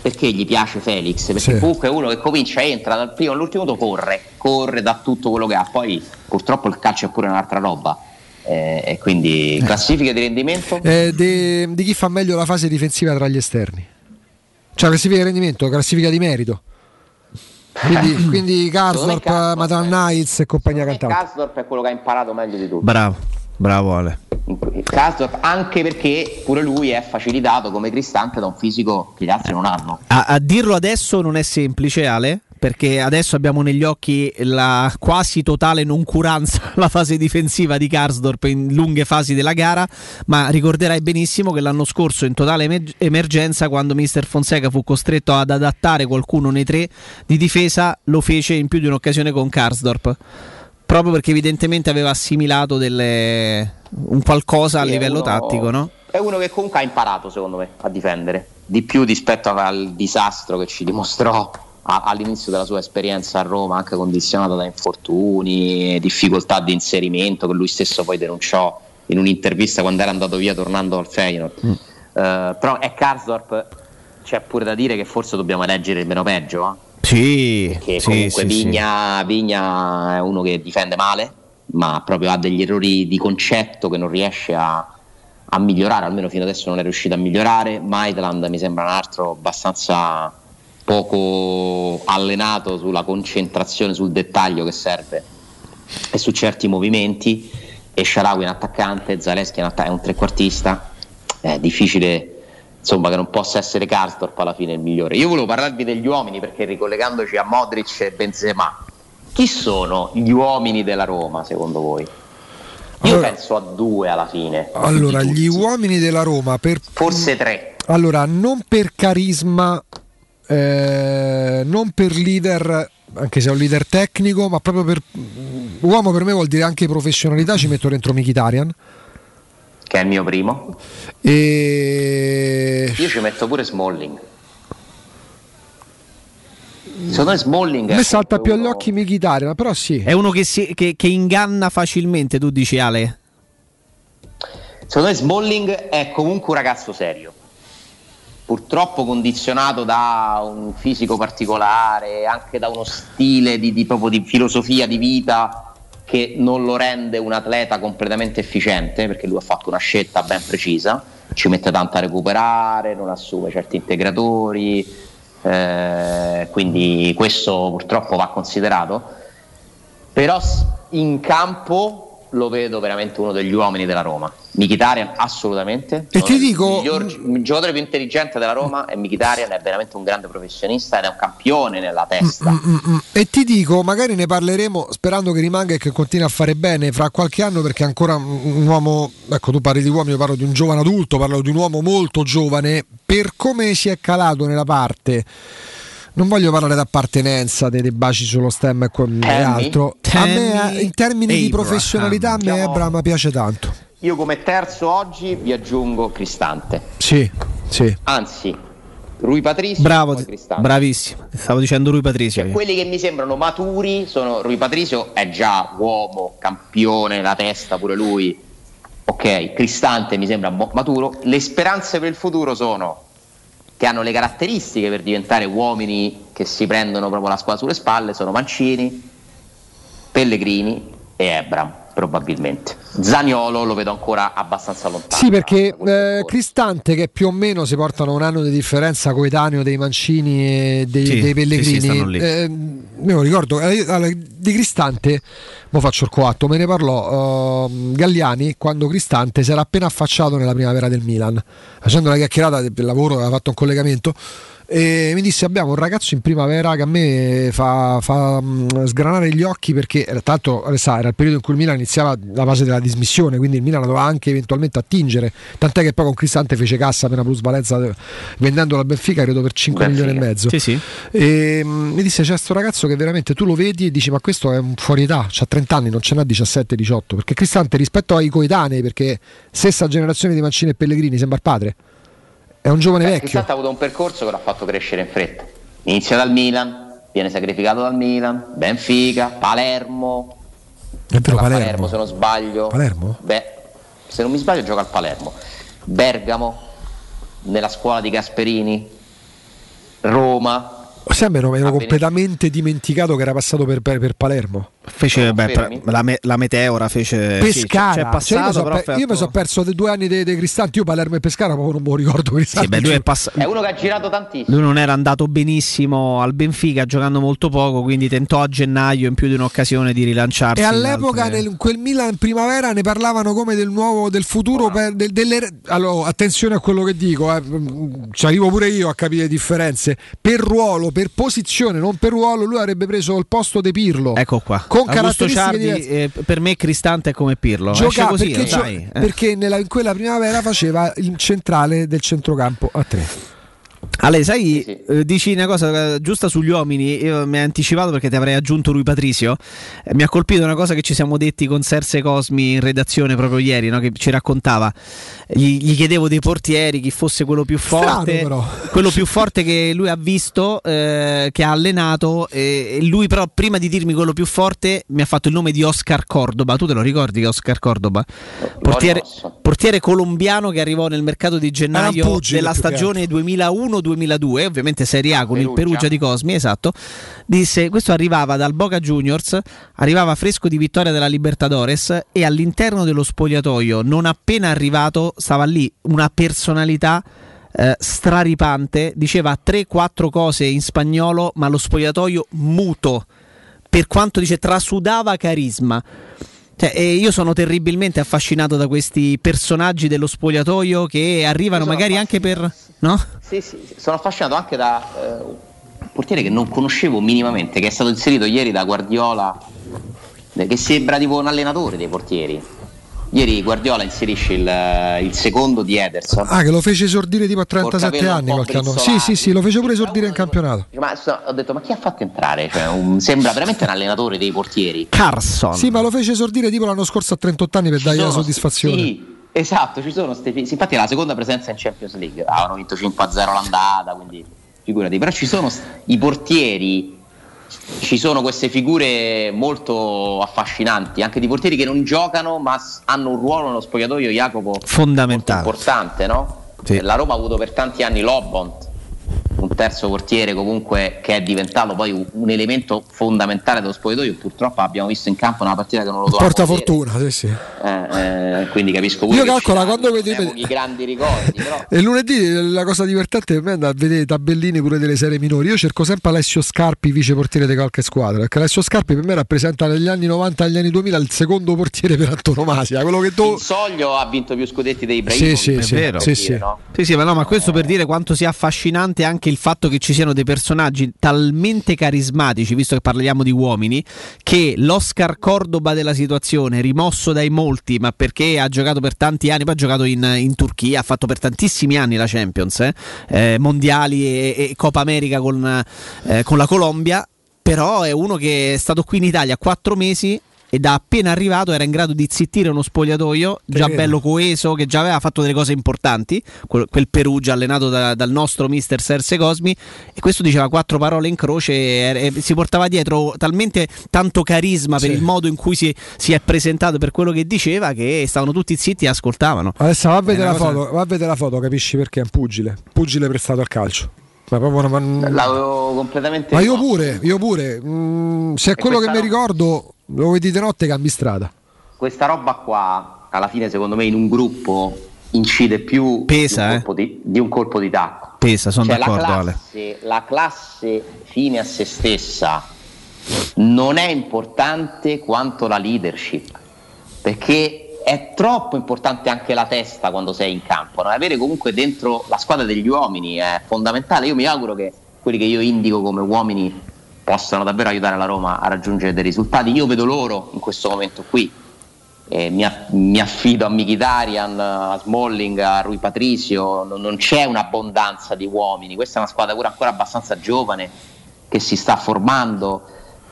perché gli piace Felix? Perché sì. comunque è uno che comincia, entra dal primo all'ultimo minuto, corre, corre da tutto quello che ha. Poi purtroppo il calcio è pure un'altra roba. Eh, e quindi classifica di rendimento? Eh, de, di chi fa meglio la fase difensiva tra gli esterni. Cioè classifica di rendimento, classifica di merito. Quindi, quindi Karsdorp, Maitland Niles e compagnia cantante. Karsdorp è quello che ha imparato meglio di tutti. Bravo, bravo Ale. Karsdorp, anche perché pure lui è facilitato come Cristante da un fisico che gli altri non hanno. A, a dirlo adesso non è semplice, Ale, perché adesso abbiamo negli occhi la quasi totale noncuranza alla fase difensiva di Karsdorp in lunghe fasi della gara, ma ricorderai benissimo che l'anno scorso in totale emergenza, quando mister Fonseca fu costretto ad adattare qualcuno nei tre di difesa, lo fece in più di un'occasione con Karsdorp, proprio perché evidentemente aveva assimilato delle... un qualcosa a sì, livello uno, tattico, no? È uno che comunque ha imparato, secondo me, a difendere di più rispetto al disastro che ci dimostrò a, all'inizio della sua esperienza a Roma, anche condizionata da infortuni, difficoltà di inserimento, che lui stesso poi denunciò in un'intervista quando era andato via tornando al Feyenoord. Mm. Uh, però è Karsdorp, c'è pure da dire che forse dobbiamo eleggere il meno peggio, eh? Sì, perché sì, comunque sì, Vigna, sì. Vigna è uno che difende male, ma proprio ha degli errori di concetto che non riesce a, a migliorare, almeno fino adesso non è riuscito a migliorare. Maitland mi sembra un altro abbastanza poco allenato sulla concentrazione, sul dettaglio che serve e su certi movimenti, e Shaarawy è un attaccante, Zalewski è un, attac- è un trequartista, è difficile insomma che non possa essere Karsdorp alla fine il migliore. Io volevo parlarvi degli uomini, perché ricollegandoci a Modric e Benzema, chi sono gli uomini della Roma secondo voi? Io allora, penso a due alla fine. Allora, gli uomini della Roma per... forse tre. Allora, non per carisma, eh, non per leader, anche se è un leader tecnico, ma proprio per uomo, per me vuol dire anche professionalità, ci metto dentro Mkhitaryan, che è il mio primo, e io ci metto pure Smalling. Secondo me Smalling mi salta più uno... agli occhi Mkhitaryan, però sì, è uno che, si, che, che inganna facilmente. Tu dici, Ale? Secondo me Smalling è comunque un ragazzo serio, purtroppo condizionato da un fisico particolare, anche da uno stile di, di, proprio di filosofia di vita che non lo rende un atleta completamente efficiente, perché lui ha fatto una scelta ben precisa, ci mette tanto a recuperare, non assume certi integratori, eh, quindi questo purtroppo va considerato, però in campo lo vedo veramente uno degli uomini della Roma. Mkhitaryan assolutamente, e ti dico, il giocatore più intelligente della Roma è Mkhitaryan, è veramente un grande professionista ed è un campione nella testa. mm, mm, mm. E ti dico, magari ne parleremo, sperando che rimanga e che continui a fare bene fra qualche anno, perché ancora un uomo, ecco, tu parli di uomini, io parlo di un giovane adulto, parlo di un uomo molto giovane, per come si è calato nella parte, non voglio parlare d'appartenenza, dei baci sullo stemma e quell'altro, a me in termini Abraham. di professionalità a me Abraham piace tanto. Io come terzo oggi vi aggiungo Cristante. Sì, sì. Anzi, Rui Patricio. Bravo, e Cristante. Bravissimo, stavo dicendo Rui Patricio. Cioè, quelli che mi sembrano maturi sono Rui Patricio, è già uomo, campione, la testa pure lui. Ok, Cristante mi sembra maturo. Le speranze per il futuro sono che hanno le caratteristiche per diventare uomini che si prendono proprio la squadra sulle spalle, sono Mancini, Pellegrini e Ebram, probabilmente. Zaniolo lo vedo ancora abbastanza lontano. Sì, perché eh, Cristante, che più o meno si portano un anno di differenza, coetaneo dei Mancini e dei, sì, dei Pellegrini, sì, sì, eh, io ricordo eh, di Cristante, mo faccio il coatto, me ne parlò uh, Galliani quando Cristante si era appena affacciato nella primavera del Milan, facendo una chiacchierata del lavoro, aveva fatto un collegamento e mi disse: abbiamo un ragazzo in primavera che a me fa, fa mh, sgranare gli occhi, perché tra l'altro era il periodo in cui il Milan iniziava la fase della dismissione, quindi il Milan doveva anche eventualmente attingere, tant'è che poi con Cristante fece cassa per una plusvalenza vendendola a Benfica, credo per cinque milioni e mezzo. Sì, sì. E mh, mi disse: c'è questo ragazzo che veramente tu lo vedi e dici ma questo è un fuori età, c'ha trenta anni, non ce n'ha diciassette diciotto, perché Cristante rispetto ai coetanei, perché stessa generazione di Mancini e Pellegrini, sembra il padre, è un giovane Beh, vecchio. Cristante ha avuto un percorso che l'ha fatto crescere in fretta. Inizia dal Milan, viene sacrificato dal Milan, Benfica, Palermo. È vero, Palermo. Palermo, se non sbaglio. Palermo? Beh, se non mi sbaglio gioca al Palermo. Bergamo, nella scuola di Gasperini, Roma. Sì, me l'avevo completamente dimenticato che era passato per, per, per Palermo. Fece beh, la, me, la Meteora, fece Pescara. Sì, c'è passato, cioè io mi sono per, so perso due anni dei, dei Cristanti. Io Palermo e Pescara, ma non me lo ricordo. Cristanti, sì, beh, lui è, pass- è uno che ha girato tantissimo. Lui non era andato benissimo al Benfica, giocando molto poco, quindi tentò a gennaio in più di un'occasione di rilanciarsi. E all'epoca, altre... nel, quel Milan in primavera, ne parlavano come del nuovo, del futuro. Ah. Per, del, delle... Allora, attenzione a quello che dico, eh. Ci arrivo pure io a capire le differenze. Per ruolo, per posizione, non per ruolo, lui avrebbe preso il posto di Pirlo. Ecco qua. Con Augusto Ciardi, eh, per me Cristante è come Pirlo, gioca così, perché, gio- eh. perché nella, in quella primavera faceva il centrale del centrocampo a tre. Ale, sai, sì. eh, dici una cosa eh, giusta sugli uomini. Io mi hai anticipato perché ti avrei aggiunto Rui Patricio. Eh, mi ha colpito una cosa che ci siamo detti con Serse Cosmi in redazione proprio ieri, no? Che ci raccontava, gli, gli chiedevo dei portieri chi fosse quello più forte. Strano, però. Quello più forte che lui ha visto, eh, che ha allenato, e eh, lui però prima di dirmi quello più forte mi ha fatto il nome di Oscar Cordoba. Tu te lo ricordi che Oscar Cordoba? Portiere, portiere colombiano che arrivò nel mercato di gennaio pugile, della stagione duemilauno duemiladue, ovviamente Serie A con Perugia. Il Perugia di Cosmi, esatto. Disse, questo arrivava dal Boca Juniors, arrivava fresco di vittoria della Libertadores e all'interno dello spogliatoio, non appena arrivato, stava lì una personalità eh, straripante, diceva tre quattro cose in spagnolo, ma lo spogliatoio muto, per quanto dice trasudava carisma. Cioè, e io sono terribilmente affascinato da questi personaggi dello spogliatoio che arrivano magari anche per... no? Sì, sì, sono affascinato anche da eh, un portiere che non conoscevo minimamente, che è stato inserito ieri da Guardiola, che sembra tipo un allenatore dei portieri. Ieri Guardiola inserisce il, il secondo di Ederson. Ah, che lo fece esordire tipo a trentasette anni qualche anno. Sì, sì, sì, lo fece pure esordire in campionato. Ma ho detto, ma chi ha fatto entrare? Cioè, un, sembra veramente un allenatore dei portieri. Carson. Sì, ma lo fece esordire tipo l'anno scorso a trentotto anni per dargli la soddisfazione. Sì, esatto, ci sono ste... Infatti è la seconda presenza in Champions League. Avevano vinto cinque a zero l'andata, quindi figurati. Però ci sono st... i portieri... Ci sono queste figure molto affascinanti, anche di portieri che non giocano ma hanno un ruolo nello spogliatoio, Jacopo, fondamentale, importante, no? Sì. La Roma ha avuto per tanti anni Lobont, un terzo portiere comunque che è diventato poi un elemento fondamentale dello spogliatoio. Purtroppo abbiamo visto in campo una partita che non lo doveva porta fortuna, sì, sì. Eh, eh, quindi capisco pure io, calcola quando vedi i grandi ricordi, però. E lunedì la cosa divertente è andare a vedere i tabellini pure delle serie minori. Io cerco sempre Alessio Scarpi, vice portiere di qualche squadra, perché Alessio Scarpi per me rappresenta negli anni novanta agli anni duemila il secondo portiere per antonomasia, quello che tu... Soglio ha vinto più scudetti dei Ibrahimovic, sì, sì, è sì, vero, sì, sì. No? Sì, sì, ma no, ma questo eh. per dire quanto sia affascinante anche il fatto che ci siano dei personaggi talmente carismatici, visto che parliamo di uomini, che l'Oscar Cordoba della situazione, rimosso dai molti, ma perché ha giocato per tanti anni, poi ha giocato in, in Turchia, ha fatto per tantissimi anni la Champions, eh, eh, mondiali e, e Coppa America con, eh, con la Colombia, però è uno che è stato qui in Italia quattro mesi e da appena arrivato era in grado di zittire uno spogliatoio già bello coeso, che già aveva fatto delle cose importanti, quel Perugia allenato da, dal nostro mister Serse Cosmi, e questo diceva quattro parole in croce e, e si portava dietro talmente tanto carisma per sì. il modo in cui si, si è presentato, per quello che diceva, che stavano tutti zitti e ascoltavano. Adesso va a vedere, la, cosa... foto, va a vedere la foto, capisci perché è un pugile pugile prestato al calcio. Ma proprio una... l'avevo completamente ma io pure, io pure mm, se è e quello che mi ricordo, lo vedi di notte cambi strada. Questa roba qua alla fine secondo me in un gruppo incide più pesa, di, un eh. colpo di, di un colpo di tacco, pesa, sono cioè, d'accordo, la classe, Ale. La classe fine a se stessa non è importante quanto la leadership, perché è troppo importante anche la testa quando sei in campo, no? Avere comunque dentro la squadra degli uomini è fondamentale. Io mi auguro che quelli che io indico come uomini possano davvero aiutare la Roma a raggiungere dei risultati. Io vedo loro in questo momento qui, eh, mi, aff- mi affido a Mkhitaryan, a Smalling, a Rui Patricio. Non, non c'è un'abbondanza di uomini, questa è una squadra pure ancora abbastanza giovane che si sta formando,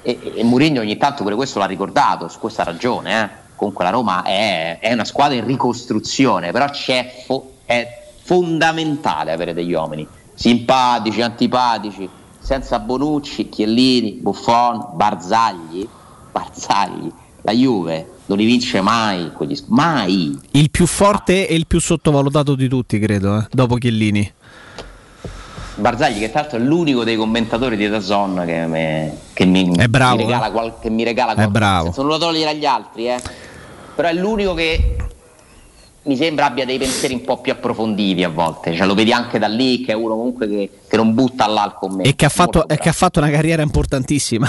e, e Mourinho ogni tanto pure questo l'ha ricordato, su questa ragione, eh. Comunque la Roma è, è una squadra in ricostruzione, però c'è fo- è fondamentale avere degli uomini simpatici, antipatici. Senza Bonucci, Chiellini, Buffon, Barzagli, Barzagli, la Juve non li vince mai, quegli, mai. Il più forte e il più sottovalutato di tutti, credo, eh, dopo Chiellini. Barzagli, che tra l'altro è l'unico dei commentatori di DAZN che, me, che, mi, bravo, mi regala qual, che mi regala qualcosa, non lo toglierà agli altri, eh. Però è l'unico che mi sembra abbia dei pensieri un po' più approfonditi a volte, cioè, lo vedi anche da lì che è uno comunque che, che non butta là il commento, e che ha fatto, che ha fatto una carriera importantissima,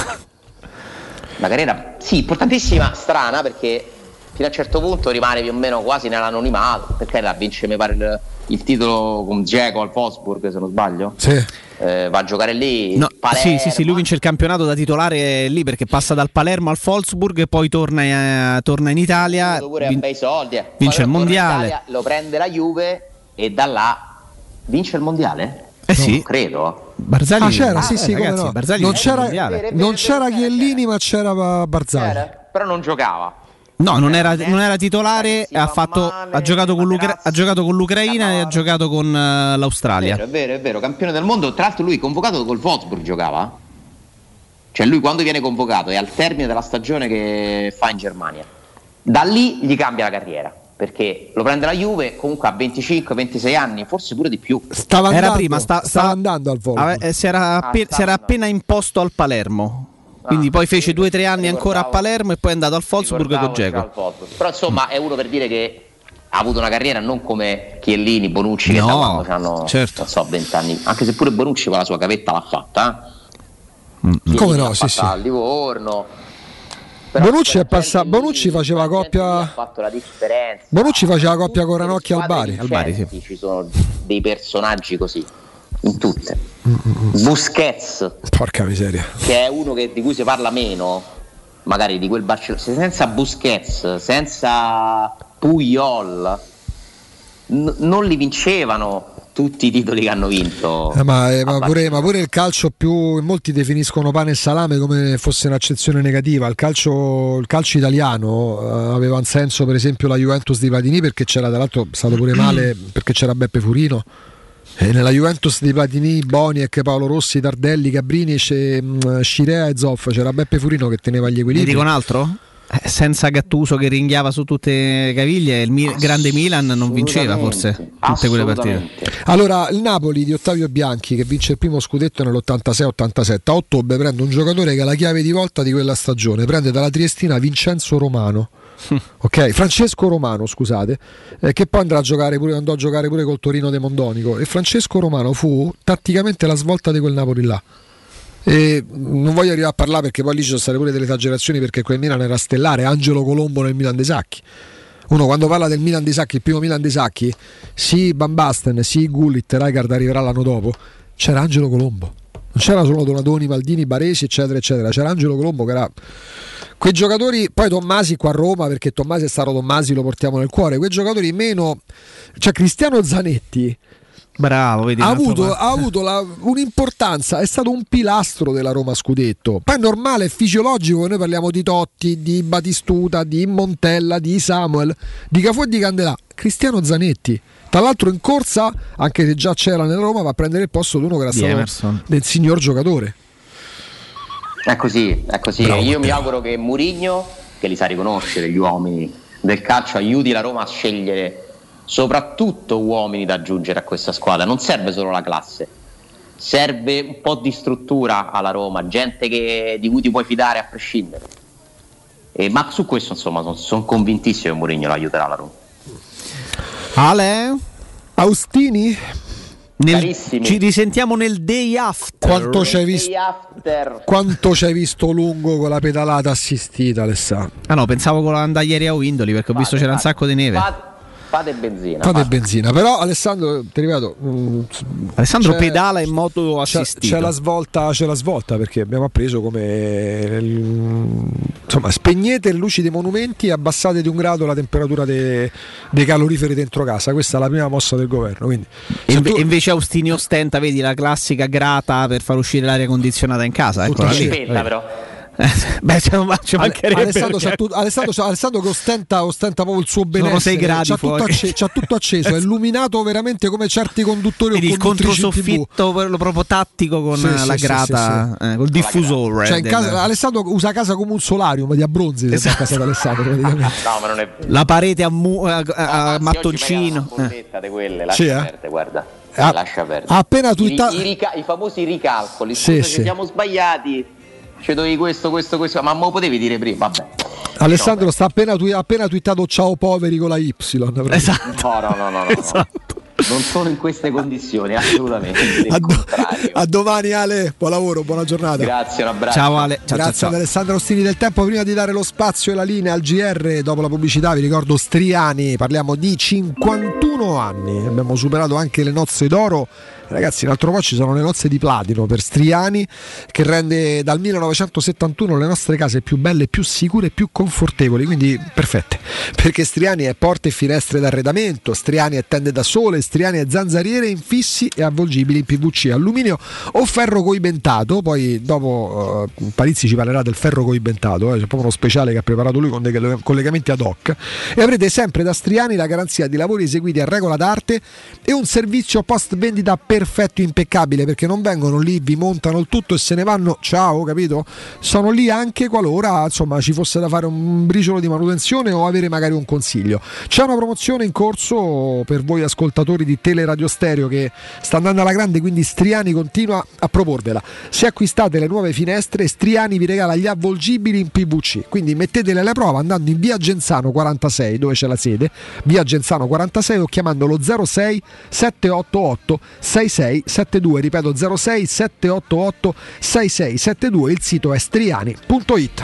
una carriera sì importantissima, strana, perché fino a un certo punto rimane più o meno quasi nell'anonimato, perché la vince mi pare il, il titolo con Dzeko al Wolfsburg, se non sbaglio, sì. eh, va a giocare lì, no, sì, sì, sì, lui vince il campionato da titolare lì, perché passa dal Palermo al Wolfsburg e poi torna, eh, torna in Italia, pure vin- a bei soldi, eh. vince il mondiale, Italia, lo prende la Juve e da là vince il mondiale? Eh no, sì, credo. Barzagli, ah, c'era, ah, sì, sì, ragazzi, no. Barzagli non c'era, c'era non c'era Chiellini, ma c'era Barzagli, c'era, però non giocava. No, non era, non era titolare, ha, fatto, male, ha, giocato con l'Ucra- ha giocato con l'Ucraina e ha giocato con uh, l'Australia. È vero, è vero, è vero, campione del mondo. Tra l'altro lui convocato col Wolfsburg giocava. Cioè lui quando viene convocato è al termine della stagione che fa in Germania. Da lì gli cambia la carriera, perché lo prende la Juve comunque a venticinque ventisei anni, forse pure di più. Stava era andando, prima, sta, stava, stava andando al Wolfsburg. Eh, si era, ah, appena, si era appena imposto al Palermo. Quindi ah, poi fece due o tre anni ancora a Palermo e poi è andato al Wolfsburg con Dzeko. Però insomma è uno per dire che ha avuto una carriera non come Chiellini, Bonucci, che no, da hanno certo. non so, vent'anni, anche se pure Bonucci con la sua gavetta l'ha fatta, eh? Come no, l'ha sì, fatta sì. a Livorno, Bonucci, è passa... Bonucci faceva coppia ha fatto la differenza. Bonucci faceva coppia con Ranocchi al Bari, al Bari sì. Ci sono dei personaggi così in tutte. Busquets, porca miseria, che è uno che, di cui si parla meno magari, di quel Barcellona. Se senza Busquets, senza Puyol n- non li vincevano tutti i titoli che hanno vinto. Eh, ma, eh, ma, pure, ma pure il calcio più, molti definiscono pane e salame come fosse un'accezione negativa. Il calcio, il calcio italiano eh, aveva un senso, per esempio la Juventus di Platini, perché c'era, tra l'altro stato pure male perché c'era Beppe Furino. E nella Juventus di Platini, Boniek, Paolo Rossi, Tardelli, Cabrini, Scirea e Zoff c'era Beppe Furino che teneva gli equilibri. Ti dico un altro? Eh, senza Gattuso che ringhiava su tutte le caviglie, il Mil- grande Milan non vinceva forse tutte quelle partite. Allora il Napoli di Ottavio Bianchi, che vince il primo scudetto nell'ottantasei ottantasette, a ottobre prende un giocatore che è la chiave di volta di quella stagione, prende dalla Triestina Vincenzo Romano ok, Francesco Romano, scusate, eh, che poi andrà a giocare pure, andò a giocare pure col Torino de Mondonico, e Francesco Romano fu tatticamente la svolta di quel Napoli là. E non voglio arrivare a parlare perché poi lì ci sono state pure delle esagerazioni, perché quel Milan era stellare, Angelo Colombo nel Milan dei Sacchi. Uno quando parla del Milan dei Sacchi, il primo Milan dei Sacchi, sì Van Basten, sì Gullit, Rijkaard arriverà l'anno dopo, c'era Angelo Colombo, non c'era solo Donadoni, Maldini, Baresi eccetera eccetera, c'era Angelo Colombo che era... Quei giocatori, poi Tommasi qua a Roma, perché Tommasi è stato Tommasi, lo portiamo nel cuore, quei giocatori meno, cioè Cristiano Zanetti. Bravo, vedi, ha avuto, ha avuto la, un'importanza, è stato un pilastro della Roma scudetto. Poi è normale, è fisiologico, noi parliamo di Totti, di Batistuta, di Montella, di Samuel, di Cafu e di Candelà. Cristiano Zanetti, tra l'altro in corsa, anche se già c'era nella Roma, va a prendere il posto di uno che era stato Emerson, del signor giocatore. È così, è così. Bravo, io Matteo. Mi auguro che Mourinho, che li sa riconoscere gli uomini del calcio, aiuti la Roma a scegliere soprattutto uomini da aggiungere a questa squadra. Non serve solo la classe, serve un po' di struttura alla Roma, gente che, di cui ti puoi fidare a prescindere. E, ma su questo insomma sono son convintissimo che Mourinho lo aiuterà la Roma. Ale Austini nel, ci risentiamo nel day after. Quanto ci hai visto, quanto ci hai visto lungo con la pedalata assistita, Alessandro? Ah no, pensavo con l'andaieri a Windoli, perché ho vale, visto c'era vale, un sacco di neve. Vale. Fate benzina. Fate fate. benzina, però Alessandro, ti ripeto, Alessandro pedala in moto assistito. C'è, c'è la svolta, c'è la svolta perché abbiamo appreso come insomma spegnete le luci dei monumenti e abbassate di un grado la temperatura dei, dei caloriferi dentro casa. Questa è la prima mossa del governo. Quindi, Inve- tu... Invece Austini ostenta, vedi, la classica grata per far uscire l'aria condizionata in casa. Eccola lì. Spenta, però. Beh, c'è, c'è Alessandro, c'è tu, Alessandro, c'è, Alessandro che ostenta, ostenta proprio il suo benessere, gradi c'ha, tutto acce, c'ha tutto acceso, è illuminato veramente come certi conduttori. Quindi o il controsoffitto proprio tattico con sì, la sì, grata, sì, sì. Eh, col diffusore. Cioè, in casa, Alessandro usa casa come un solarium di abbronzi. Esatto. A casa d'Alessandro, no, ma non è la parete a, mu- a, a, a mattoncino. Di quelle, lascia aperte, guarda. Ah, lascia aperte. Appena tutta... I, i, rica- I famosi ricalcoli. Sì, sì. Ci siamo sbagliati. Cioè dovevi questo, questo, questo, ma me lo potevi dire prima, vabbè. Alessandro sta appena, tu- appena twittato ciao poveri con la Y. Esatto. No, no, no, no, no. Esatto. Non sono in queste condizioni, assolutamente. A, do- a domani Ale, buon lavoro, buona giornata. Grazie, un abbraccio. Ciao Ale. Ciao, grazie ciao, ciao. Ad Alessandro Ostini del Tempo. Prima di dare lo spazio e la linea al G R, dopo la pubblicità, vi ricordo Striani, parliamo di cinquantuno anni. Abbiamo superato anche le nozze d'oro. Ragazzi, in altro po' ci sono le nozze di platino per Striani, che rende dal millenovecentosettantuno le nostre case più belle, più sicure, più confortevoli, quindi perfette, perché Striani è porte e finestre d'arredamento, Striani è tende da sole, Striani è zanzariere infissi e avvolgibili in P V C, alluminio o ferro coibentato. Poi dopo eh, Palizzi ci parlerà del ferro coibentato, eh, c'è proprio uno speciale che ha preparato lui con dei collegamenti ad hoc, e avrete sempre da Striani la garanzia di lavori eseguiti a regola d'arte e un servizio post vendita per perfetto, impeccabile, perché non vengono lì, vi montano il tutto e se ne vanno, ciao, capito? Sono lì anche qualora insomma ci fosse da fare un briciolo di manutenzione o avere magari un consiglio. C'è una promozione in corso per voi ascoltatori di Teleradio Stereo che sta andando alla grande, quindi Striani continua a proporvela. Se acquistate le nuove finestre, Striani vi regala gli avvolgibili in P V C, quindi mettetele alla prova andando in via Genzano quarantasei, dove c'è la sede, via Genzano quarantasei, o chiamando lo zero sei sette otto otto sei sei sette due, ripeto zero sei sette otto otto sei sei sette due, il sito è striani punto it.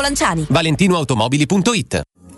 Lanciani. Valentinoautomobili punto it.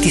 Ti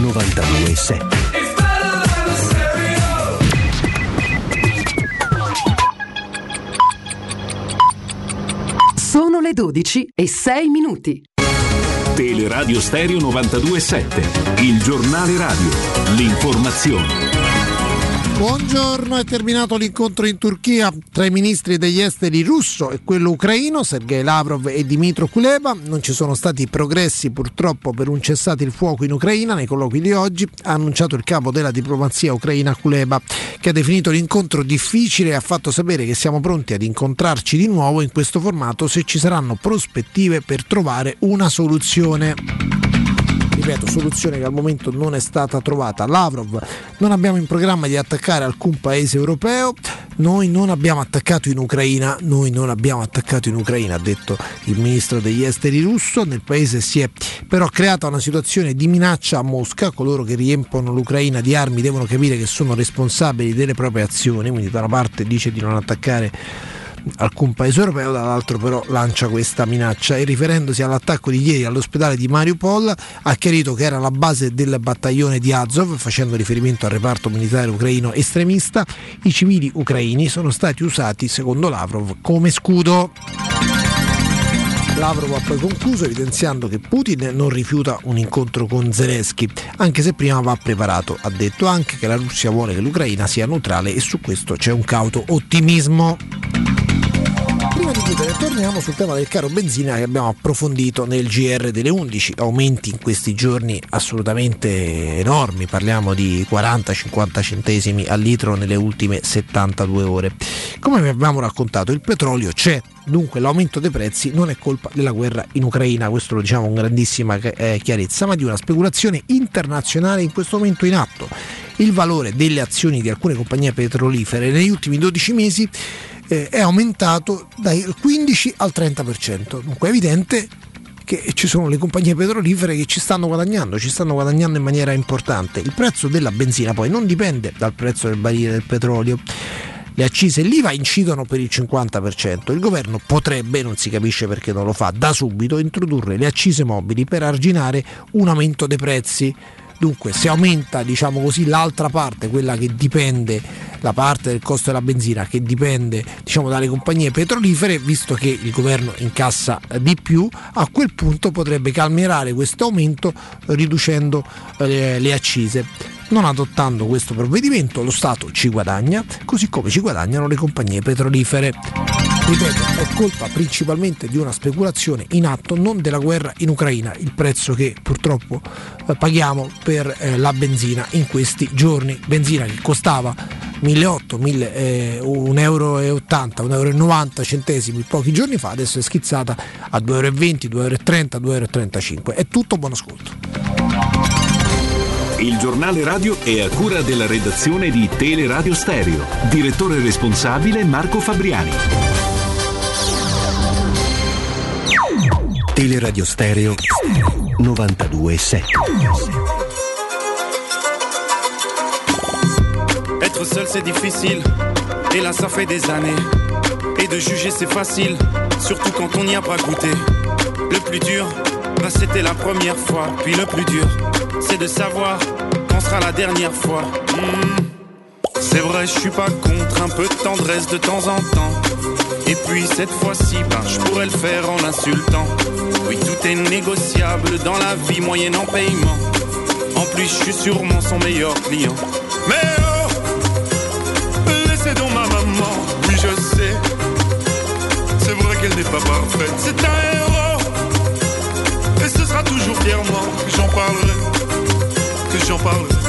novantadue e sette. Sono le dodici e sei minuti. Teleradio Stereo novantadue e sette, il giornale radio, l'informazione. Buongiorno, è terminato l'incontro in Turchia tra i ministri degli esteri russo e quello ucraino, Sergei Lavrov e Dmytro Kuleba. Non ci sono stati progressi purtroppo per un cessate il fuoco in Ucraina. Nei colloqui di oggi ha annunciato il capo della diplomazia ucraina Kuleba, che ha definito l'incontro difficile e ha fatto sapere che siamo pronti ad incontrarci di nuovo in questo formato se ci saranno prospettive per trovare una soluzione. Ripeto, soluzione che al momento non è stata trovata. Lavrov: non abbiamo in programma di attaccare alcun paese europeo, noi non abbiamo attaccato in Ucraina, noi non abbiamo attaccato in Ucraina, ha detto il ministro degli esteri russo. Nel paese si è però creata una situazione di minaccia a Mosca, coloro che riempono l'Ucraina di armi devono capire che sono responsabili delle proprie azioni, quindi da una parte dice di non attaccare alcun paese europeo, dall'altro però lancia questa minaccia, e riferendosi all'attacco di ieri all'ospedale di Mariupol ha chiarito che era la base del battaglione di Azov, facendo riferimento al reparto militare ucraino estremista. I civili ucraini sono stati usati, secondo Lavrov, come scudo. Lavrov ha poi concluso evidenziando che Putin non rifiuta un incontro con Zelensky, anche se prima va preparato. Ha detto anche che la Russia vuole che l'Ucraina sia neutrale e su questo c'è un cauto ottimismo. Prima di chiudere torniamo sul tema del caro benzina, che abbiamo approfondito nel G R delle undici. Aumenti in questi giorni assolutamente enormi, parliamo di quaranta cinquanta centesimi al litro nelle ultime settantadue ore. Come vi abbiamo raccontato, il petrolio c'è, dunque l'aumento dei prezzi non è colpa della guerra in Ucraina, questo lo diciamo con grandissima chiarezza, ma di una speculazione internazionale in questo momento in atto. Il valore delle azioni di alcune compagnie petrolifere negli ultimi dodici mesi è aumentato dal quindici al trenta per cento, dunque è evidente che ci sono le compagnie petrolifere che ci stanno guadagnando, ci stanno guadagnando in maniera importante. Il prezzo della benzina poi non dipende dal prezzo del barile del petrolio, le accise e l'I V A incidono per il cinquanta per cento, il governo potrebbe, non si capisce perché non lo fa, da subito introdurre le accise mobili per arginare un aumento dei prezzi. Dunque se aumenta, diciamo così, l'altra parte, quella che dipende, la parte del costo della benzina che dipende, diciamo, dalle compagnie petrolifere, visto che il governo incassa di più, a quel punto potrebbe calmierare questo aumento riducendo eh, le accise. Non adottando questo provvedimento lo Stato ci guadagna, così come ci guadagnano le compagnie petrolifere. Ripeto, è colpa principalmente di una speculazione in atto, non della guerra in Ucraina, il prezzo che purtroppo paghiamo per eh, la benzina in questi giorni. Benzina che costava milleottocento, eh, un euro e ottanta, un euro e novanta centesimi pochi giorni fa, adesso è schizzata a due euro e venti, due euro e trenta, due euro e trentacinque. È tutto, buon ascolto. Il giornale radio è a cura della redazione di Teleradio Stereo, direttore responsabile Marco Fabriani. Teleradio Stereo novantadue e sette. Être seul c'est difficile, et là ça fait des années. Et de juger c'est facile, surtout quand on n'y a pas goûté. Le plus dur, bah c'était la première fois. Puis le plus dur, c'est de savoir quand sera la dernière fois. Mmh. C'est vrai, je suis pas contre un peu de tendresse de temps en temps. Et puis cette fois-ci, bah, je pourrais le faire en insultant. Oui, tout est négociable dans la vie, moyennant paiement. En plus, je suis sûrement son meilleur client. Mais oh, laissez donc ma maman, oui je sais. C'est vrai qu'elle n'est pas parfaite, c'est un héros. Et ce sera toujours fièrement que j'en parlerai, que j'en parlerai.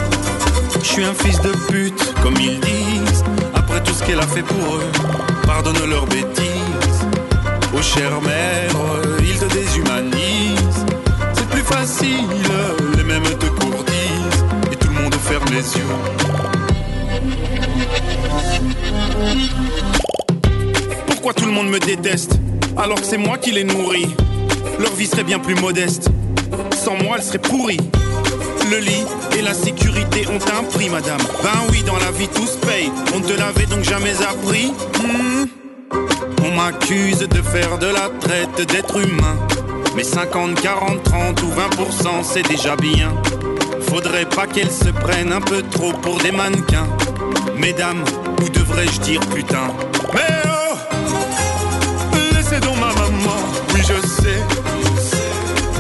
Je suis un fils de pute, comme ils disent, après tout ce qu'elle a fait pour eux. Pardonne leurs bêtises, oh chère mère, ils te déshumanisent. C'est plus facile, les mêmes te courtisent, et tout le monde ferme les yeux. Pourquoi tout le monde me déteste, alors que c'est moi qui les nourris? Leur vie serait bien plus modeste, sans moi elle serait pourrie. Le lit et la sécurité ont un prix, madame. Ben oui, dans la vie tout se paye. On ne te l'avait donc jamais appris. Mmh. On m'accuse de faire de la traite d'êtres humains. Mais cinquante, quarante, trente ou vingt pour cent c'est déjà bien. Faudrait pas qu'elles se prennent un peu trop pour des mannequins. Mesdames, ou devrais-je dire putain? Mais oh, laissez donc ma maman, oui je sais.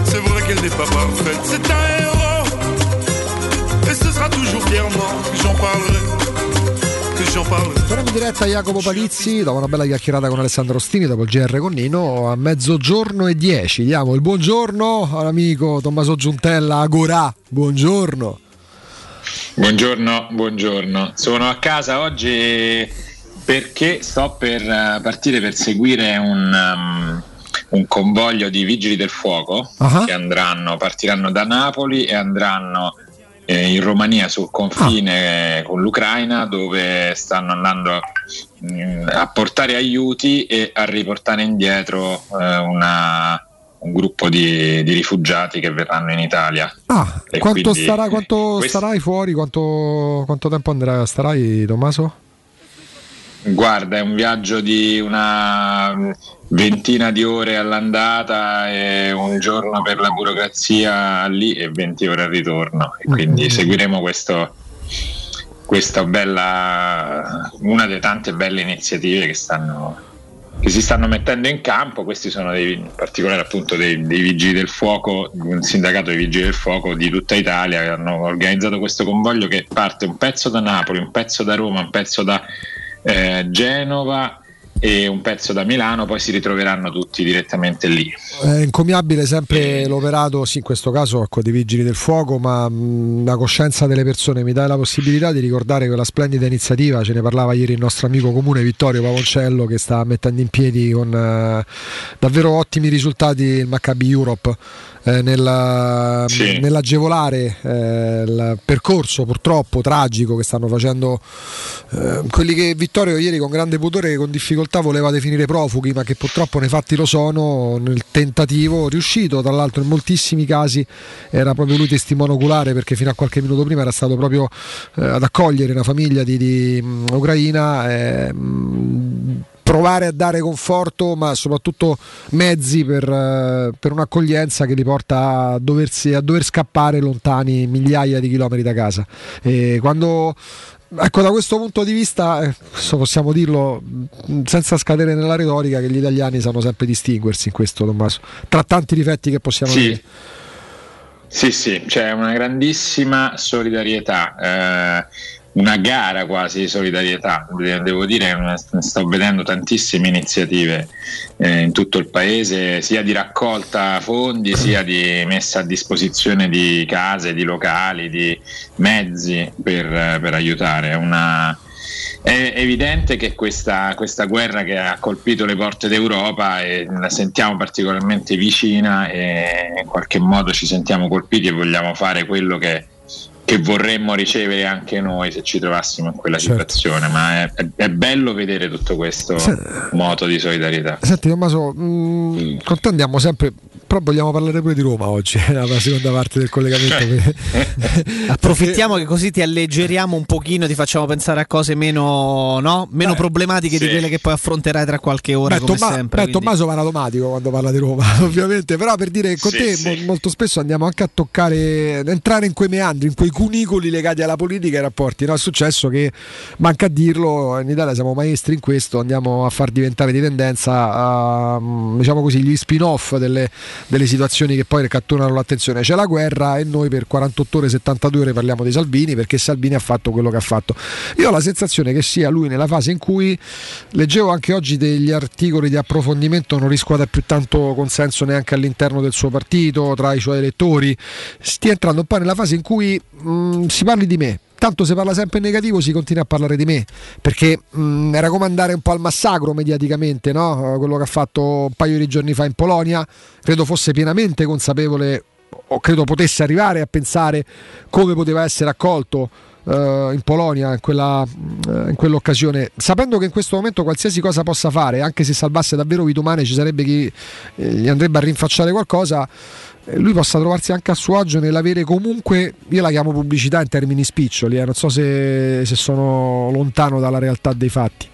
C'est vrai que qu'elle n'est pas parfaite. C'est un héros, e ce sera toujours fièrement que j'en parlerai. Torniamo in diretta a Jacopo Palizzi dopo una bella chiacchierata con Alessandro Ostini, dopo il G R con Nino, a mezzogiorno e dieci. Diamo il buongiorno all'amico Tommaso Giuntella, Agorà. Buongiorno. Buongiorno, buongiorno. Sono a casa oggi perché sto per partire per seguire un, um, un convoglio di vigili del fuoco uh-huh. che andranno, partiranno da Napoli e andranno in Romania sul confine ah. con l'Ucraina, dove stanno andando a portare aiuti e a riportare indietro una, un gruppo di, di rifugiati che verranno in Italia. Ah, e quanto quindi, starà, quanto quest... starai fuori? Quanto, quanto tempo andrai, starai, Tommaso? Guarda, è un viaggio di una ventina di ore all'andata e un giorno per la burocrazia lì e venti ore al ritorno, e quindi seguiremo questo, questa bella, una delle tante belle iniziative che stanno, che si stanno mettendo in campo. Questi sono dei, in particolare appunto dei, dei vigili del fuoco, un sindacato dei vigili del fuoco di tutta Italia, che hanno organizzato questo convoglio che parte un pezzo da Napoli, un pezzo da Roma, un pezzo da Eh, Genova e un pezzo da Milano, poi si ritroveranno tutti direttamente lì. È encomiabile sempre l'operato, sì, in questo caso ecco, dei vigili del fuoco, ma mh, la coscienza delle persone mi dà la possibilità di ricordare quella splendida iniziativa, ce ne parlava ieri il nostro amico comune Vittorio Pavoncello, che sta mettendo in piedi con eh, davvero ottimi risultati il Maccabi Europe. Eh, nella, sì. Nell'agevolare eh, il percorso purtroppo tragico che stanno facendo eh, quelli che Vittorio ieri con grande pudore, con difficoltà voleva definire profughi, ma che purtroppo nei fatti lo sono, nel tentativo riuscito, tra l'altro in moltissimi casi era proprio lui testimone oculare, perché fino a qualche minuto prima era stato proprio eh, ad accogliere una famiglia di, di um, Ucraina, eh, mh, provare a dare conforto, ma soprattutto mezzi per, per un'accoglienza che li porta a, doversi, a dover scappare lontani migliaia di chilometri da casa. E quando, ecco, da questo punto di vista possiamo dirlo senza scadere nella retorica che gli italiani sanno sempre distinguersi in questo, Tommaso, tra tanti difetti che possiamo sì. dire. Sì, sì, c'è una grandissima solidarietà. Eh... una gara quasi di solidarietà, devo dire che sto vedendo tantissime iniziative eh, in tutto il paese, sia di raccolta fondi, sia di messa a disposizione di case, di locali, di mezzi per, per aiutare. Una, è evidente che questa, questa guerra che ha colpito le porte d'Europa e la sentiamo particolarmente vicina, e in qualche modo ci sentiamo colpiti e vogliamo fare quello che che vorremmo ricevere anche noi se ci trovassimo in quella certo. situazione, ma è, è, è bello vedere tutto questo moto di solidarietà. Senti Tommaso, mh, sì. contendiamo sempre, però vogliamo parlare pure di Roma oggi, è la seconda parte del collegamento. Approfittiamo che così ti alleggeriamo un pochino, ti facciamo pensare a cose meno, no? meno Beh, problematiche sì. di quelle che poi affronterai tra qualche ora. Beh, come Tomma- sempre. Beh, Tommaso va automatico quando parla di Roma, ovviamente, però per dire con sì, te sì. Mo- molto spesso andiamo anche a toccare, entrare in quei meandri, in quei cunicoli legati alla politica e ai rapporti, no? È successo che, manca a dirlo, in Italia siamo maestri in questo, andiamo a far diventare di tendenza uh, diciamo così gli spin-off delle, delle situazioni che poi catturano l'attenzione. C'è la guerra e noi per quarantotto ore, settantadue ore parliamo di Salvini, perché Salvini ha fatto quello che ha fatto. Io ho la sensazione che sia lui nella fase in cui, leggevo anche oggi degli articoli di approfondimento, non riscuote più tanto consenso neanche all'interno del suo partito, tra i suoi elettori, stia entrando un po' nella fase in cui Mm, si parli di me, tanto si parla sempre in negativo, si continua a parlare di me, perché mm, era come andare un po' al massacro mediaticamente, no? Quello che ha fatto un paio di giorni fa in Polonia, credo fosse pienamente consapevole, o credo potesse arrivare a pensare come poteva essere accolto Uh, in Polonia in, quella, uh, in quell'occasione, sapendo che in questo momento qualsiasi cosa possa fare, anche se salvasse davvero vite umane, ci sarebbe chi eh, gli andrebbe a rinfacciare qualcosa, eh, lui possa trovarsi anche a suo agio nell'avere comunque, io la chiamo pubblicità in termini spiccioli, eh, non so se, se sono lontano dalla realtà dei fatti.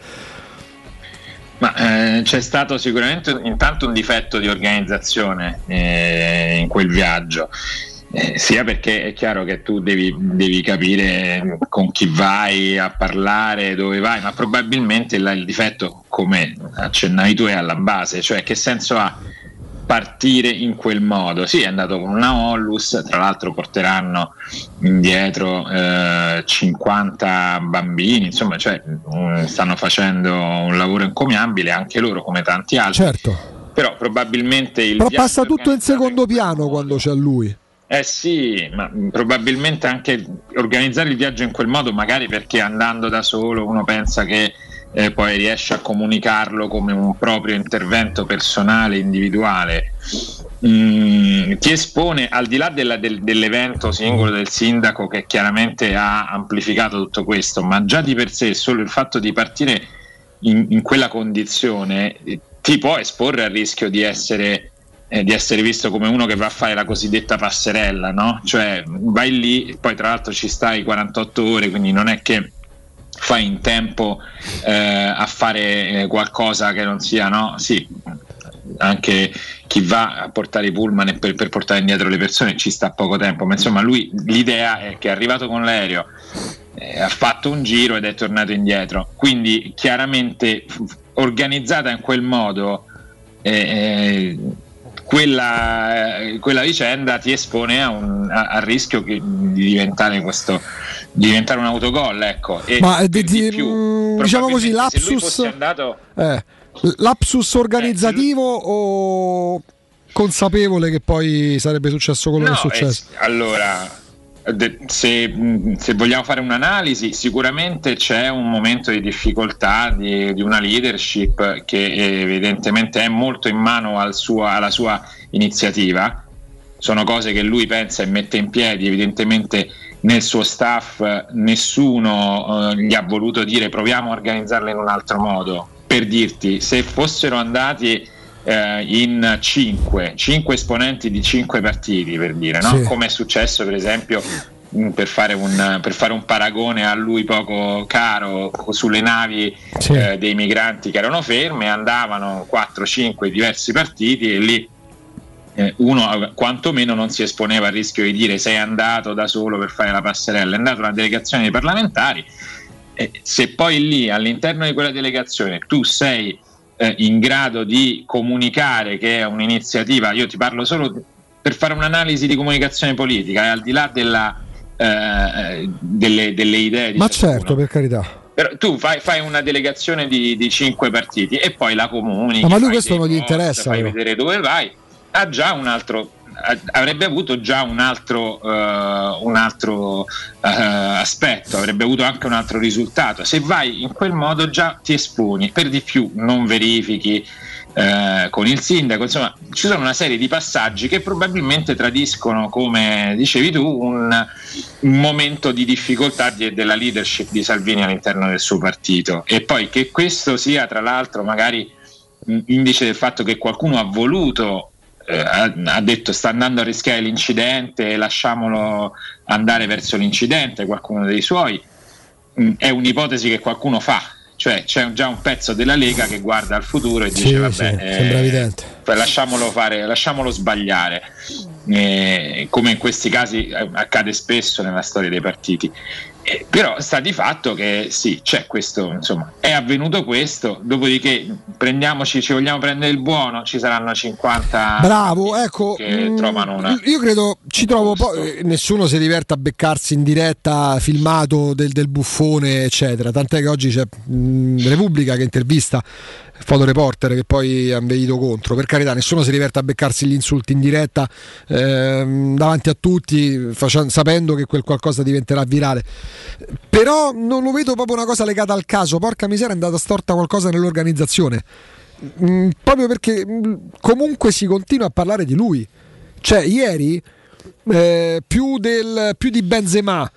Ma eh, c'è stato sicuramente intanto un difetto di organizzazione eh, in quel viaggio. Eh, sia perché è chiaro che tu devi, devi capire con chi vai a parlare, dove vai, ma probabilmente la, il difetto, come accennavi tu, è alla base, cioè che senso ha partire in quel modo. Sì, è andato con una Ollus, tra l'altro porteranno indietro eh, cinquanta bambini, insomma, cioè, stanno facendo un lavoro encomiabile anche loro come tanti altri. Certo. Però probabilmente il Però passa tutto in secondo piano quando c'è lui. Eh sì, ma probabilmente anche organizzare il viaggio in quel modo, magari perché andando da solo uno pensa che eh, poi riesce a comunicarlo come un proprio intervento personale, individuale. Mm, ti espone al di là della, del, dell'evento singolo del sindaco, che chiaramente ha amplificato tutto questo, ma già di per sé solo il fatto di partire in, in quella condizione ti può esporre al rischio di essere, eh, di essere visto come uno che va a fare la cosiddetta passerella, no? Cioè vai lì, poi tra l'altro ci stai quarantotto ore, quindi non è che fai in tempo eh, a fare eh, qualcosa che non sia, no? Sì, anche chi va a portare i pullman e per, per portare indietro le persone ci sta poco tempo, ma insomma lui, l'idea è che è arrivato con l'aereo, eh, ha fatto un giro ed è tornato indietro, quindi chiaramente organizzata in quel modo eh, eh, quella, eh, quella vicenda ti espone a un, a, al rischio che, di diventare questo di diventare un autogol, ecco. E ma di, di più, diciamo così, lapsus andato, eh, lapsus organizzativo eh, lui, o consapevole che poi sarebbe successo quello no, che è successo? Eh, allora Se, se vogliamo fare un'analisi, sicuramente c'è un momento di difficoltà di, di una leadership che evidentemente è molto in mano al suo, alla sua iniziativa. Sono cose che lui pensa e mette in piedi, evidentemente nel suo staff nessuno eh, gli ha voluto dire proviamo a organizzarle in un altro modo. Per dirti, se fossero andati in cinque esponenti di cinque partiti, per dire, no? Sì. Come è successo per esempio, per fare un, per fare un paragone a lui poco caro, sulle navi sì. eh, dei migranti che erano ferme, andavano quattro cinque diversi partiti e lì eh, uno quantomeno non si esponeva al rischio di dire sei andato da solo per fare la passerella, è andato una delegazione di parlamentari e se poi lì all'interno di quella delegazione tu sei in grado di comunicare che è un'iniziativa, io ti parlo solo per fare un'analisi di comunicazione politica e al di là della, eh, delle, delle idee di ma ciascuno. Certo, per carità. Però tu fai, fai una delegazione di, di cinque partiti e poi la comunichi, ma, ma lui questo non gli interessa, fai vedere dove vai, ha già un altro, avrebbe avuto già un altro uh, un altro uh, aspetto, avrebbe avuto anche un altro risultato. Se vai in quel modo già ti esponi, per di più non verifichi uh, con il sindaco, insomma ci sono una serie di passaggi che probabilmente tradiscono, come dicevi tu, un, un momento di difficoltà di, della leadership di Salvini all'interno del suo partito. E poi che questo sia tra l'altro magari indice del fatto che qualcuno ha voluto, ha detto sta andando a rischiare l'incidente, lasciamolo andare verso l'incidente, qualcuno dei suoi, è un'ipotesi che qualcuno fa, cioè c'è già un pezzo della Lega che guarda al futuro e sì, dice vabbè, sì, sembra eh, evidente. lasciamolo fare, lasciamolo sbagliare, eh, come in questi casi accade spesso nella storia dei partiti. Eh, però sta di fatto che sì, c'è questo, insomma, è avvenuto questo, dopodiché prendiamoci, ci vogliamo prendere il buono, ci saranno cinquanta bravo, ecco, che mh, trovano una. Io credo ci trovo poi, nessuno si diverta a beccarsi in diretta filmato del, del buffone eccetera, tant'è che oggi c'è mh, Repubblica che intervista fotoreporter che poi hanno veduto contro, per carità, nessuno si diverte a beccarsi gli insulti in diretta ehm, davanti a tutti, facendo, sapendo che quel qualcosa diventerà virale, però non lo vedo proprio una cosa legata al caso. Porca miseria, è andata storta qualcosa nell'organizzazione, mh, proprio perché mh, comunque si continua a parlare di lui, cioè ieri eh, più, del, più di Benzema,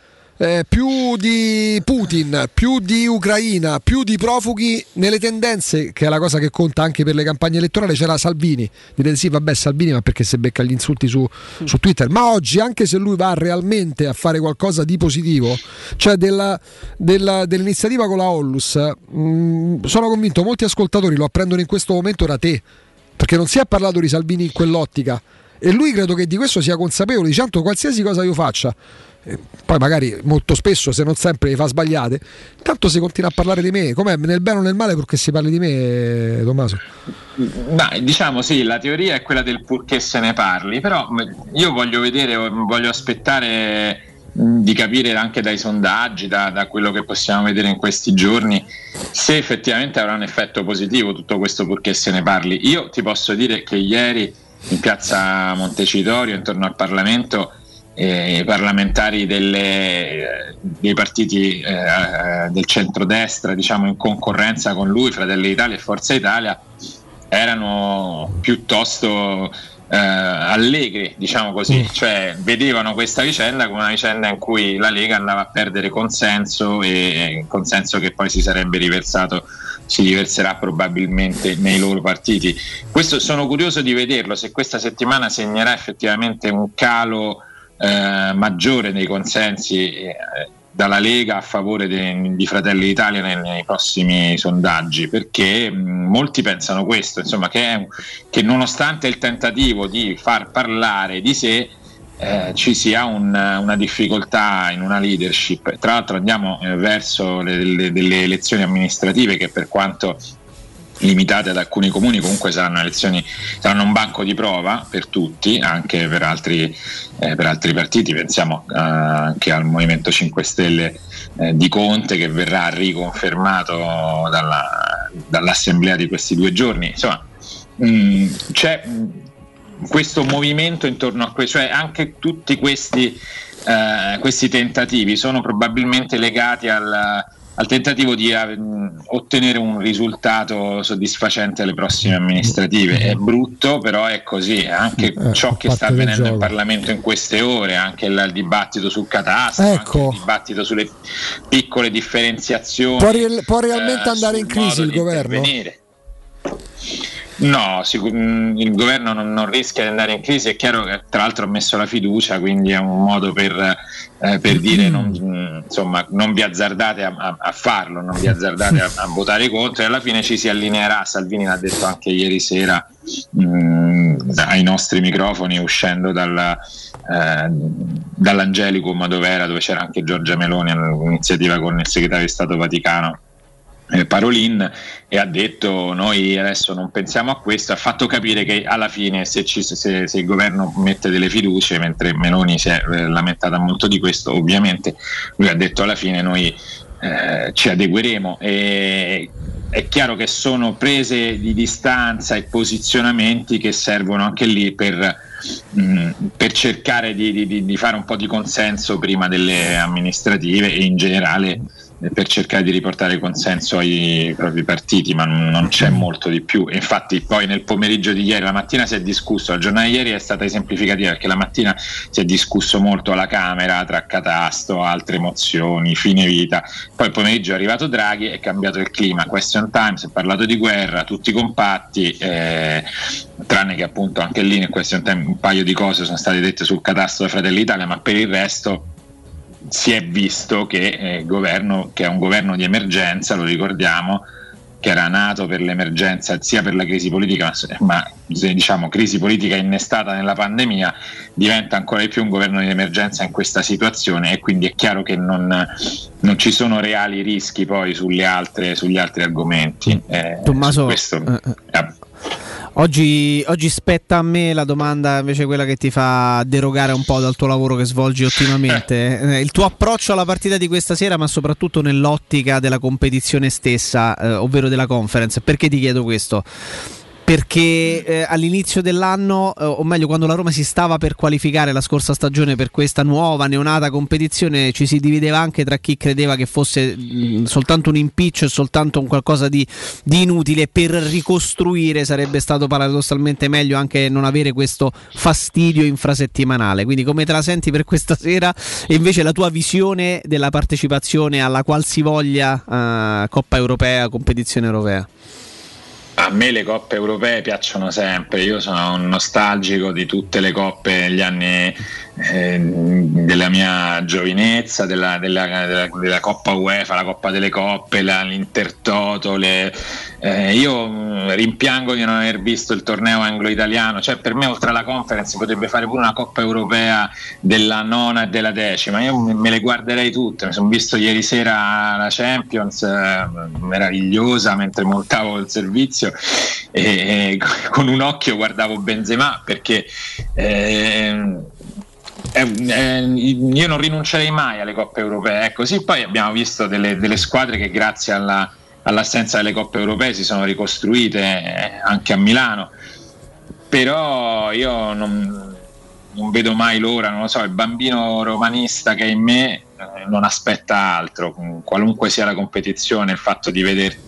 Eh, più di Putin, più di Ucraina, più di profughi nelle tendenze, che è la cosa che conta anche per le campagne elettorali, c'era Salvini. Direte sì vabbè Salvini, ma perché se becca gli insulti su, su Twitter, ma oggi anche se lui va realmente a fare qualcosa di positivo, cioè della, della, dell'iniziativa con la Ollus, mh, sono convinto molti ascoltatori lo apprendono in questo momento da te, perché non si è parlato di Salvini in quell'ottica e lui credo che di questo sia consapevole, dicendo qualsiasi cosa io faccia, e poi magari molto spesso, se non sempre, le fa sbagliate, tanto si continua a parlare di me, com'è, nel bene o nel male, perché si parli di me, Tommaso? Ma diciamo sì, la teoria è quella del purché se ne parli, però io voglio vedere, voglio aspettare di capire anche dai sondaggi, da, da quello che possiamo vedere in questi giorni, se effettivamente avrà un effetto positivo tutto questo purché se ne parli. Io ti posso dire che ieri in piazza Montecitorio, intorno al Parlamento, eh, i parlamentari delle, dei partiti eh, del centrodestra, diciamo in concorrenza con lui, Fratelli d'Italia e Forza Italia, erano piuttosto Eh, allegri, diciamo così, cioè vedevano questa vicenda come una vicenda in cui la Lega andava a perdere consenso, e consenso che poi si sarebbe riversato, si riverserà probabilmente nei loro partiti. Questo sono curioso di vederlo, se questa settimana segnerà effettivamente un calo eh, maggiore dei consensi eh, dalla Lega a favore de, di Fratelli d'Italia nei, nei prossimi sondaggi, perché mh, molti pensano questo, insomma, che, è, che nonostante il tentativo di far parlare di sé eh, ci sia un, una difficoltà in una leadership. Tra l'altro andiamo eh, verso le, le, delle elezioni amministrative che, per quanto limitate ad alcuni comuni, comunque saranno elezioni, saranno un banco di prova per tutti, anche per altri, eh, per altri partiti. Pensiamo eh, anche al Movimento cinque Stelle eh, di Conte, che verrà riconfermato dalla, dall'assemblea di questi due giorni. Insomma, mh, c'è questo movimento intorno a questo, cioè anche tutti questi, eh, questi tentativi sono probabilmente legati al al tentativo di ottenere un risultato soddisfacente alle prossime amministrative. È brutto, però è così. Anche eh, ciò che sta avvenendo in Parlamento in queste ore, anche il dibattito sul catasto, ecco, anche il dibattito sulle piccole differenziazioni, può, re- può realmente eh, andare in crisi il governo? Intervenire. No, sicur- il governo non, non rischia di andare in crisi, è chiaro che tra l'altro ha messo la fiducia, quindi è un modo per, eh, per dire non, insomma, non vi azzardate a, a, a farlo, non vi azzardate a, a votare contro, e alla fine ci si allineerà. Salvini l'ha detto anche ieri sera mh, ai nostri microfoni, uscendo dalla, eh, dall'Angelicum, dove era, dove c'era anche Giorgia Meloni, un'iniziativa con il segretario di Stato Vaticano Parolin, e ha detto noi adesso non pensiamo a questo. Ha fatto capire che alla fine se, ci, se, se il governo mette delle fiducie, mentre Meloni si è eh, lamentata molto di questo, ovviamente lui ha detto alla fine noi eh, ci adegueremo, e è chiaro che sono prese di distanza e posizionamenti che servono anche lì per, mh, per cercare di, di, di fare un po' di consenso prima delle amministrative, e in generale per cercare di riportare consenso ai propri partiti, ma non c'è molto di più. Infatti poi nel pomeriggio di ieri, la mattina si è discusso, la giornata di ieri è stata esemplificativa perché la mattina si è discusso molto alla Camera tra catasto, altre mozioni, fine vita, poi il pomeriggio è arrivato Draghi, è cambiato il clima, question time, si è parlato di guerra, tutti compatti, eh, tranne che appunto anche lì nel question time un paio di cose sono state dette sul catasto da Fratelli d'Italia, ma per il resto si è visto che il governo, che è un governo di emergenza, lo ricordiamo, che era nato per l'emergenza, sia per la crisi politica, ma diciamo crisi politica innestata nella pandemia, diventa ancora di più un governo di emergenza in questa situazione, e quindi è chiaro che non, non ci sono reali rischi poi sulle altre, sugli altri argomenti. Eh, Tommaso, questo, eh, Oggi, oggi spetta a me la domanda, invece, quella che ti fa derogare un po' dal tuo lavoro che svolgi ottimamente. Il tuo approccio alla partita di questa sera, ma soprattutto nell'ottica della competizione stessa, eh, ovvero della Conference. Perché ti chiedo questo? Perché eh, all'inizio dell'anno, eh, o meglio quando la Roma si stava per qualificare la scorsa stagione per questa nuova neonata competizione, ci si divideva anche tra chi credeva che fosse mh, soltanto un impiccio e soltanto un qualcosa di, di inutile. Per ricostruire sarebbe stato paradossalmente meglio anche non avere questo fastidio infrasettimanale. Quindi come te la senti per questa sera, e invece la tua visione della partecipazione alla qualsivoglia eh, Coppa Europea, competizione europea? A me le coppe europee piacciono sempre, io sono un nostalgico di tutte le coppe degli anni eh, della mia giovinezza, della, della, della, della Coppa UEFA, la Coppa delle Coppe, la, l'Intertoto, le, eh, io rimpiango di non aver visto il torneo anglo-italiano, cioè per me oltre alla Conference potrebbe fare pure una Coppa Europea della nona e della decima, io me le guarderei tutte, mi sono visto ieri sera la Champions, eh, meravigliosa, mentre montavo il servizio e, e con un occhio guardavo Benzema perché eh, Eh, eh, io non rinuncerei mai alle coppe europee, ecco. Sì, poi abbiamo visto delle, delle squadre che grazie alla, all'assenza delle coppe europee si sono ricostruite eh, anche a Milano, però io non, non vedo mai l'ora, non lo so, il bambino romanista che è in me eh, non aspetta altro, qualunque sia la competizione, il fatto di vedere,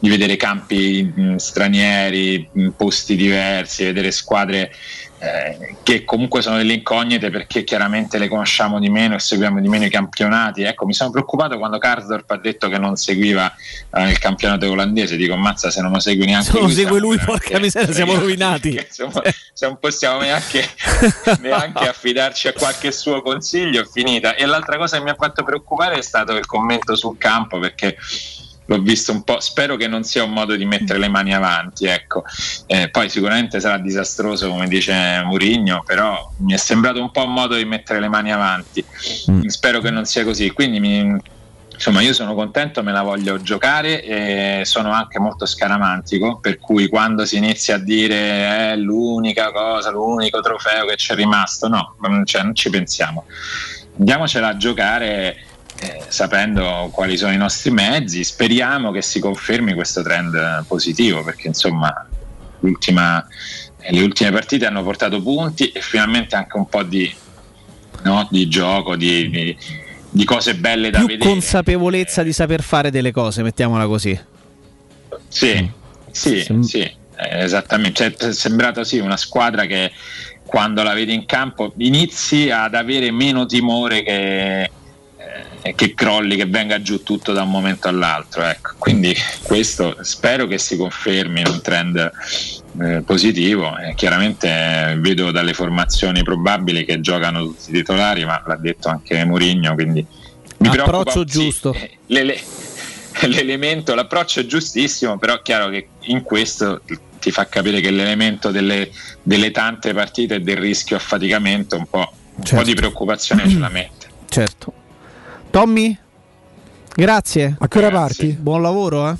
di vedere campi mh, stranieri, mh, posti diversi, vedere squadre Eh, che comunque sono delle incognite perché chiaramente le conosciamo di meno e seguiamo di meno i campionati. Ecco, mi sono preoccupato quando Karsdorp ha detto che non seguiva eh, il campionato olandese, dico mazza, se non lo segui neanche se lui, segue lui porca miseria, siamo rovinati, perché, insomma, se non possiamo neanche, neanche affidarci a qualche suo consiglio, è finita. E l'altra cosa che mi ha fatto preoccupare è stato il commento sul campo, perché l'ho visto un po', spero che non sia un modo di mettere le mani avanti, ecco. Eh, poi sicuramente sarà disastroso come dice Mourinho, però mi è sembrato un po' un modo di mettere le mani avanti, mm. spero che non sia così, quindi mi, insomma io sono contento, me la voglio giocare e sono anche molto scaramantico, per cui quando si inizia a dire eh, l'unica cosa, l'unico trofeo che c'è rimasto, no, cioè, non ci pensiamo, andiamocela a giocare Eh, sapendo quali sono i nostri mezzi. Speriamo che si confermi questo trend positivo, perché insomma l'ultima, le ultime partite hanno portato punti e finalmente anche un po' di, no, di gioco, di, di, di cose belle da più vedere, consapevolezza eh, di saper fare delle cose, mettiamola così. Sì, sì, Sem- sì eh, esattamente, cioè, è sembrato sì una squadra che quando la vedi in campo inizi ad avere meno timore che che crolli, che venga giù tutto da un momento all'altro, ecco. Quindi questo spero che si confermi un trend eh, positivo. Eh, chiaramente eh, vedo dalle formazioni probabili che giocano tutti i titolari, ma l'ha detto anche Mourinho, quindi mi approccio giusto. Sì, le, le, l'elemento, l'approccio è giustissimo, però è chiaro che in questo ti fa capire che l'elemento delle, delle tante partite e del rischio affaticamento un po', un certo. po' di preoccupazione ce la mette. Certo. Tommy, grazie. A che ora parti? Buon lavoro, eh?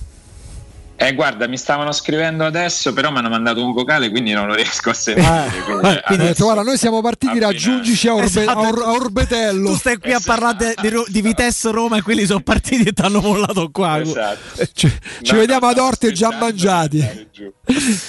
Eh, guarda, mi stavano scrivendo adesso, però mi hanno mandato un vocale, quindi non lo riesco a sentire. Quindi, quindi adesso, guarda, noi siamo partiti, raggiungici a, Orbe, esatto. a, Or, a Orbetello. Tu stai qui esatto. a parlare di, di Vitesse Roma e quelli sono partiti e ti hanno mollato qua. Esatto. Ci, ci no, vediamo no, ad Orte già mangiati.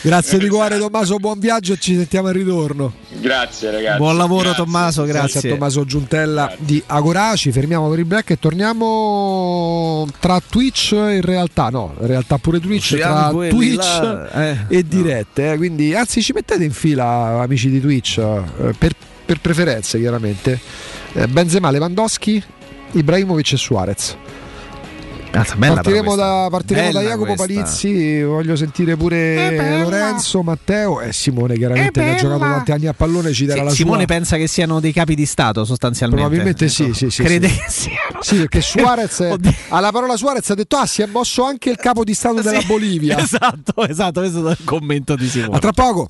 Grazie di cuore Tommaso, buon viaggio e ci sentiamo al ritorno. Grazie ragazzi. Buon lavoro grazie. Tommaso, grazie. grazie a Tommaso Giuntella grazie. di Agoraci. Fermiamo per il break e torniamo tra Twitch in realtà, no, in realtà pure Twitch. Tra Twitch là, eh, e dirette, no. eh, quindi anzi ci mettete in fila amici di Twitch eh, per, per preferenze chiaramente eh, Benzema, Lewandowski, Ibrahimovic e Suarez. Cazzo, partiremo da, partiremo da Jacopo questa. Palizzi, voglio sentire pure Lorenzo, Matteo e Simone chiaramente che ha giocato tanti anni a pallone, ci darà sì, la Simone sua. Pensa che siano dei capi di stato sostanzialmente, probabilmente sì, sì, sì crede sì. che siano sì, perché Suarez è, alla parola Suarez ha detto ah si è mosso anche il capo di stato sì, della Bolivia, esatto esatto questo è il commento di Simone. A tra poco.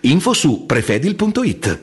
Info su prefedil punto it.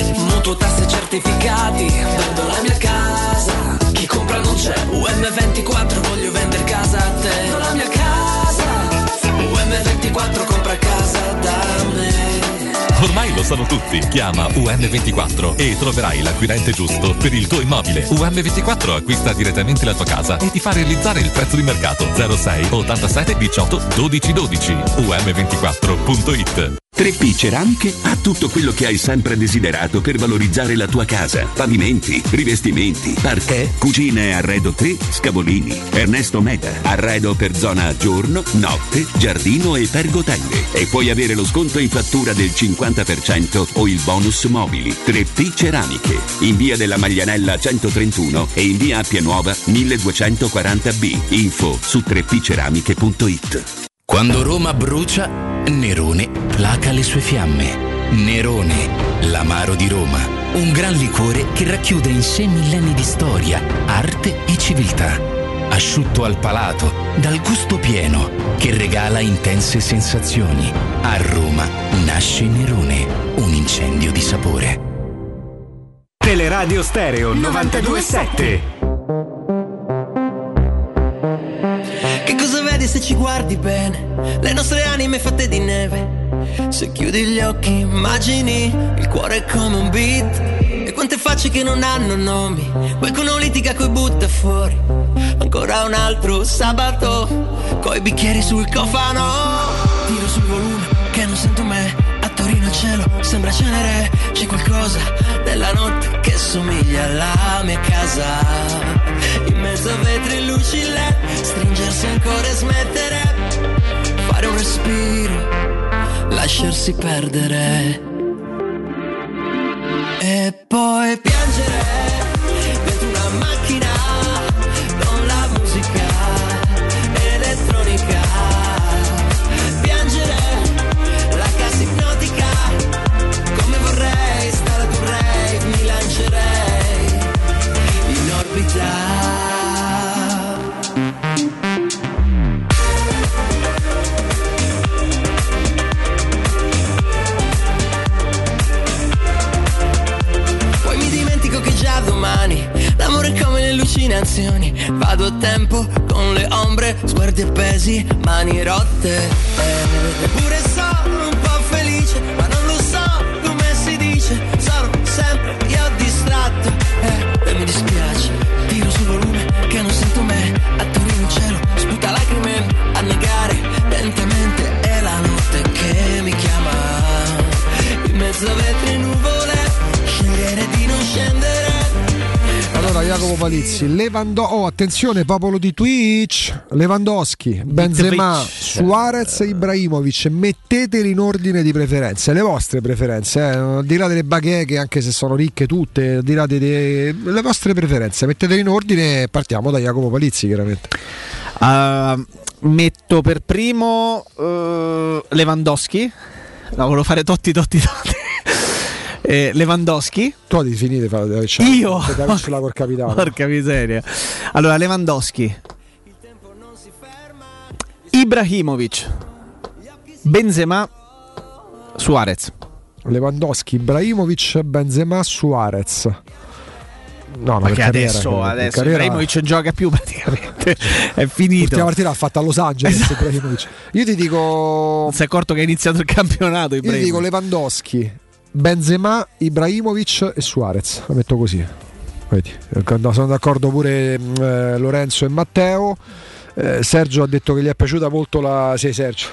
Mutuo, tasse, certificati, vendo la mia casa, chi compra non c'è. U M ventiquattro, voglio vendere casa a te. Vendo la mia casa, U M ventiquattro, compra casa da me. Ormai lo sanno tutti, chiama U M ventiquattro e troverai l'acquirente giusto per il tuo immobile. U M ventiquattro acquista direttamente la tua casa e ti fa realizzare il prezzo di mercato. Zero sei ottantasette diciotto dodici dodici. U M ventiquattro punto it. tre P Ceramiche ha tutto quello che hai sempre desiderato per valorizzare la tua casa. Pavimenti, rivestimenti, parquet, cucina e arredo tre, Scavolini. Ernesto Meda, arredo per zona giorno, notte, giardino e pergotende. E puoi avere lo sconto in fattura del cinquanta per cento o il bonus mobili. tre P Ceramiche, in via della Maglianella centotrentuno e in via Appia Nuova milleduecentoquaranta B. Info su tre p ceramiche punto it. Quando Roma brucia, Nerone placa le sue fiamme. Nerone, l'amaro di Roma. Un gran liquore che racchiude in sé millenni di storia, arte e civiltà. Asciutto al palato, dal gusto pieno, che regala intense sensazioni. A Roma nasce Nerone, un incendio di sapore. Teleradio Stereo novantadue sette. Se ci guardi bene, le nostre anime fatte di neve. Se chiudi gli occhi immagini, il cuore è come un beat. E quante facce che non hanno nomi, qualcuno litiga coi butta fuori. Ancora un altro sabato, coi bicchieri sul cofano. Tiro sul volume che non sento me, a Torino il cielo sembra cenere. C'è qualcosa nella notte che somiglia alla mia casa. In mezzo a vetri e luci led, stringersi ancora e smettere, fare un respiro, lasciarsi perdere e poi piangere dentro una macchina con la musica elettronica. Piangere la casa ipnotica, come vorrei stare a un rave, mi lancerei in orbita. tempo con le ombre, sguardi appesi, mani rotte. Eppure sono un po' felice, ma non lo so come si dice. Sono sempre io distratto, eh, e mi dispiace. Tiro sul volume che non sento me. A Torino il cielo sputa lacrime, a negare lentamente è la notte che mi chiama. In mezzo a vetri e nuvole, scegliere di non scendere. Allora, Jacopo Palizzi, Lewando- oh, attenzione popolo di Twitch, Lewandowski, Benzema, Suarez e Ibrahimovic, metteteli in ordine di preferenze, le vostre preferenze, eh? Al di là delle bacheche, anche se sono ricche tutte, al di là delle le vostre preferenze, metteteli in ordine e partiamo da Jacopo Palizzi chiaramente. Uh, metto per primo uh, Lewandowski, no, volevo fare Totti, Totti, Totti. Eh, Lewandowski. Tu ti finite cioè, io la col capitano. Porca miseria. Allora Lewandowski, Ibrahimovic, Benzema, Suarez. Lewandowski, Ibrahimovic, Benzema, Suarez. No, ma perché carriera, adesso credo, adesso carriera... Ibrahimovic non gioca più praticamente. È finito. L'ultima partita l'ha fatta a Los Angeles, esatto. Io ti dico, non si è accorto che è iniziato il campionato. Io ti dico Lewandowski, Benzema, Ibrahimovic e Suarez, la metto così. Vedi, sono d'accordo pure eh, Lorenzo e Matteo. Eh, Sergio ha detto che gli è piaciuta molto la sì, Sergio.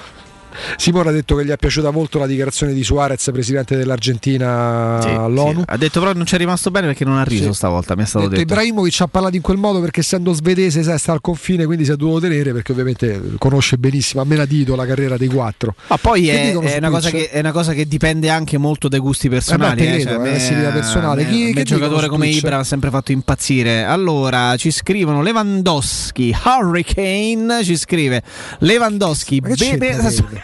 Simone ha detto che gli è piaciuta molto la dichiarazione di Suarez, presidente dell'Argentina, sì, all'ONU. Sì. Ha detto però non ci è rimasto bene perché non ha riso, sì, stavolta, mi è stato detto, detto. Ibrahimovic ha parlato in quel modo perché essendo svedese, sai, sta al confine, quindi si è dovuto tenere perché ovviamente conosce benissimo a menadito la carriera dei quattro. Ma poi è, è, una cosa che, è una cosa che dipende anche molto dai gusti personali, eh, credo, eh, cioè, eh, me, personale. Me, Chi, che giocatore come Ibra ha sempre fatto impazzire. Allora ci scrivono Lewandowski, Hurricane ci scrive Lewandowski, bebe.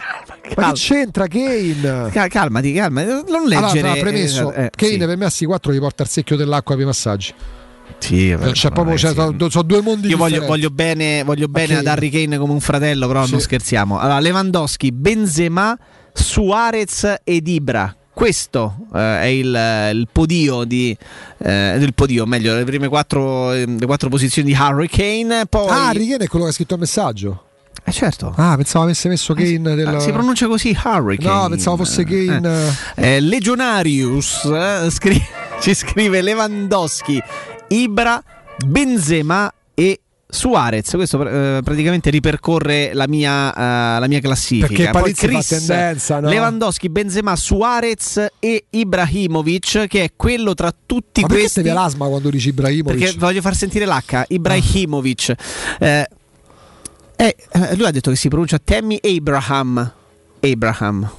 Ma che c'entra Kane? Cal- calmati, calmati, non leggere. Allora, premesso, eh, Kane sì, per me a C quattro gli porta il secchio dell'acqua per i massaggi. Sì, non c'è proprio, cioè, sono, sono due mondi. Io voglio, voglio bene, voglio bene Kane, ad Harry Kane come un fratello, però sì, non scherziamo. Allora, Lewandowski, Benzema, Suarez ed Ibra. Questo eh, è il, il podio di eh, il podio, meglio, le prime quattro, le quattro posizioni di Harry Kane. Poi... Ah, Harry Kane è quello che ha scritto il messaggio. Eh certo. Ah, pensavo avesse messo Kane, ah, della... Si pronuncia così, Hurricane. No, pensavo fosse Kane. eh. eh, Legionarius eh, scri... ci scrive Lewandowski, Ibra, Benzema e Suarez. Questo eh, praticamente ripercorre la mia, eh, la mia classifica. Perché Palizzi fa tendenza, no? Lewandowski, Benzema, Suarez e Ibrahimovic, che è quello tra tutti ma questi. Ma perché l'asma quando dici Ibrahimovic? Perché voglio far sentire l'H, Ibrahimovic. eh, Eh, lui ha detto che si pronuncia Tammy Abraham. Abraham.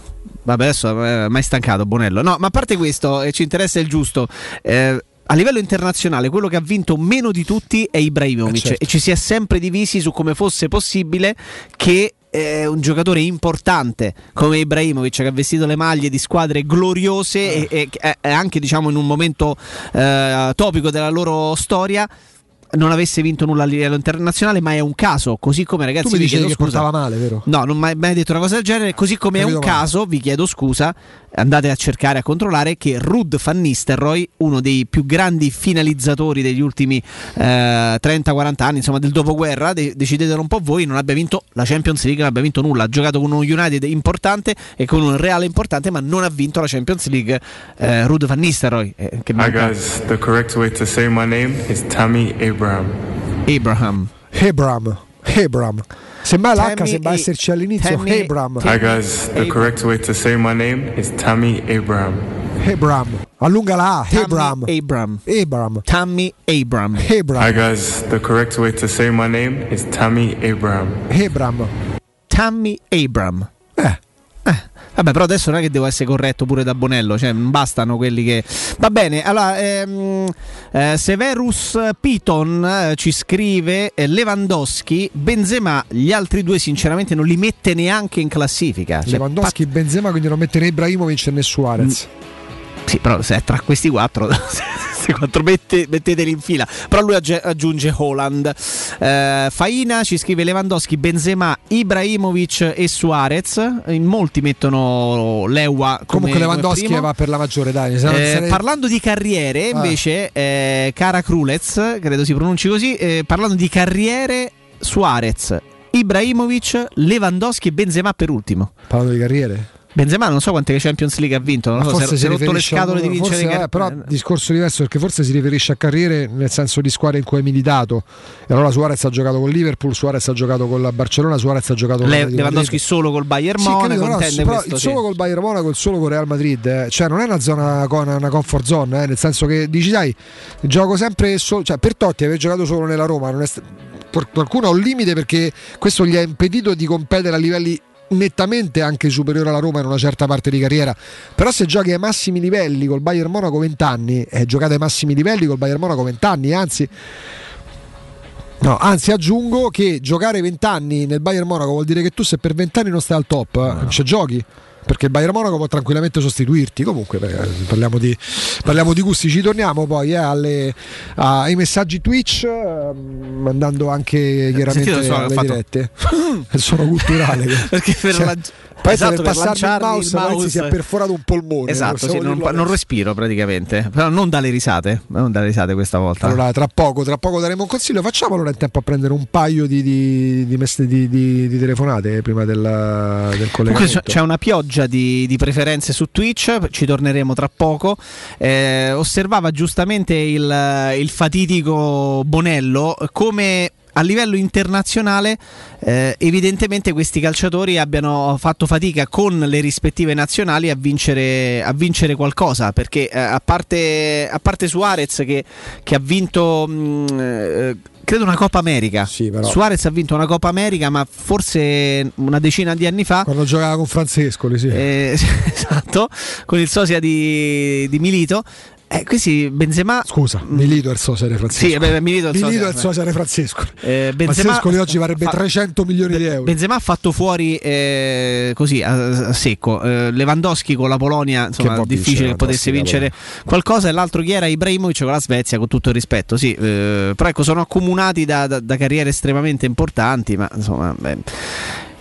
Vabbè, adesso eh, mai stancato Bonello. No, ma a parte questo, eh, ci interessa il giusto. Eh, a livello internazionale, quello che ha vinto meno di tutti è Ibrahimovic, eh certo, e ci si è sempre divisi su come fosse possibile che eh, un giocatore importante come Ibrahimovic, che ha vestito le maglie di squadre gloriose, eh. e, e, e anche diciamo in un momento eh, topico della loro storia, non avesse vinto nulla a livello internazionale. Ma è un caso, così come ragazzi, tu mi vi chiedo che scusa, portava male, vero? No, non mai, mai detto una cosa del genere. Così come è un male caso, vi chiedo scusa, andate a cercare, a controllare, che Ruud van Nistelrooy, uno dei più grandi finalizzatori degli ultimi eh, trenta quaranta anni, insomma del dopoguerra, de- decidetelo un po' voi, non abbia vinto la Champions League, non abbia vinto nulla. Ha giocato con uno United importante e con un Real importante, ma non ha vinto la Champions League. eh, Ruud van Nistelrooy, eh, che manca... Hi guys, the correct way to say my name is Tammy Abraham. Abraham Abraham Abraham sembra l'H, sembra esserci all'inizio. Tammy, Abraham. Hi guys, the Abraham correct way to say my name is Tammy Abraham. Abraham, allunga la A. Abraham Abraham Abraham Tammy Abraham. Abraham. Hi guys, the correct way to say my name is Tammy Abraham. Abraham Tammy Abraham. Eh Vabbè, però adesso non è che devo essere corretto pure da Bonello, cioè non bastano quelli che... Va bene, allora ehm, eh, Severus Piton eh, ci scrive eh, Lewandowski, Benzema, gli altri due sinceramente non li mette neanche in classifica. Cioè, Lewandowski, pat- Benzema, quindi non mette né Ibrahimovic né Suarez. Mm. Sì, però se è tra questi quattro, se quattro mette, metteteli in fila. Però lui aggiunge Haaland. eh, Faina ci scrive Lewandowski, Benzema, Ibrahimovic e Suarez. In molti mettono Lewa come, comunque Lewandowski come va per la maggiore, dai, se eh, sarei... Parlando di carriere invece, ah. eh, Cara Krulez, credo si pronunci così, eh, parlando di carriere, Suarez, Ibrahimovic, Lewandowski e Benzema per ultimo. Parlo di carriere. Benzema non so quante Champions League ha vinto, non so, forse si è rotto le scatole di vincere forse, car- eh, però discorso diverso, perché forse si riferisce a carriere nel senso di squadre in cui hai militato. E allora Suarez ha giocato con Liverpool, Suarez ha giocato con la Barcellona, Suarez ha giocato con Le- Lewandowski solo col Bayern Monaco, sì, no, il solo sì. col Bayern Monaco, il solo col Real Madrid, eh. Cioè non è una zona con una comfort zone, eh. Nel senso che dici dai, gioco sempre solo, cioè per Totti aver giocato solo nella Roma non è st- qualcuno ha un limite, perché questo gli ha impedito di competere a livelli nettamente anche superiore alla Roma in una certa parte di carriera. Però se giochi ai massimi livelli col Bayern Monaco vent'anni, è giocato ai massimi livelli col Bayern Monaco vent'anni, anzi no, anzi aggiungo che giocare vent'anni nel Bayern Monaco vuol dire che tu, se per vent'anni non stai al top, non ci giochi, perché il Bayern Monaco può tranquillamente sostituirti. Comunque parliamo di, parliamo di gusti, ci torniamo poi eh, alle, a, ai messaggi Twitch, eh, mandando anche chiaramente so, le dirette sono culturale perché per cioè, la... esatto, per passarmi per il mouse, il mouse... si è perforato un polmone, esatto, sì, non, non respiro praticamente, però non dalle risate, non dalle risate questa volta. Allora tra poco, tra poco daremo un consiglio, facciamo allora in tempo a prendere un paio di, di, di, di, di, di telefonate prima della, del collegamento. C'è una pioggia Di, di preferenze su Twitch, ci torneremo tra poco. Eh, osservava giustamente il, il fatitico Bonello come a livello internazionale eh, evidentemente questi calciatori abbiano fatto fatica con le rispettive nazionali a vincere, a vincere qualcosa, perché eh, a parte, a parte Suarez che, che ha vinto mh, eh, credo una Coppa America, sì, però. Suarez ha vinto una Coppa America, ma forse una decina di anni fa, quando giocava con Francescoli, sì. eh, esatto, con il sosia di, di Milito. Eh, questi Benzema, scusa, Milito è il sosia di Francesco. Sì, beh, Milito è il sosia, sosia di Francesco. Eh, Benzema, Francesco di oggi varrebbe fa... trecento milioni di euro. Benzema ha fatto fuori eh, così a, a secco. Eh, Lewandowski con la Polonia, insomma, difficile che potesse vincere qualcosa. E l'altro chi era? Ibrahimovic con la Svezia, con tutto il rispetto, sì. Eh, però ecco, sono accomunati da, da, da carriere estremamente importanti, ma insomma,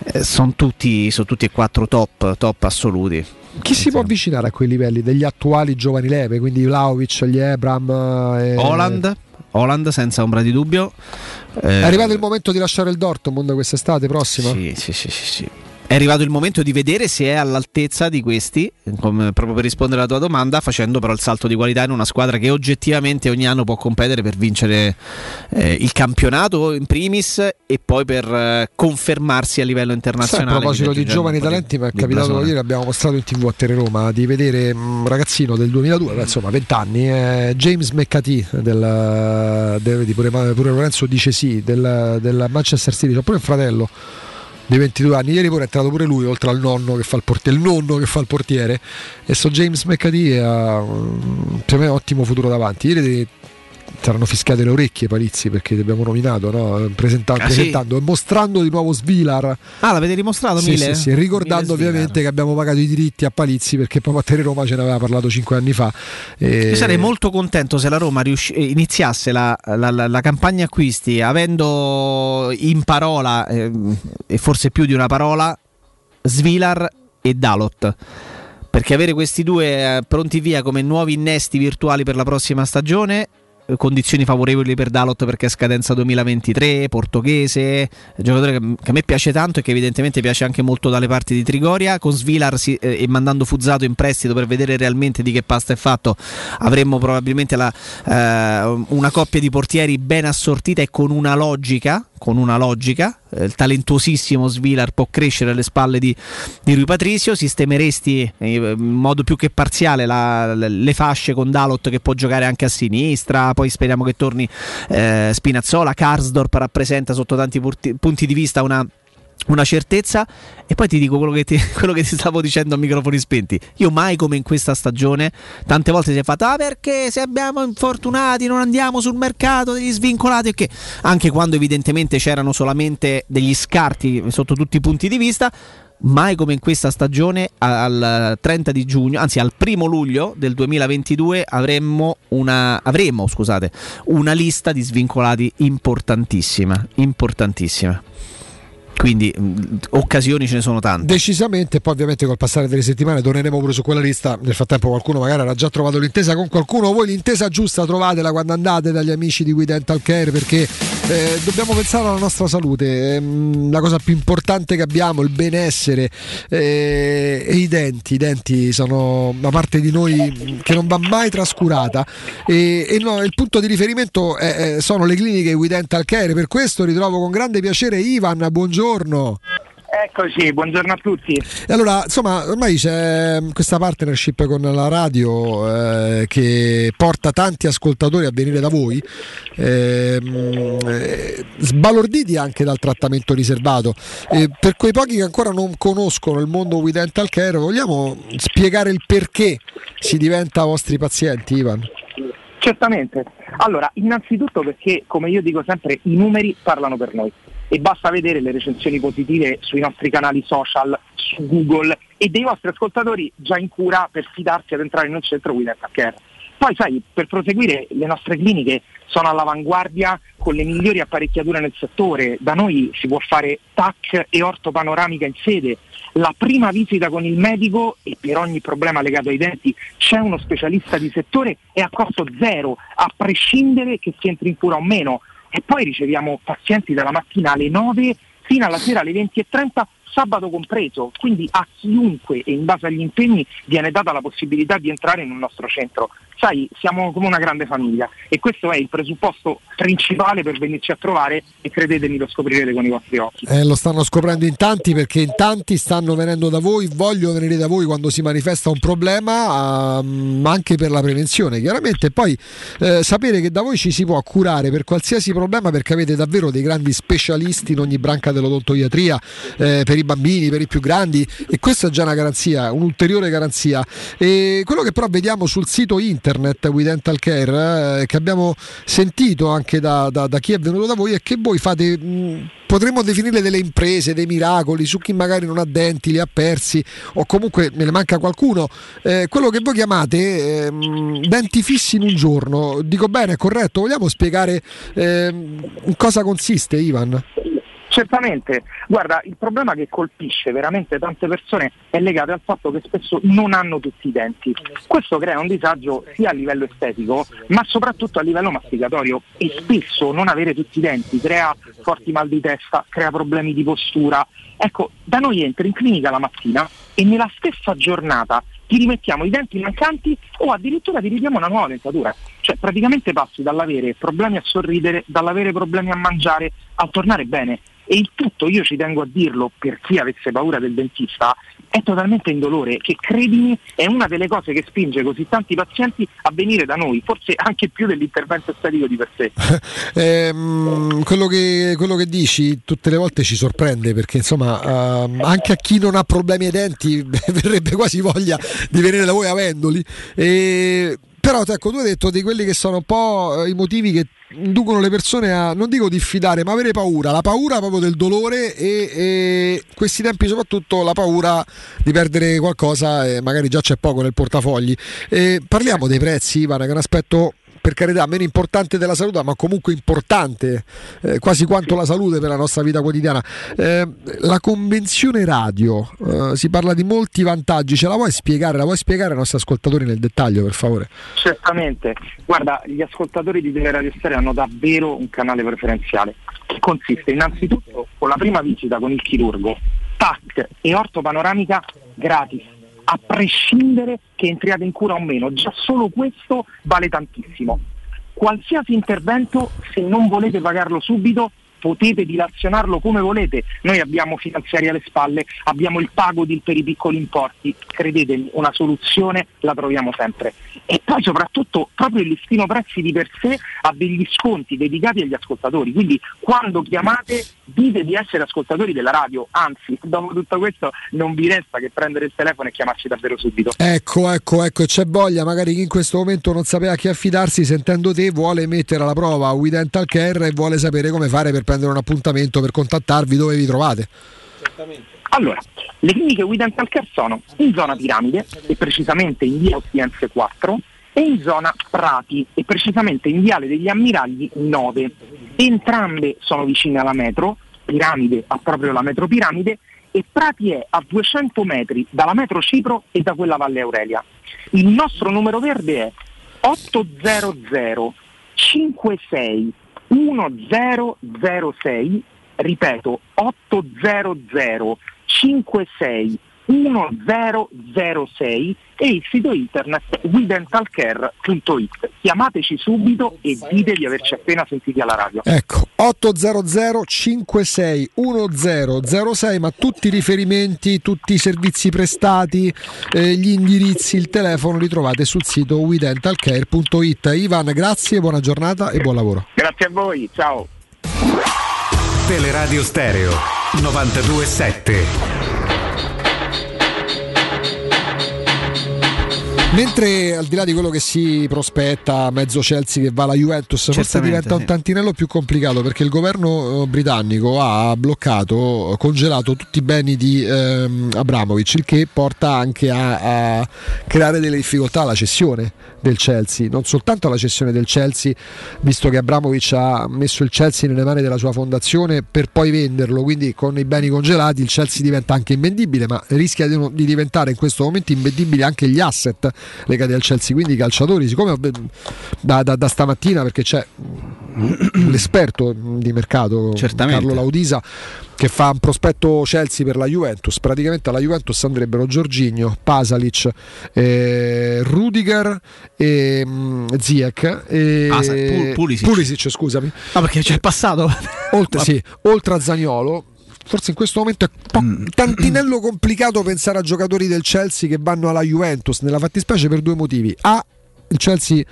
eh, sono tutti, sono tutti e quattro top, top assoluti. Chi si può avvicinare a quei livelli degli attuali giovani leve, quindi Vlahovic, gli Ebram e... Haaland, Haaland senza ombra di dubbio. È eh... arrivato il momento di lasciare il Dortmund quest'estate prossima? Sì, sì, sì, sì, sì. È arrivato il momento di vedere se è all'altezza di questi, come, proprio per rispondere alla tua domanda, facendo però il salto di qualità in una squadra che oggettivamente ogni anno può competere per vincere eh, il campionato in primis e poi per eh, confermarsi a livello internazionale. Sì, a proposito di giovani talenti, mi è capitato ieri, abbiamo mostrato in tivù a Teleroma, di vedere un ragazzino del duemiladue, insomma vent'anni, eh, James McCarthy, del, del, pure, pure Lorenzo dice sì, del, del Manchester City, c'è pure il fratello di ventidue anni, ieri pure è entrato pure lui, oltre al nonno che fa il portiere, il nonno che fa il portiere, e so James McCarthy ha per me un ottimo futuro davanti. Ieri saranno fischiate le orecchie Palizzi, perché ti abbiamo nominato, no? Presentando, ah, sì. presentando e mostrando di nuovo Svilar. Ah, l'avete rimostrato? Sì, mille? Sì, sì, ricordando mille ovviamente Svilar, che abbiamo pagato i diritti a Palizzi, perché proprio a Teleroma ce ne aveva parlato cinque anni fa. E... Io sarei molto contento se la Roma riusci- iniziasse la, la, la, la campagna acquisti avendo in parola eh, e forse più di una parola Svilar e Dalot, perché avere questi due pronti via come nuovi innesti virtuali per la prossima stagione. Condizioni favorevoli per Dalot perché è scadenza duemilaventitré, portoghese, giocatore che a me piace tanto e che evidentemente piace anche molto dalle parti di Trigoria. Con Svilar si, eh, e mandando Fuzzato in prestito per vedere realmente di che pasta è fatto, avremmo probabilmente la, eh, una coppia di portieri ben assortita e con una logica, con una logica. Il talentuosissimo Svilar può crescere alle spalle di, di Rui Patrizio. Sistemeresti in modo più che parziale la, le fasce con Dalot che può giocare anche a sinistra, poi speriamo che torni eh, Spinazzola. Karsdorp rappresenta sotto tanti punti, punti di vista una, una certezza. E poi ti dico quello che ti, quello che ti stavo dicendo a microfoni spenti. Io mai come in questa stagione tante volte si è fatto ah perché se abbiamo infortunati non andiamo sul mercato degli svincolati, che anche quando evidentemente c'erano solamente degli scarti sotto tutti i punti di vista, mai come in questa stagione al trenta di giugno, anzi al primo luglio del duemilaventidue avremmo una avremo, scusate, una lista di svincolati importantissima, importantissima. quindi mh, occasioni ce ne sono tante decisamente. Poi ovviamente col passare delle settimane torneremo pure su quella lista, nel frattempo qualcuno magari era già trovato l'intesa con qualcuno, voi l'intesa giusta trovatela quando andate dagli amici di We Dental Care, perché eh, dobbiamo pensare alla nostra salute, ehm, la cosa più importante che abbiamo, il benessere, eh, e i denti i denti sono una parte di noi che non va mai trascurata, e, e no, il punto di riferimento è, sono le cliniche We Dental Care. Per questo ritrovo con grande piacere Ivan, buongiorno. Eccoci, buongiorno a tutti. Allora, insomma, ormai c'è questa partnership con la radio eh, che porta tanti ascoltatori a venire da voi, eh, eh, sbalorditi anche dal trattamento riservato. Eh, per quei pochi che ancora non conoscono il mondo We Dental Care, vogliamo spiegare il perché si diventa vostri pazienti, Ivan? Certamente. Allora, innanzitutto perché, come io dico sempre, i numeri parlano per noi. E basta vedere le recensioni positive sui nostri canali social, su Google, e dei vostri ascoltatori già in cura per fidarsi ad entrare in un centro We Dental Care. Poi sai, per proseguire, le nostre cliniche sono all'avanguardia con le migliori apparecchiature nel settore. Da noi si può fare T A C e ortopanoramica in sede, la prima visita con il medico, e per ogni problema legato ai denti c'è uno specialista di settore e a costo zero, a prescindere che si entri in cura o meno. E poi riceviamo pazienti dalla mattina alle nove fino alla sera alle venti e trenta, sabato compreso, quindi a chiunque e in base agli impegni viene data la possibilità di entrare in un nostro centro. Sai, siamo come una grande famiglia e questo è il presupposto principale per venirci a trovare, e credetemi lo scoprirete con i vostri occhi. Eh, lo stanno scoprendo in tanti, perché in tanti stanno venendo da voi, vogliono venire da voi quando si manifesta un problema, ma anche per la prevenzione chiaramente. Poi eh, sapere che da voi ci si può curare per qualsiasi problema, perché avete davvero dei grandi specialisti in ogni branca dell'odontoiatria, eh, per i bambini, per i più grandi, e questa è già una garanzia, un'ulteriore garanzia. E quello che però vediamo sul sito internet internet We Dental Care, eh, che abbiamo sentito anche da, da, da chi è venuto da voi, è che voi fate, mh, potremmo definirle delle imprese, dei miracoli su chi magari non ha denti, li ha persi o comunque ne manca qualcuno, eh, quello che voi chiamate eh, mh, denti fissi in un giorno. Dico bene, è corretto? Vogliamo spiegare eh, in cosa consiste, Ivan? Certamente, guarda, il problema che colpisce veramente tante persone è legato al fatto che spesso non hanno tutti i denti. Questo crea un disagio sia a livello estetico ma soprattutto a livello masticatorio, e spesso non avere tutti i denti crea forti mal di testa, crea problemi di postura. Ecco, da noi entri in clinica la mattina e nella stessa giornata ti rimettiamo i denti mancanti o addirittura ti ridiamo una nuova dentatura. Cioè praticamente passi dall'avere problemi a sorridere, dall'avere problemi a mangiare, a tornare bene. E il tutto, io ci tengo a dirlo per chi avesse paura del dentista, è totalmente indolore, che credimi è una delle cose che spinge così tanti pazienti a venire da noi, forse anche più dell'intervento estetico di per sé. ehm, quello, che, quello che dici tutte le volte ci sorprende, perché insomma ehm, anche a chi non ha problemi ai denti verrebbe quasi voglia di venire da voi avendoli. E però ecco, tu hai detto di quelli che sono un po' i motivi che inducono le persone a, non dico diffidare, ma avere paura, la paura proprio del dolore e, e questi tempi soprattutto la paura di perdere qualcosa e magari già c'è poco nel portafogli. E parliamo dei prezzi, Ivana, che è un aspetto, per carità, meno importante della salute, ma comunque importante, eh, quasi quanto la salute per la nostra vita quotidiana. Eh, la convenzione radio, eh, si parla di molti vantaggi, ce la vuoi spiegare? La vuoi spiegare ai nostri ascoltatori nel dettaglio, per favore? Certamente, guarda, gli ascoltatori di Tele Radio Stereo hanno davvero un canale preferenziale, che consiste innanzitutto con la prima visita con il chirurgo, T A C e ortopanoramica gratis, a prescindere che entriate in cura o meno. Già solo questo vale tantissimo. Qualsiasi intervento, se non volete pagarlo subito, potete dilazionarlo come volete. Noi abbiamo finanziari alle spalle, abbiamo il pago di, per i piccoli importi. Credetemi, una soluzione la troviamo sempre. E poi soprattutto proprio il listino prezzi di per sé ha degli sconti dedicati agli ascoltatori, quindi quando chiamate dite di essere ascoltatori della radio, anzi dopo tutto questo non vi resta che prendere il telefono e chiamarci davvero subito. Ecco, ecco, ecco, c'è voglia, magari chi in questo momento non sapeva a chi affidarsi, sentendo te vuole mettere alla prova We Dental Care e vuole sapere come fare per prendere un appuntamento, per contattarvi, dove vi trovate? Allora, le cliniche We Dental Care sono in zona Piramide, e precisamente in via Ostiense quattro, e in zona Prati, e precisamente in viale degli Ammiragli nove. Entrambe sono vicine alla metro, piramide ha proprio la metropiramide, e Prati è a duecento metri dalla metro Cipro e da quella Valle Aurelia. Il nostro numero verde è otto zero zero cinque sei uno zero zero sei, ripeto otto zero zero cinque sei uno zero zero sei, e il sito internet we dental care punto it. Chiamateci subito e dite di averci appena sentiti alla radio. Ecco, otto zero zero cinque sei uno zero zero sei, ma tutti i riferimenti, tutti i servizi prestati, eh, gli indirizzi, il telefono li trovate sul sito we dental care punto it. Ivan, grazie, buona giornata e buon lavoro. Grazie a voi, ciao. Teleradio Stereo novantadue sette. Mentre al di là di quello che si prospetta, mezzo Chelsea che va alla Juventus, forse diventa un tantinello più complicato, perché il governo britannico ha bloccato, congelato tutti i beni di ehm, Abramovich, il che porta anche a, a creare delle difficoltà alla cessione del Chelsea, non soltanto alla cessione del Chelsea, visto che Abramovich ha messo il Chelsea nelle mani della sua fondazione per poi venderlo, quindi con i beni congelati il Chelsea diventa anche invendibile, ma rischia di, di diventare in questo momento invendibili anche gli asset legati al Chelsea, quindi i calciatori, siccome da, da, da stamattina, perché c'è l'esperto di mercato certamente, Carlo Laudisa, che fa un prospetto Chelsea per la Juventus, praticamente alla Juventus andrebbero Jorginho, Pasalic, eh, Rudiger e mm, Ziyech e ah, Pul- Pulisic. Pulisic, scusami, no, perché c'è passato oltre, sì, oltre a Zaniolo. Forse in questo momento è un po' tantinello complicato pensare a giocatori del Chelsea che vanno alla Juventus, nella fattispecie per due motivi. A, il Chelsea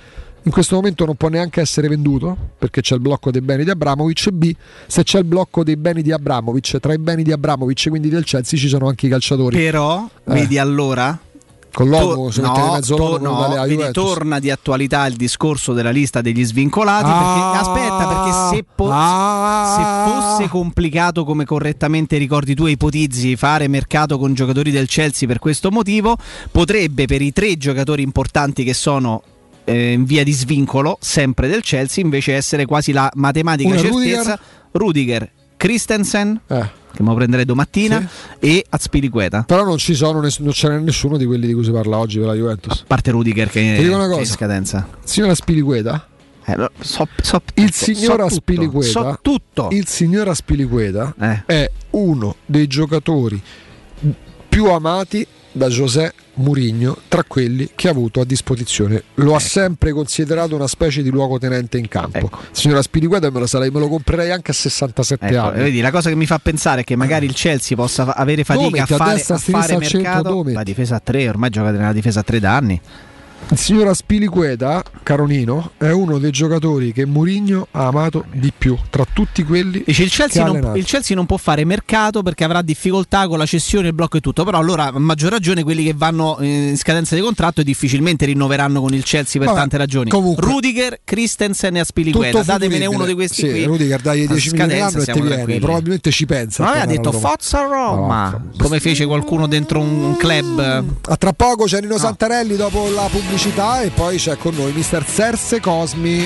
in questo momento non può neanche essere venduto perché c'è il blocco dei beni di Abramovich, e B, se c'è il blocco dei beni di Abramovich, tra i beni di Abramovich, quindi del Chelsea, ci sono anche i calciatori. Però, eh. vedi allora... Con l'uomo, to- no, to- no, vedi, torna di attualità il discorso della lista degli svincolati, ah, perché, aspetta, perché se, po- ah, se fosse complicato, come correttamente ricordi tu e ipotizzi, fare mercato con giocatori del Chelsea per questo motivo, potrebbe per i tre giocatori importanti che sono eh, in via di svincolo sempre del Chelsea invece essere quasi la matematica una certezza: Rudiger, Rudiger, Christensen, eh. che me lo prenderei domattina, sì, e Azpilicueta. Però non ci sono, non c'era nessuno di quelli di cui si parla oggi per la Juventus, a parte Rudiger che, che cosa, è in scadenza. Signora Azpilicueta, eh, no, so, so, il signor Azpilicueta, so tutto, so tutto. Il signor Azpilicueta eh. è uno dei giocatori più amati da José Mourinho tra quelli che ha avuto a disposizione, lo ecco. ha sempre considerato una specie di luogotenente in campo. Ecco. Signora Spiriqueta, me lo sarei, me lo comprerei anche a sessantasette ecco. anni. Vedi, la cosa che mi fa pensare è che magari il Chelsea possa avere fatica a fare, destra, a fare mercato. La difesa a tre, ormai gioca nella difesa a tre da anni. Il signor Azpilicueta, caro Nino, è uno dei giocatori che Mourinho ha amato di più tra tutti quelli. Dice, il Chelsea che ha non, il Chelsea non può fare mercato perché avrà difficoltà con la cessione, il blocco e tutto. Però allora, a maggior ragione, quelli che vanno in scadenza di contratto difficilmente rinnoveranno con il Chelsea per Vabbè, tante ragioni. Comunque, Rudiger, Christensen e Azpilicueta, datemene uno di questi sì, qui. Rudiger, dai dieci milioni all'anno e te viene. Probabilmente ci pensa. Ma ha detto Forza Roma, no, come fece qualcuno dentro un club. Mm, a tra poco c'è Nino no. Santarelli dopo la pubblicità. E poi c'è con noi mister Serse Cosmi.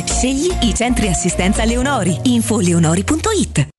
Scegli i centri assistenza Leonori. info leonori punto it.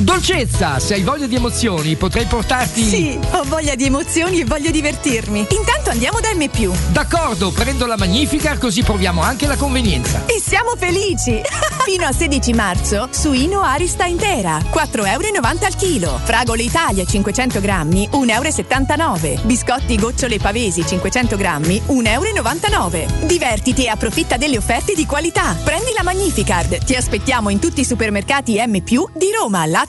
Dolcezza, se hai voglia di emozioni potrei portarti... Sì, ho voglia di emozioni e voglio divertirmi. Intanto andiamo da M più. D'accordo, prendo la Magnifica così proviamo anche la convenienza. E siamo felici! Fino a sedici marzo, suino Arista intera, quattro virgola novanta euro al chilo. Fragole Italia cinquecento grammi, uno virgola settantanove euro. Biscotti gocciole pavesi cinquecento grammi, uno virgola novantanove euro. Divertiti e approfitta delle offerte di qualità. Prendi la Magnificard. Ti aspettiamo in tutti i supermercati M più di Roma, Lazio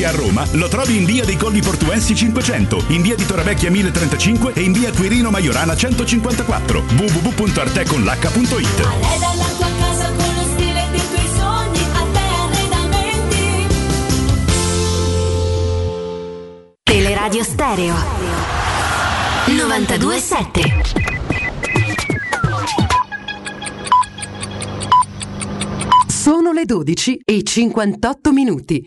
A Roma lo trovi in via dei Colli Portuensi cinquecento, in via di Torrevecchia mille e trentacinque e in via Quirino Maiorana centocinquantaquattro. Vu vu vu punto arte con l'acca punto it. Teleradio Stereo novantadue sette. Sono le dodici e cinquantotto minuti.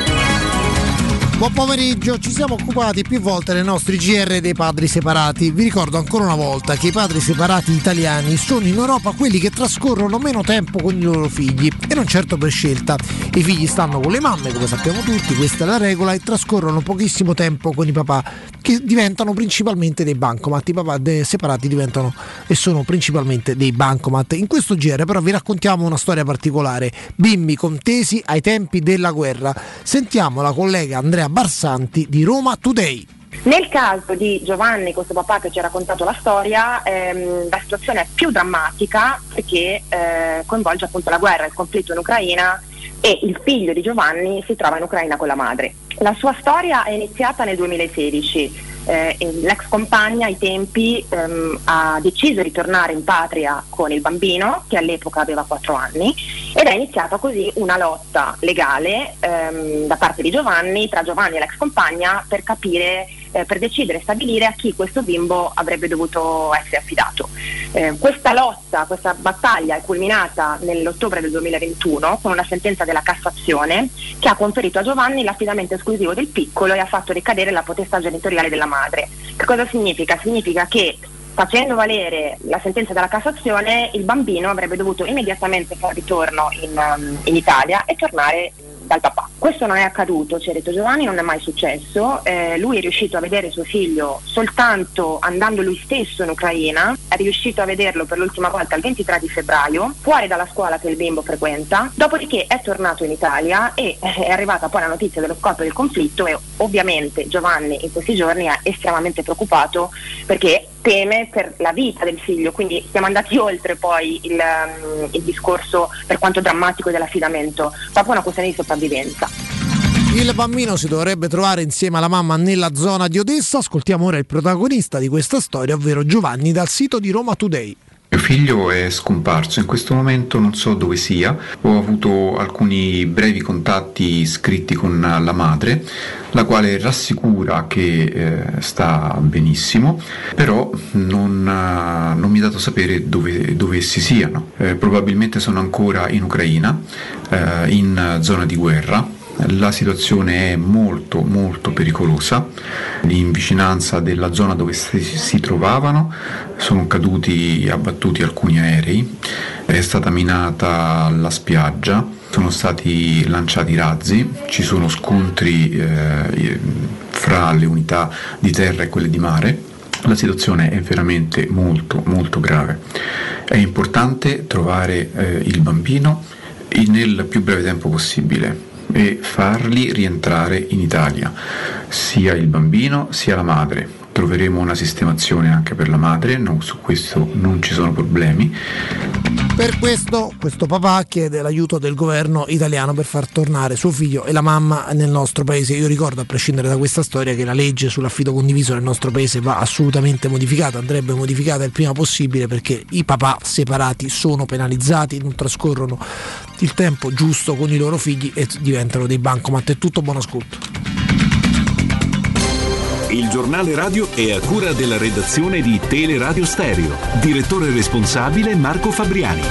Buon pomeriggio, ci siamo occupati più volte nei nostri G R dei padri separati. Vi ricordo ancora una volta che i padri separati italiani sono in Europa quelli che trascorrono meno tempo con i loro figli, e non certo per scelta. I figli stanno con le mamme, come sappiamo tutti, questa è la regola, e trascorrono pochissimo tempo con i papà, che diventano principalmente dei bancomat. I papà separati diventano e sono principalmente dei bancomat. In questo G R però vi raccontiamo una storia particolare, bimbi contesi ai tempi della guerra. Sentiamo la collega Andrea Barsanti di Roma Today. Nel caso di Giovanni, questo papà che ci ha raccontato la storia, ehm, la situazione è più drammatica perché eh, coinvolge appunto la guerra, il conflitto in Ucraina, e il figlio di Giovanni si trova in Ucraina con la madre. La sua storia è iniziata nel duemilasedici. Eh, l'ex compagna ai tempi ehm, ha deciso di tornare in patria con il bambino, che all'epoca aveva quattro anni, ed è iniziata così una lotta legale ehm, da parte di Giovanni, tra Giovanni e l'ex compagna, per capire, eh, per decidere e stabilire a chi questo bimbo avrebbe dovuto essere affidato. Eh, questa lotta, questa battaglia è culminata nell'ottobre del duemilaventuno con una sentenza della Cassazione che ha conferito a Giovanni l'affidamento esclusivo del piccolo e ha fatto ricadere la potestà genitoriale della madre. Che cosa significa? Significa che Facendo valere la sentenza della Cassazione, il bambino avrebbe dovuto immediatamente fare ritorno in, um, in Italia e tornare dal papà. Questo non è accaduto, ci ha detto Giovanni, non è mai successo. Eh, lui è riuscito a vedere suo figlio soltanto andando lui stesso in Ucraina, è riuscito a vederlo per l'ultima volta il ventitré di febbraio, fuori dalla scuola che il bimbo frequenta, dopodiché è tornato in Italia e è arrivata poi la notizia dello scoppio del conflitto e ovviamente Giovanni in questi giorni è estremamente preoccupato perché teme per la vita del figlio, quindi siamo andati oltre poi il, um, il discorso per quanto drammatico dell'affidamento, ma poi una questione di sopravvivenza. Il bambino si dovrebbe trovare insieme alla mamma nella zona di Odessa. Ascoltiamo ora il protagonista di questa storia, ovvero Giovanni, dal sito di Roma Today. Mio figlio è scomparso, in questo momento non so dove sia, ho avuto alcuni brevi contatti scritti con la madre, la quale rassicura che eh, sta benissimo, però non, non mi ha dato sapere dove, dove si siano, eh, probabilmente sono ancora in Ucraina, eh, in zona di guerra. La situazione è molto molto pericolosa, in vicinanza della zona dove si, si trovavano sono caduti e abbattuti alcuni aerei, è stata minata la spiaggia, sono stati lanciati razzi, ci sono scontri eh, fra le unità di terra e quelle di mare. La situazione è veramente molto molto grave, è importante trovare eh, il bambino nel più breve tempo possibile e farli rientrare in Italia, sia il bambino sia la madre. Troveremo una sistemazione anche per la madre, no, su questo non ci sono problemi. Per questo questo papà chiede l'aiuto del governo italiano per far tornare suo figlio e la mamma nel nostro paese. Io ricordo, a prescindere da questa storia, che la legge sull'affido condiviso nel nostro paese va assolutamente modificata, andrebbe modificata il prima possibile, perché i papà separati sono penalizzati, non trascorrono il tempo giusto con i loro figli e diventano dei bancomat. È tutto, buon ascolto. Il giornale radio è a cura della redazione di Teleradio Stereo. Direttore responsabile Marco Fabriani.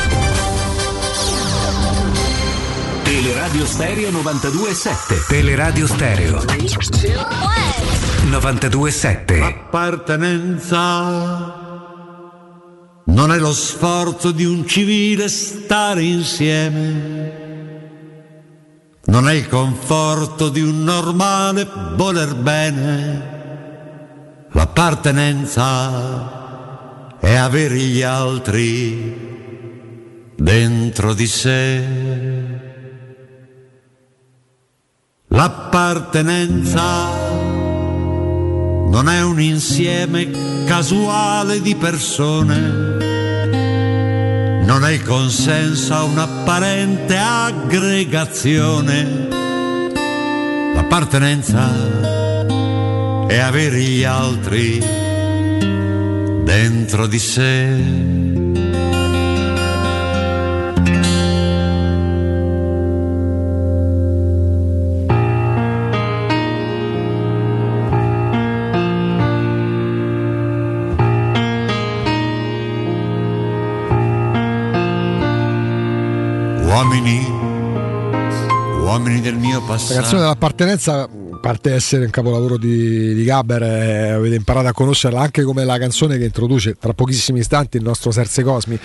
Teleradio Stereo novantadue virgola sette. Teleradio Stereo novantadue virgola sette. Appartenenza. Non è lo sforzo di un civile stare insieme. Non è il conforto di un normale voler bene. L'appartenenza è avere gli altri dentro di sé. L'appartenenza non è un insieme casuale di persone, non è il consenso a un'apparente aggregazione. L'appartenenza e avere gli altri dentro di sé. Uomini, uomini del mio passato. La canzone dell'appartenenza, a parte essere un capolavoro di, di Gabber, eh, avete imparato a conoscerla anche come la canzone che introduce tra pochissimi istanti il nostro Serse Cosmi.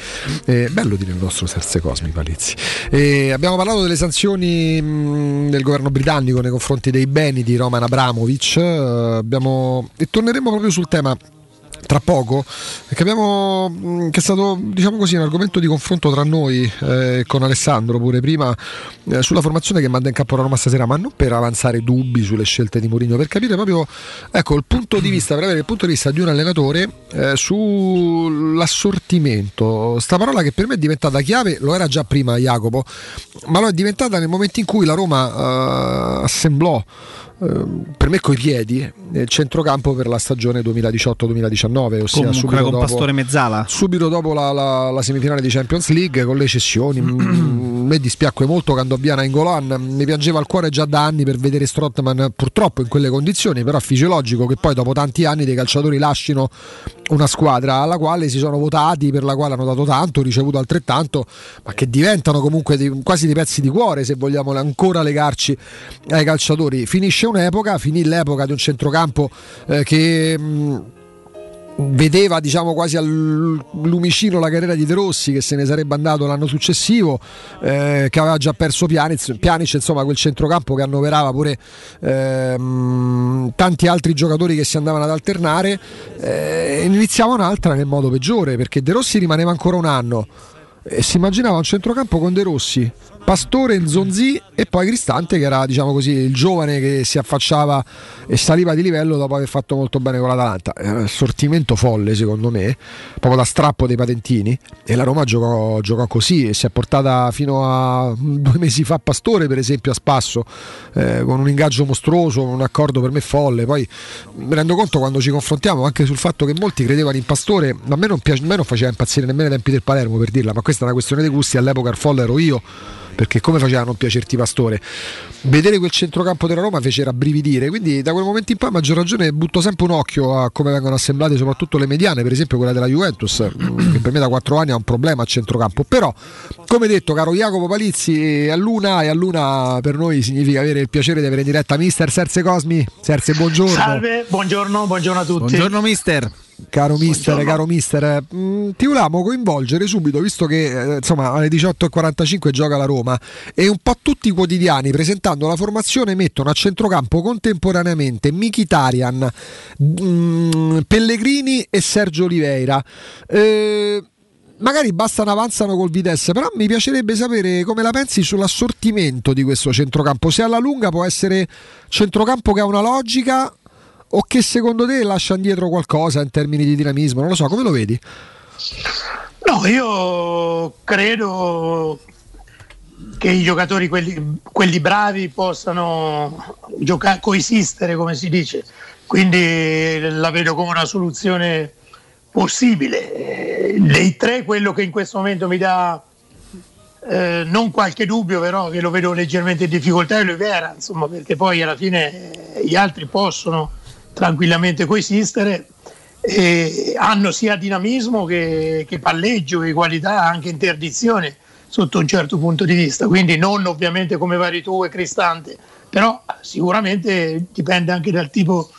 Eh, bello dire il nostro Serse Cosmi, Palizzi. Eh, abbiamo parlato delle sanzioni mh, del governo britannico nei confronti dei beni di Roman Abramovich, eh, abbiamo, e torneremo proprio sul tema tra poco, che abbiamo, che è stato, diciamo così, un argomento di confronto tra noi, eh, con Alessandro pure prima, eh, sulla formazione che manda in campo la Roma stasera, ma non per avanzare dubbi sulle scelte di Mourinho, per capire proprio, ecco, il punto di vista, per avere il punto di vista di un allenatore, eh, sull'assortimento. Sta parola che per me è diventata chiave, lo era già prima Jacopo, ma lo è diventata nel momento in cui la Roma eh, assemblò per me coi piedi nel centrocampo per la stagione duemiladiciotto duemiladiciannove, ossia subito con dopo, Pastore Mezzala, subito dopo la, la, la semifinale di Champions League, con le cessioni. Mi dispiacque molto Candobiana e Ngolan, mi piangeva il cuore già da anni per vedere Strootman purtroppo in quelle condizioni, però è fisiologico che poi dopo tanti anni dei calciatori lascino una squadra alla quale si sono votati, per la quale hanno dato tanto, ricevuto altrettanto, ma che diventano comunque dei, quasi dei pezzi di cuore, se vogliamo ancora legarci ai calciatori. Finisce un'epoca, finì l'epoca di un centrocampo eh, che mh, vedeva, diciamo, quasi al lumicino la carriera di De Rossi, che se ne sarebbe andato l'anno successivo, eh, che aveva già perso Pjanic, Pjanic insomma quel centrocampo che annoverava pure eh, tanti altri giocatori che si andavano ad alternare, eh, e iniziava un'altra nel modo peggiore, perché De Rossi rimaneva ancora un anno e si immaginava un centrocampo con De Rossi, Pastore, Zonzi e poi Cristante, che era, diciamo così, il giovane che si affacciava e saliva di livello dopo aver fatto molto bene con l'Atalanta. Era un assortimento folle, secondo me, proprio da strappo dei patentini, e la Roma giocò, giocò così, e si è portata fino a due mesi fa Pastore, per esempio, a spasso, eh, con un ingaggio mostruoso, un accordo per me folle. Poi mi rendo conto, quando ci confrontiamo, anche sul fatto che molti credevano in Pastore, ma a me non, piace, a me non faceva impazzire nemmeno i tempi del Palermo, per dirla, ma questa è una questione dei gusti, all'epoca il folle ero io, perché come faceva a non piacerti Pastore? Vedere quel centrocampo della Roma fece rabbrividire, quindi da quel momento in poi a maggior ragione butto sempre un occhio a come vengono assemblate soprattutto le mediane, per esempio quella della Juventus, che per me da quattro anni ha un problema a centrocampo. Però, come detto, caro Jacopo Palizzi, all'una, e all'una per noi significa avere il piacere di avere in diretta mister Serse Cosmi. Serse, buongiorno. Salve, buongiorno, buongiorno a tutti. Buongiorno mister. Caro mister, caro mister, mh, ti volevamo coinvolgere subito, visto che eh, insomma alle diciotto e quarantacinque gioca la Roma, e un po' tutti i quotidiani, presentando la formazione, mettono a centrocampo contemporaneamente Mkhitaryan, mh, Pellegrini e Sergio Oliveira. Eh, magari bastano, avanzano col Vitesse, però mi piacerebbe sapere come la pensi sull'assortimento di questo centrocampo, se alla lunga può essere centrocampo che ha una logica, o che secondo te lascia indietro qualcosa in termini di dinamismo, non lo so, come lo vedi? No, io credo che i giocatori, quelli, quelli bravi, possano giocare, coesistere, come si dice, quindi la vedo come una soluzione possibile. Dei tre, quello che in questo momento mi dà eh, non qualche dubbio, però che lo vedo leggermente in difficoltà, è Oliveira, insomma, perché poi alla fine gli altri possono tranquillamente coesistere, e hanno sia dinamismo che, che palleggio, che qualità, anche interdizione sotto un certo punto di vista, quindi non ovviamente come vari tu e Cristante, però sicuramente dipende anche dal tipo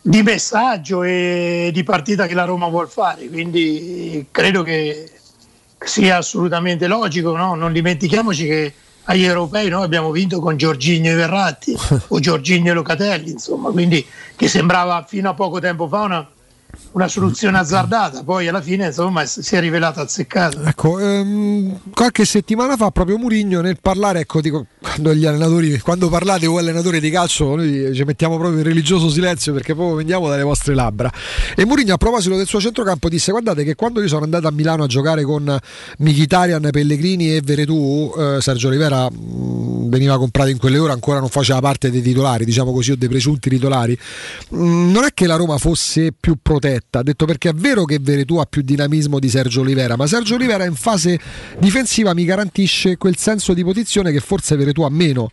di messaggio e di partita che la Roma vuol fare, quindi credo che sia assolutamente logico, no? Non dimentichiamoci che agli europei noi abbiamo vinto con Jorginho e Verratti o Jorginho e Locatelli, insomma, quindi che sembrava fino a poco tempo fa una, una soluzione azzardata, poi alla fine insomma si è rivelata azzeccata. Ecco, ehm, qualche settimana fa proprio Mourinho, nel parlare, ecco, dico, quando gli allenatori, quando parlate voi allenatori di calcio, noi ci mettiamo proprio il religioso silenzio, perché proprio vendiamo dalle vostre labbra, e Mourinho a proposito del suo centrocampo disse: guardate che quando io sono andato a Milano a giocare con Mkhitaryan, Pellegrini e Veretù, eh, Sergio Oliveira mh, veniva comprato in quelle ore, ancora non faceva parte dei titolari, diciamo così, o dei presunti titolari, mh, non è che la Roma fosse più protetta, ha detto, perché è vero che Veretù ha più dinamismo di Sergio Oliveira, ma Sergio Oliveira in fase difensiva mi garantisce quel senso di posizione che forse Veretù a meno.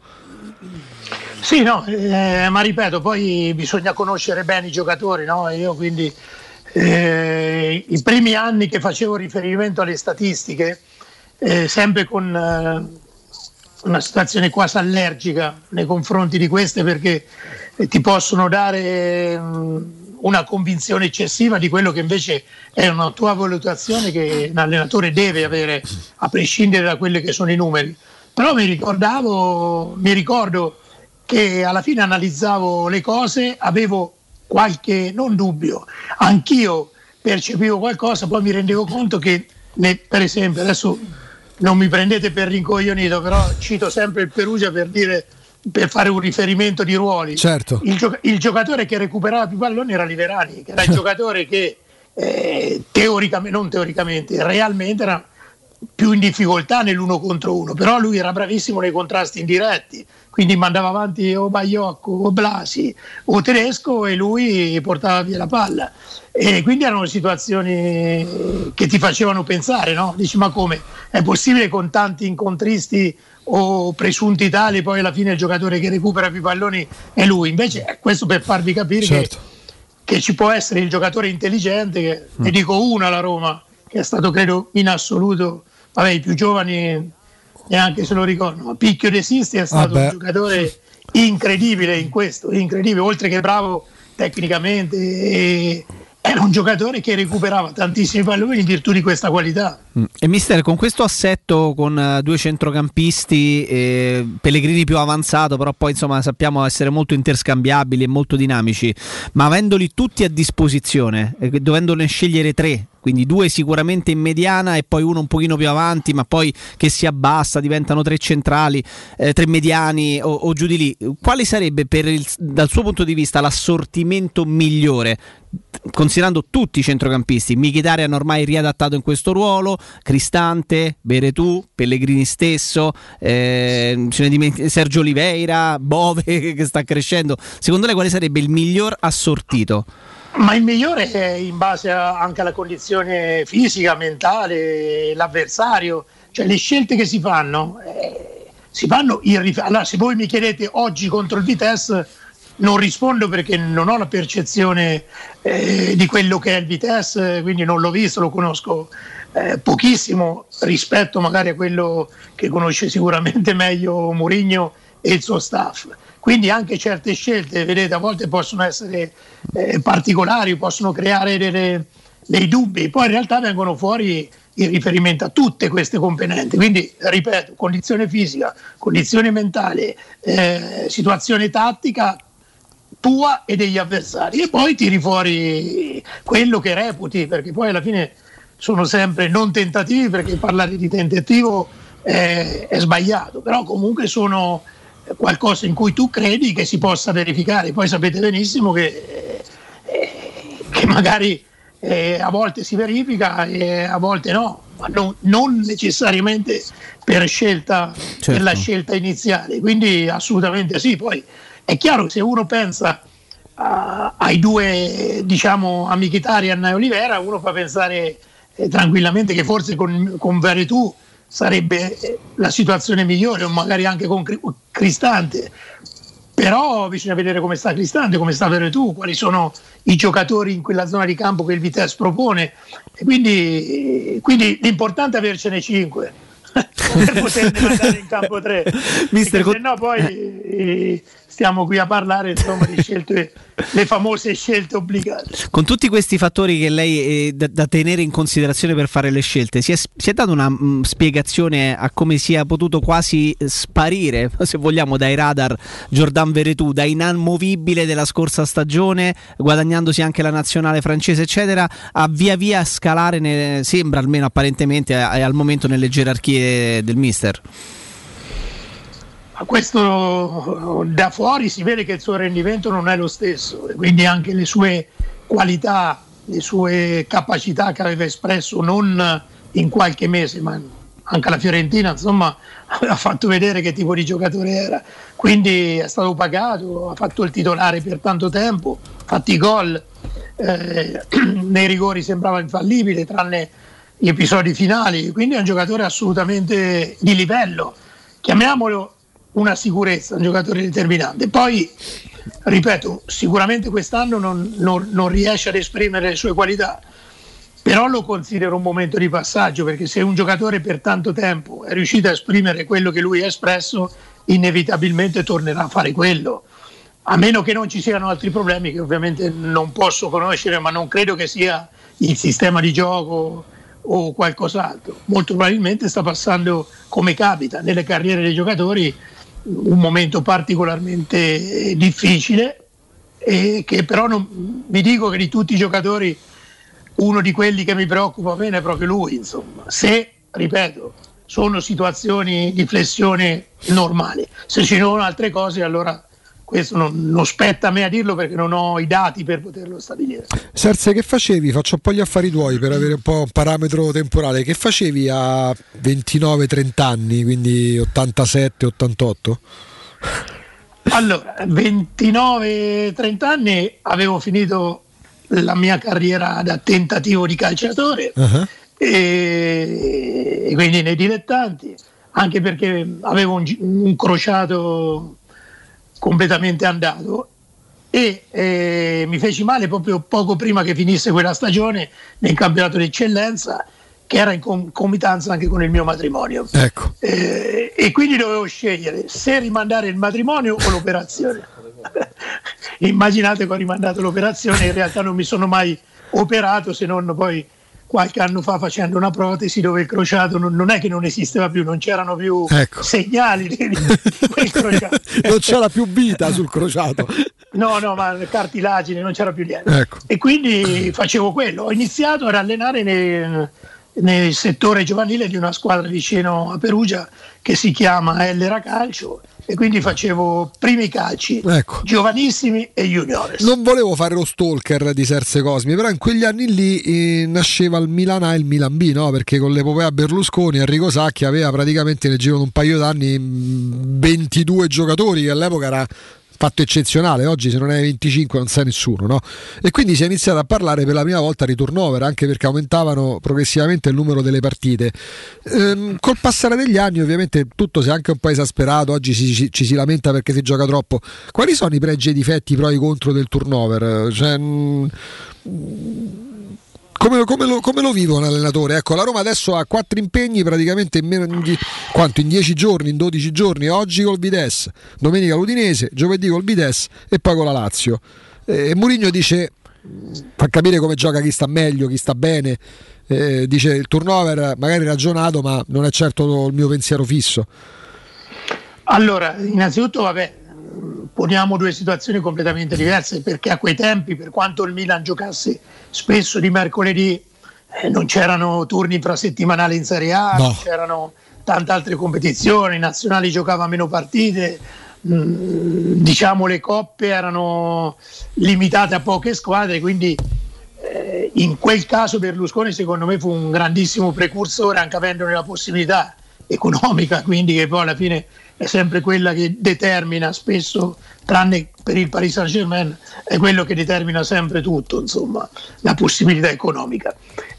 Sì, no, eh, ma ripeto, poi bisogna conoscere bene i giocatori, no? Io quindi eh, i primi anni che facevo riferimento alle statistiche, eh, sempre con eh, una situazione quasi allergica nei confronti di queste, perché ti possono dare mh, una convinzione eccessiva di quello che invece è una tua valutazione che un allenatore deve avere, a prescindere da quelli che sono i numeri. Però mi ricordavo, mi ricordo che alla fine analizzavo le cose, avevo qualche, non dubbio, anch'io percepivo qualcosa, poi mi rendevo conto che, ne, per esempio, adesso non mi prendete per rincoglionito, però cito sempre il Perugia per dire, per fare un riferimento di ruoli. Certo. Il, gioc- il giocatore che recuperava più palloni era Liverani, che era il giocatore che eh, teoricamente, non teoricamente, realmente era più in difficoltà nell'uno contro uno, però lui era bravissimo nei contrasti indiretti, quindi mandava avanti o Baiocco o Blasi o Tedesco e lui portava via la palla, e quindi erano situazioni che ti facevano pensare, no? Dici, ma come è possibile con tanti incontristi o presunti tali poi alla fine il giocatore che recupera più palloni è lui? Invece questo per farvi capire, certo, che, che ci può essere il giocatore intelligente, che, mm. ne dico uno alla Roma che è stato credo in assoluto, vabbè, i più giovani neanche se lo ricordano, Picchio De Sisti è stato Vabbè. un giocatore incredibile in questo, incredibile, oltre che bravo tecnicamente e, era un giocatore che recuperava tantissimi palloni in virtù di questa qualità. E mister, con questo assetto, con due centrocampisti, eh, Pellegrini più avanzato, però poi insomma sappiamo essere molto interscambiabili e molto dinamici, ma avendoli tutti a disposizione, eh, dovendone scegliere tre, quindi due sicuramente in mediana e poi uno un pochino più avanti, ma poi che si abbassa, diventano tre centrali, eh, tre mediani o, o giù di lì, quale sarebbe per il, dal suo punto di vista l'assortimento migliore, considerando tutti i centrocampisti? Mkhitaryan ormai riadattato in questo ruolo, Cristante, Beretù, Pellegrini stesso, eh, Sergio Oliveira, Bove che sta crescendo. Secondo lei quale sarebbe il miglior assortito? Ma il migliore è in base a, anche alla condizione fisica, mentale, l'avversario, cioè le scelte che si fanno, eh, si fanno in rif- allora, se voi mi chiedete oggi contro il Vitesse non rispondo perché non ho la percezione eh, di quello che è il Vitesse, quindi non l'ho visto, lo conosco eh, pochissimo rispetto magari a quello che conosce sicuramente meglio Mourinho e il suo staff. Quindi anche certe scelte, vedete, a volte possono essere eh, particolari, possono creare delle, dei dubbi, poi in realtà vengono fuori in riferimento a tutte queste componenti. Quindi, ripeto, condizione fisica, condizione mentale, eh, situazione tattica tua e degli avversari, e poi tiri fuori quello che reputi, perché poi alla fine sono sempre non tentativi, perché parlare di tentativo eh, è sbagliato, però comunque sono qualcosa in cui tu credi che si possa verificare. Poi sapete benissimo che, eh, che magari eh, a volte si verifica e a volte no, ma non, non necessariamente per scelta, certo, per la scelta iniziale. Quindi assolutamente sì. Poi è chiaro che se uno pensa a, ai due, diciamo, a Mkhitaryan e Oliveira, uno fa pensare eh, tranquillamente che forse con, con Veretù sarebbe la situazione migliore, o magari anche con Cristante, però bisogna vedere come sta Cristante, come sta Veretù, quali sono i giocatori in quella zona di campo che il Vitesse propone, e quindi, quindi l'importante è avercene cinque per poterne mandare in campo tre, mister, perché se no poi eh, stiamo qui a parlare insomma di scelte, le famose scelte obbligate. Con tutti questi fattori che lei è da, da tenere in considerazione per fare le scelte, si è, si è data una mh, spiegazione a come sia potuto quasi sparire, se vogliamo, dai radar Jordan Veretù, da inamovibile della scorsa stagione, guadagnandosi anche la nazionale francese eccetera, a via via scalare nel, sembra almeno apparentemente a, a, al momento nelle gerarchie del mister? A questo da fuori si vede che il suo rendimento non è lo stesso, e quindi anche le sue qualità, le sue capacità che aveva espresso non in qualche mese, ma anche alla Fiorentina, insomma, aveva fatto vedere che tipo di giocatore era. Quindi è stato pagato, ha fatto il titolare per tanto tempo, ha fatto i gol, eh, nei rigori sembrava infallibile, tranne gli episodi finali, quindi è un giocatore assolutamente di livello, chiamiamolo una sicurezza, un giocatore determinante. Poi, ripeto, sicuramente quest'anno non, non, non riesce ad esprimere le sue qualità, però lo considero un momento di passaggio, perché se un giocatore per tanto tempo è riuscito a esprimere quello che lui ha espresso, inevitabilmente tornerà a fare quello, a meno che non ci siano altri problemi che ovviamente non posso conoscere, ma non credo che sia il sistema di gioco o qualcos'altro. Molto probabilmente sta passando, come capita nelle carriere dei giocatori, un momento particolarmente difficile, e che però non, vi dico che di tutti i giocatori uno di quelli che mi preoccupa bene è proprio lui, insomma, se, ripeto, sono situazioni di flessione normale. Se ci sono altre cose, allora questo non, non spetta a me a dirlo, perché non ho i dati per poterlo stabilire. Serse, che facevi? Faccio un po' gli affari tuoi per avere un po' un parametro temporale. Che facevi a ventinove trenta anni, quindi ottantasette ottantotto? Allora, ventinove trenta anni avevo finito la mia carriera da tentativo di calciatore, uh-huh. e, e quindi nei dilettanti, anche perché avevo un, un crociato completamente andato, e eh, mi feci male proprio poco prima che finisse quella stagione nel campionato d'eccellenza, che era in concomitanza anche con il mio matrimonio, ecco. eh, e quindi dovevo scegliere se rimandare il matrimonio o l'operazione. Immaginate che ho rimandato l'operazione, in realtà non mi sono mai operato, se non poi qualche anno fa facendo una protesi dove il crociato non, non è che non esisteva più, non c'erano più, ecco, segnali di, di quel crociato. Non c'era più vita sul crociato. No, no, ma cartilagine, non c'era più niente. Ecco. E quindi facevo quello. Ho iniziato ad allenare nel, nel settore giovanile di una squadra vicino a Perugia che si chiama Ellera Calcio, e quindi facevo primi calci, ecco, giovanissimi e juniores. Non volevo fare lo stalker di Serse Cosmi, però in quegli anni lì eh, nasceva il Milan A e il Milan B, no? Perché con l'epopea Berlusconi Enrico Sacchi aveva praticamente nel giro di un paio d'anni ventidue giocatori, che all'epoca era fatto eccezionale. Oggi se non hai venticinque non sai nessuno, no? E quindi si è iniziato a parlare per la prima volta di turnover, anche perché aumentavano progressivamente il numero delle partite. Ehm, col passare degli anni ovviamente tutto si è anche un po' esasperato, oggi si, ci, ci si lamenta perché si gioca troppo. Quali sono i pregi e i difetti, i pro e i contro del turnover? Cioè, mh, come, come, lo, come lo vive un allenatore? Ecco, la Roma adesso ha quattro impegni praticamente in meno di, quanto, in dieci giorni, in dodici giorni, oggi col Vitesse, domenica l'Udinese, giovedì col Vitesse e poi con la Lazio. E eh, Mourinho dice, fa capire come gioca chi sta meglio, chi sta bene, eh, dice il turnover magari ragionato, ma non è certo il mio pensiero fisso. Allora, innanzitutto vabbè, poniamo due situazioni completamente diverse, perché a quei tempi, per quanto il Milan giocasse spesso di mercoledì, eh, non c'erano turni infrasettimanali in Serie A, no, non c'erano tante altre competizioni, Nazionali giocava meno partite, mh, diciamo le coppe erano limitate a poche squadre, quindi eh, in quel caso Berlusconi secondo me fu un grandissimo precursore, anche avendone la possibilità economica, quindi, che poi alla fine è sempre quella che determina spesso, tranne per il Paris Saint-Germain, è quello che determina sempre tutto, insomma, la possibilità economica.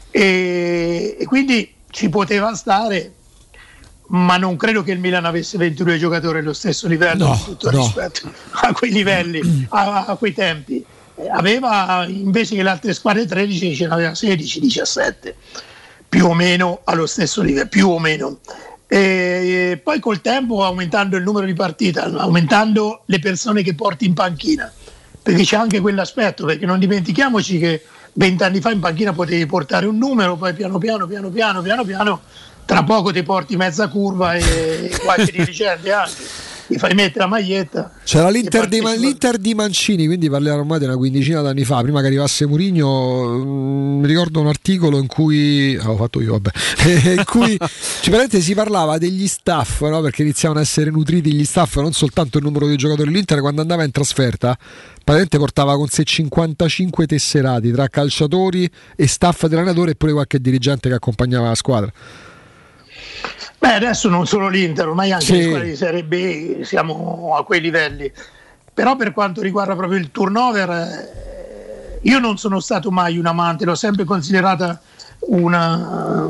E, e quindi ci poteva stare, ma non credo che il Milan avesse ventidue giocatori allo stesso livello, no, tutto no. rispetto a quei livelli, a, a quei tempi. Aveva, invece che le altre squadre tredici, ce n'aveva sedici diciassette, più o meno allo stesso livello, più o meno. E poi col tempo, aumentando il numero di partite, aumentando le persone che porti in panchina, perché c'è anche quell'aspetto, perché non dimentichiamoci che vent'anni fa in panchina potevi portare un numero, poi piano piano piano piano piano piano tra poco ti porti mezza curva e qualche dirigente anche, ti fai mettere la maglietta. C'era l'Inter di, Man- l'Inter di Mancini, quindi parliamo ormai di una quindicina d'anni fa, prima che arrivasse Mourinho. Mi ricordo un articolo in cui avevo fatto io, vabbè, in cui si parlava degli staff, no? Perché iniziavano a essere nutriti gli staff, non soltanto il numero di giocatori. L'Inter quando andava in trasferta praticamente portava con sé cinquantacinque tesserati tra calciatori e staff dell'allenatore e pure qualche dirigente che accompagnava la squadra. Beh, adesso non solo l'Inter, ormai anche sì, le squadre di Serie B siamo a quei livelli. Però per quanto riguarda proprio il turnover, io non sono stato mai un amante, l'ho sempre considerata una,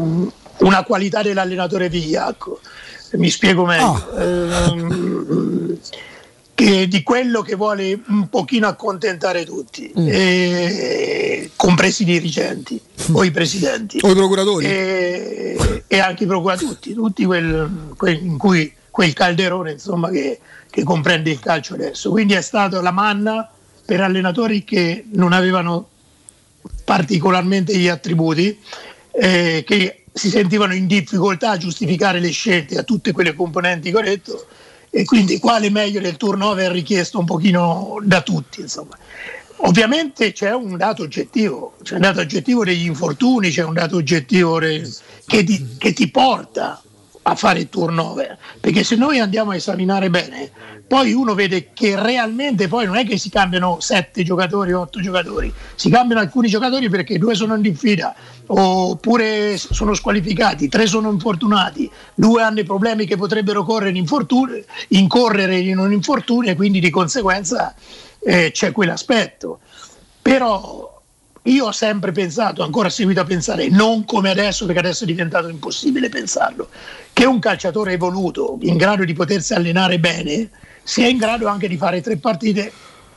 una qualità dell'allenatore vigliacco. Mi spiego meglio. Oh. Ehm, che di quello che vuole un pochino accontentare tutti, mm. e, compresi i dirigenti mm. o i presidenti o i procuratori e, e anche i procuratori, tutti, tutti quel, quel, in cui, quel calderone insomma che, che comprende il calcio adesso. Quindi è stata la manna per allenatori che non avevano particolarmente gli attributi, eh, che si sentivano in difficoltà a giustificare le scelte, a tutte quelle componenti che ho detto. E quindi quale meglio del turnover richiesto un pochino da tutti, insomma. Ovviamente c'è un dato oggettivo, c'è un dato oggettivo degli infortuni, c'è un dato oggettivo re- che, di- che ti porta a fare il turnover, perché se noi andiamo a esaminare bene, poi uno vede che realmente poi non è che si cambiano sette giocatori, otto giocatori, si cambiano alcuni giocatori perché due sono in diffida, oppure sono squalificati, tre sono infortunati, due hanno problemi che potrebbero correre in infortun- incorrere in un infortunio, e quindi di conseguenza eh, c'è quell'aspetto. Però io ho sempre pensato, ancora seguito a pensare, non come adesso perché adesso è diventato impossibile pensarlo, che un calciatore evoluto, in grado di potersi allenare bene, sia in grado anche di fare tre partite,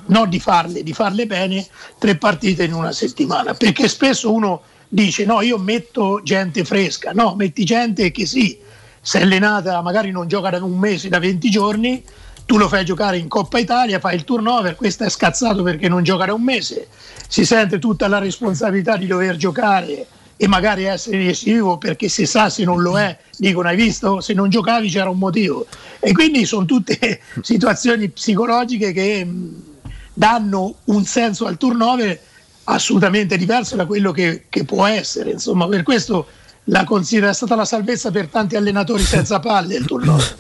non di farle, di farle bene, tre partite in una settimana. Perché spesso uno dice no, io metto gente fresca, no, metti gente che sì, si è allenata, magari non gioca da un mese, da venti giorni, tu lo fai giocare in Coppa Italia, fai il turnover, questo è scazzato perché non giocherà un mese, si sente tutta la responsabilità di dover giocare e magari essere decisivo, perché se sa, se non lo è, dicono: hai visto, se non giocavi c'era un motivo. E quindi sono tutte situazioni psicologiche che danno un senso al turnover assolutamente diverso da quello che, che può essere, insomma. Per questo la considera è stata la salvezza per tanti allenatori senza palle il turnover.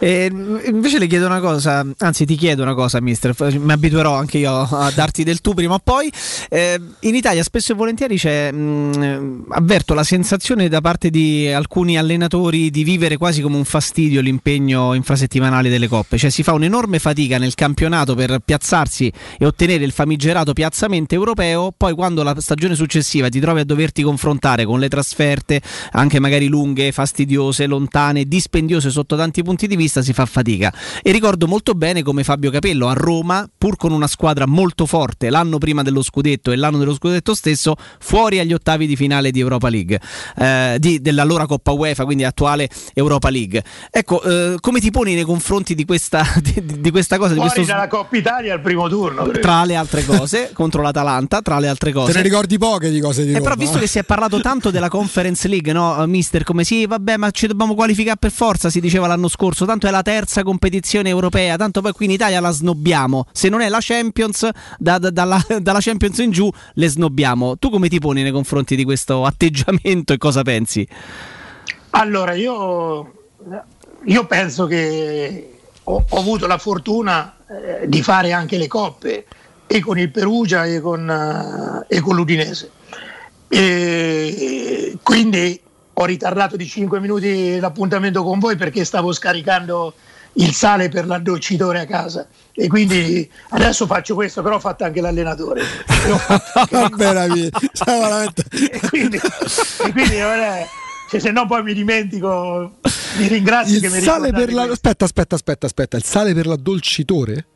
Eh, invece le chiedo una cosa, anzi ti chiedo una cosa, mister, mi abituerò anche io a darti del tu prima o poi. Eh, in Italia spesso e volentieri c'è, mh, avverto la sensazione da parte di alcuni allenatori di vivere quasi come un fastidio l'impegno infrasettimanale delle coppe, cioè si fa un'enorme fatica nel campionato per piazzarsi e ottenere il famigerato piazzamento europeo, poi quando la stagione successiva ti trovi a doverti confrontare con le trasferte, anche magari lunghe, fastidiose, lontane, dispendiose sotto tanti punti di vista, si fa fatica. E ricordo molto bene come Fabio Capello a Roma, pur con una squadra molto forte l'anno prima dello scudetto e l'anno dello scudetto stesso, fuori agli ottavi di finale di Europa League, eh, di, dell'allora Coppa UEFA, quindi attuale Europa League. Ecco, eh, come ti poni nei confronti di questa, di, di questa cosa? Fuori di questo... dalla Coppa Italia al primo turno, tra le altre cose, contro l'Atalanta, tra le altre cose. Te ne ricordi poche di cose di Roma, eh, però visto eh? che si è parlato tanto della Conference League, no, mister, come sì, vabbè, ma ci dobbiamo qualificare per forza, si diceva l'anno scorso, tanto è la terza competizione europea, tanto poi qui in Italia la snobbiamo, se non è la Champions, da, da, dalla, dalla Champions in giù le snobbiamo. Tu come ti poni nei confronti di questo atteggiamento e cosa pensi? Allora, io, io penso che ho, ho avuto la fortuna eh, di fare anche le coppe, e con il Perugia e con, eh, e con l'Udinese, e quindi ho ritardato di cinque minuti l'appuntamento con voi perché stavo scaricando il sale per l'addolcitore a casa, e quindi adesso faccio questo, però ho fatto anche l'allenatore. Veramente. e quindi, e quindi vabbè, cioè, se no poi mi dimentico. Mi ringrazio il che mi sale per la... Aspetta, aspetta, aspetta, aspetta, il sale per l'addolcitore?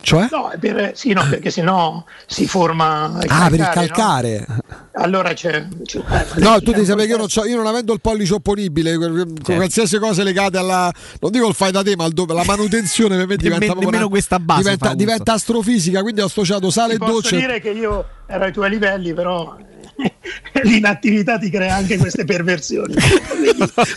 Cioè? No, per, sì, no, perché sennò si forma il ah, calcare, per il calcare, no? Allora c'è, c'è no, tu devi sapere che io non, c'ho, io non avendo il pollice opponibile, certo, qualsiasi cosa legata alla, non dico il fai da te, ma il do, la manutenzione per me diventa nemmeno proprio, questa base diventa, diventa astrofisica, quindi ho associato sale ti e dolce. Posso dire che io ero ai tuoi livelli, però l'inattività ti crea anche queste perversioni.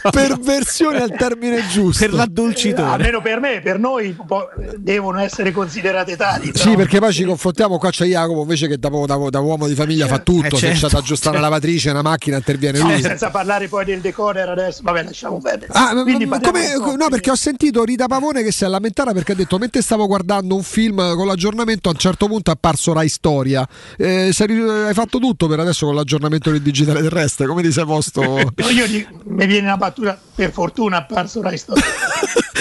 Perversioni al termine giusto, per l'addolcitore, eh, almeno per me, per noi po- devono essere considerate tali, però. Sì, perché poi ci confrontiamo, qua c'è Jacopo invece che da, da, da uomo di famiglia, eh, fa tutto, eh, certo, se c'è da aggiustare la lavatrice, una macchina, interviene lui, eh, senza parlare poi del decoder adesso, vabbè, lasciamo perdere. Ah, no, perché ho sentito Rita Pavone che si è lamentata perché ha detto: mentre stavo guardando un film con l'aggiornamento, a un certo punto è apparso Rai Storia, eh, sei, hai fatto tutto per adesso con l'aggiornamento del digitale terrestre, come ti sei posto? No, io di, mi viene una battuta, per fortuna è apparso Rai Storia.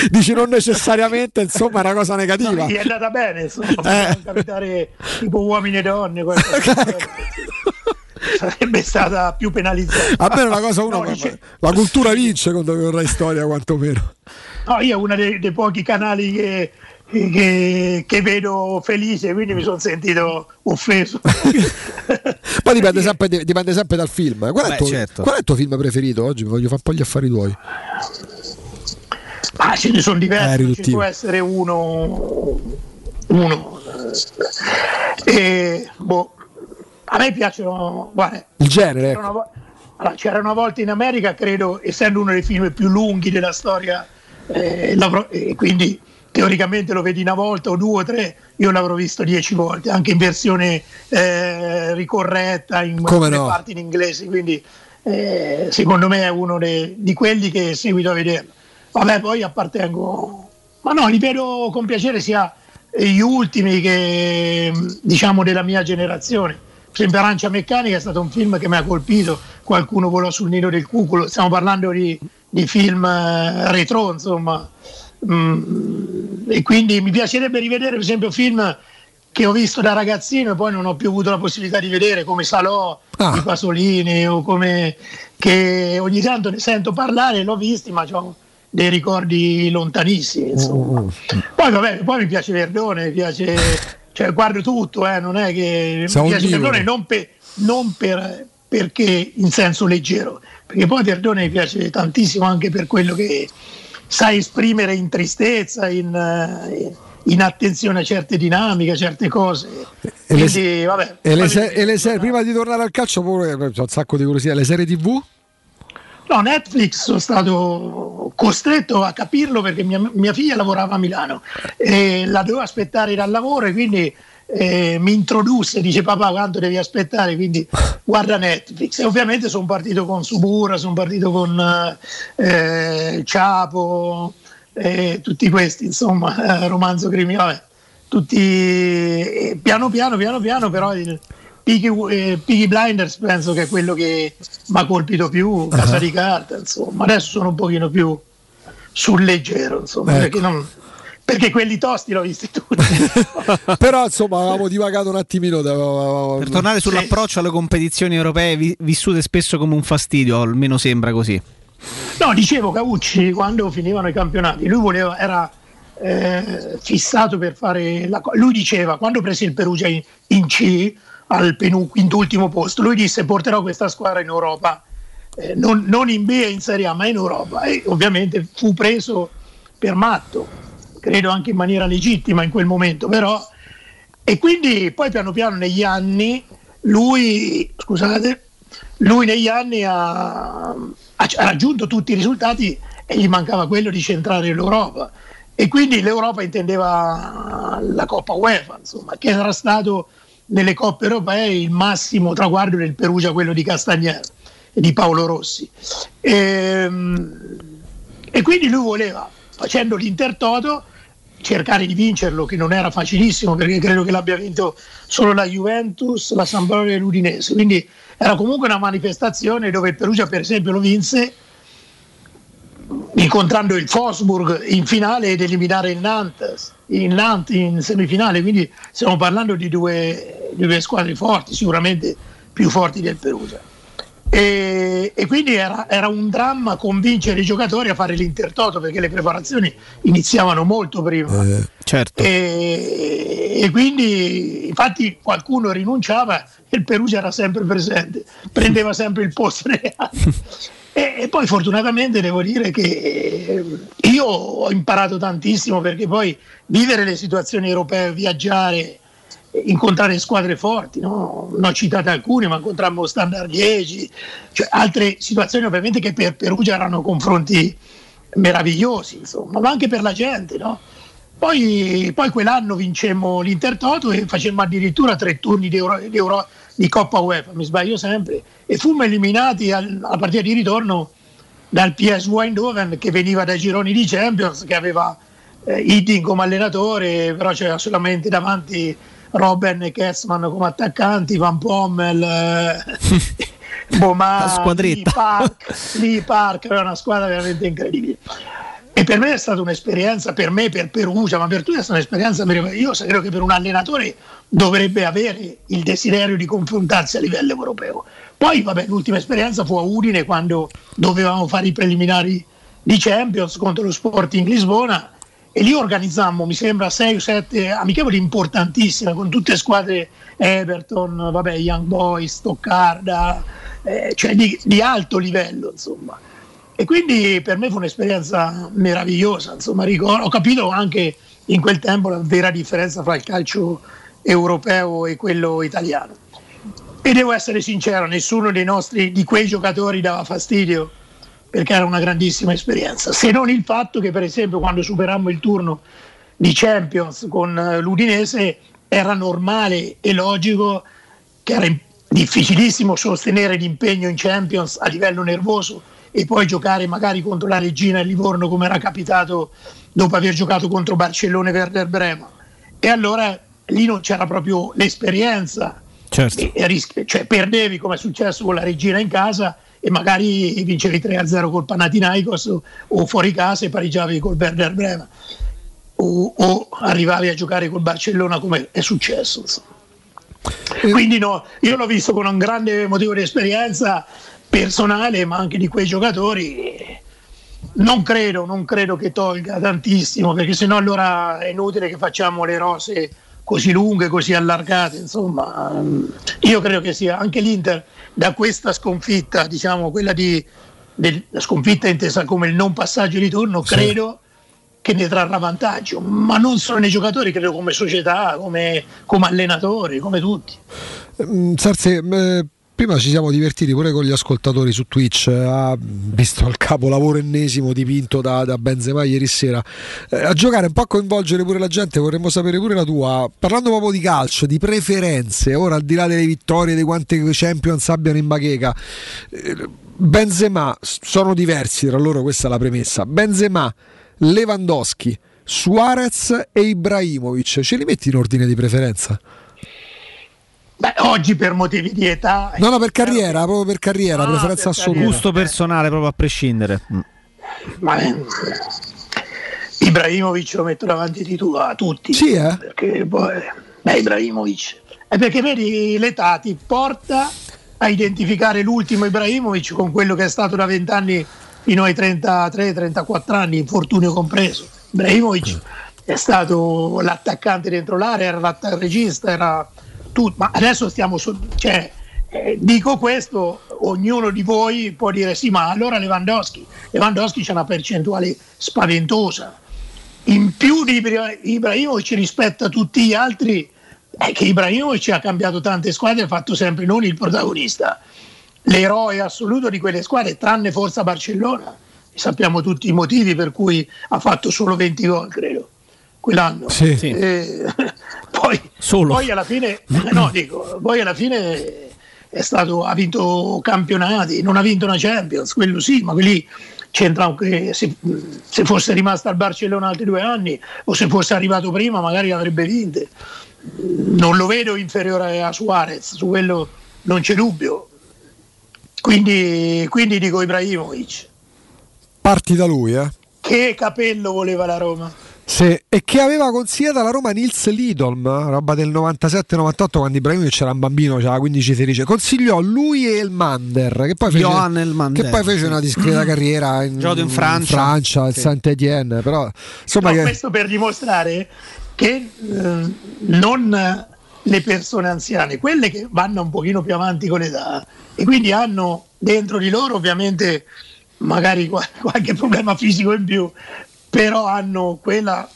Dici non necessariamente, insomma, è una cosa negativa. No, è andata bene, insomma, eh. capitare tipo uomini e donne, sarebbe stata più penalizzata. A me è una cosa, uno, no, ma, dice... la cultura vince con Rai Storia, quantomeno. No, io è uno dei, dei pochi canali che Che, che vedo felice, quindi mi sono sentito offeso. Poi dipende sempre, dipende sempre dal film. Qual è, Beh, tuo, certo. qual è il tuo film preferito oggi? Voglio fare un po' gli affari tuoi. Ah, ce ne sono diversi, eh, ci può essere uno uno e, boh, a me piacciono, guarda, il genere. C'era una, allora, c'era una volta in America, credo, essendo uno dei film più lunghi della storia, eh, la, e quindi teoricamente lo vedi una volta o due o tre, io l'avrò visto dieci volte, anche in versione eh, ricorretta, in alcune no. parti in inglese, quindi eh, secondo me è uno de, di quelli che seguito a vederlo. Vabbè, poi appartengo, ma no, li vedo con piacere sia gli ultimi che, diciamo, della mia generazione. Sempre Arancia Meccanica è stato un film che mi ha colpito, Qualcuno volò sul nido del cuculo, stiamo parlando di, di film retro, insomma. Mm, e quindi mi piacerebbe rivedere, per esempio, film che ho visto da ragazzino e poi non ho più avuto la possibilità di vedere, come Salò ah. di Pasolini, o come, che ogni tanto ne sento parlare, l'ho visti, ma ho dei ricordi lontanissimi, insomma. Mm. Poi vabbè, poi mi piace Verdone, mi piace, cioè guardo tutto, eh, non è che Siamo mi piace liberi. Verdone non, pe, non per, perché in senso leggero, perché poi Verdone mi piace tantissimo anche per quello che sa esprimere in tristezza, in, in attenzione a certe dinamiche, a certe cose. Quindi, vabbè, e le serie, e le serie, prima di tornare al calcio, pure un sacco di curiosità, le serie tivù? No, Netflix sono stato costretto a capirlo perché mia, mia figlia lavorava a Milano e la dovevo aspettare dal lavoro, e quindi eh, mi introdusse, dice: papà, quanto devi aspettare? Quindi guarda Netflix. E ovviamente sono partito con Subura, sono partito con eh, Ciapo, eh, tutti questi, insomma, eh, romanzo criminale, tutti eh, piano piano piano piano, però il Peaky Blinders penso che è quello che mi ha colpito più, Casa uh-huh. di Carta, insomma. Adesso sono un pochino più sul leggero, insomma, ecco. perché, non, perché quelli tosti l'ho visti tutti. Però insomma avevamo divagato un attimino da... per tornare sull'approccio alle competizioni europee vi- vissute spesso come un fastidio, almeno sembra così. No, dicevo, Caucci quando finivano i campionati lui voleva, era eh, fissato per fare la co- lui diceva, quando prese il Perugia in, in C al penultimo posto, lui disse: porterò questa squadra in Europa, eh, non, non in B e in Serie A, ma in Europa. E ovviamente fu preso per matto, credo anche in maniera legittima in quel momento, però. E quindi poi piano piano negli anni lui, scusate, lui negli anni ha, ha raggiunto tutti i risultati e gli mancava quello di centrare l'Europa. E quindi l'Europa intendeva la Coppa UEFA, insomma, che era stato nelle coppe europee il massimo traguardo del Perugia, quello di Castagnaro e di Paolo Rossi, e, e quindi lui voleva, facendo l'Intertoto, cercare di vincerlo, che non era facilissimo perché credo che l'abbia vinto solo la Juventus, la Sampdoria e l'Udinese, quindi era comunque una manifestazione dove il Perugia per esempio lo vinse incontrando il Wolfsburg in finale ed eliminare il Nantes, il Nantes in semifinale, quindi stiamo parlando di due, due squadre forti, sicuramente più forti del Perugia, e, e quindi era, era un dramma convincere i giocatori a fare l'Intertoto perché le preparazioni iniziavano molto prima, eh, certo. e, e quindi infatti qualcuno rinunciava e il Perugia era sempre presente, prendeva sempre il posto reale. E poi fortunatamente devo dire che io ho imparato tantissimo, perché poi vivere le situazioni europee, viaggiare, incontrare squadre forti, no? Ne ho citate alcune, ma incontrammo Standard dieci, cioè altre situazioni ovviamente che per Perugia erano confronti meravigliosi, insomma, ma anche per la gente, no? Poi, poi quell'anno vincemmo l'Intertoto e facemmo addirittura tre turni di Euro, di Euro di Coppa UEFA, mi sbaglio sempre, e fummo eliminati al, alla partita di ritorno dal P S Eindhoven, che veniva dai gironi di Champions, che aveva eh, Hiddink come allenatore, però c'era solamente davanti Robben e Kersman come attaccanti, Van Pommel, eh, Bomà, Lee Park, Lee Park, era una squadra veramente incredibile. E per me è stata un'esperienza, per me, per Perugia, ma per tutti è stata un'esperienza meravigliosa. Credo che per un allenatore dovrebbe avere il desiderio di confrontarsi a livello europeo. Poi, vabbè, l'ultima esperienza fu a Udine, quando dovevamo fare i preliminari di Champions contro lo Sporting Lisbona, e lì organizzammo, mi sembra, sei o sette amichevoli importantissime con tutte squadre, Everton, vabbè, Young Boys, Stoccarda, eh, cioè di, di alto livello, insomma. E quindi per me fu un'esperienza meravigliosa, insomma, ho capito anche in quel tempo la vera differenza fra il calcio europeo e quello italiano. E devo essere sincero, nessuno dei nostri, di quei giocatori dava fastidio, perché era una grandissima esperienza, se non il fatto che per esempio quando superammo il turno di Champions con l'Udinese era normale e logico che era difficilissimo sostenere l'impegno in Champions a livello nervoso e poi giocare magari contro la Reggina e Livorno, come era capitato dopo aver giocato contro Barcellona e Werder Brema, e allora lì non c'era proprio l'esperienza, certo. e, e rischi, cioè perdevi, come è successo con la Reggina in casa, e magari vincevi tre a zero col Panathinaikos o, o fuori casa e pareggiavi col Werder Brema o, o arrivavi a giocare col Barcellona come è successo, insomma. Quindi no, io l'ho visto con un grande motivo di esperienza personale, ma anche di quei giocatori. Non credo, non credo che tolga tantissimo, perché sennò allora è inutile che facciamo le rose così lunghe, così allargate, insomma. Io credo che sia anche l'Inter, da questa sconfitta, diciamo quella di del, la sconfitta intesa come il non passaggio e ritorno, sì. credo che ne trarrà vantaggio, ma non solo nei giocatori, credo come società, come, come allenatori, come tutti. Sarse, eh, prima ci siamo divertiti pure con gli ascoltatori su Twitch, eh, visto il capolavoro ennesimo dipinto da, da Benzema ieri sera, eh, a giocare un po', a coinvolgere pure la gente, vorremmo sapere pure la tua, parlando proprio di calcio, di preferenze, ora al di là delle vittorie, di quante Champions abbiano in bacheca, eh, Benzema, sono diversi tra loro, questa è la premessa, Benzema, Lewandowski, Suarez e Ibrahimovic, ce li metti in ordine di preferenza? Beh, oggi per motivi di età. No, no, per carriera, proprio per carriera, ah, preferenza per assoluta. Gusto personale, proprio a prescindere. Ma eh, Ibrahimovic lo metto davanti di tu, a tutti. Sì, eh? Perché poi beh, Ibrahimovic. È perché vedi, l'età ti porta a identificare l'ultimo Ibrahimovic con quello che è stato da vent'anni fino ai trentatré trentaquattro anni, infortunio compreso. Ibrahimovic è stato l'attaccante dentro l'area, era l'attaccante regista, era tutto. Ma adesso stiamo su, cioè, eh, dico questo, ognuno di voi può dire sì, ma allora Lewandowski Lewandowski c'è una percentuale spaventosa in più di Ibrahimovic rispetto a tutti gli altri, eh, che Ibrahimovic ha cambiato tante squadre, ha fatto sempre non il protagonista, l'eroe assoluto di quelle squadre, tranne forse Barcellona, sappiamo tutti i motivi per cui ha fatto solo venti gol credo quell'anno, sì, sì. Eh, poi, poi alla fine no, dico, poi alla fine è stato, ha vinto campionati, non ha vinto una Champions, quello sì, ma quelli c'entra anche, se, se fosse rimasto al Barcellona altri due anni o se fosse arrivato prima magari avrebbe vinto, non lo vedo inferiore a Suarez, su quello non c'è dubbio, quindi, quindi dico Ibrahimovic. Parti da lui, eh? Che capello voleva la Roma. Sì, e che aveva consigliato alla Roma Nils Lidholm, roba del novantasette novantotto, quando Ibrahimovic c'era un bambino, c'era quindici sedici, consigliò lui e Elmander, che poi fece, Elmander, che poi fece una discreta carriera in, in Francia, in Francia, al sì. Saint-Étienne, però insomma, no, che... questo per dimostrare che eh, non le persone anziane, quelle che vanno un pochino più avanti con l'età e quindi hanno dentro di loro ovviamente magari qualche problema fisico in più, però hanno quella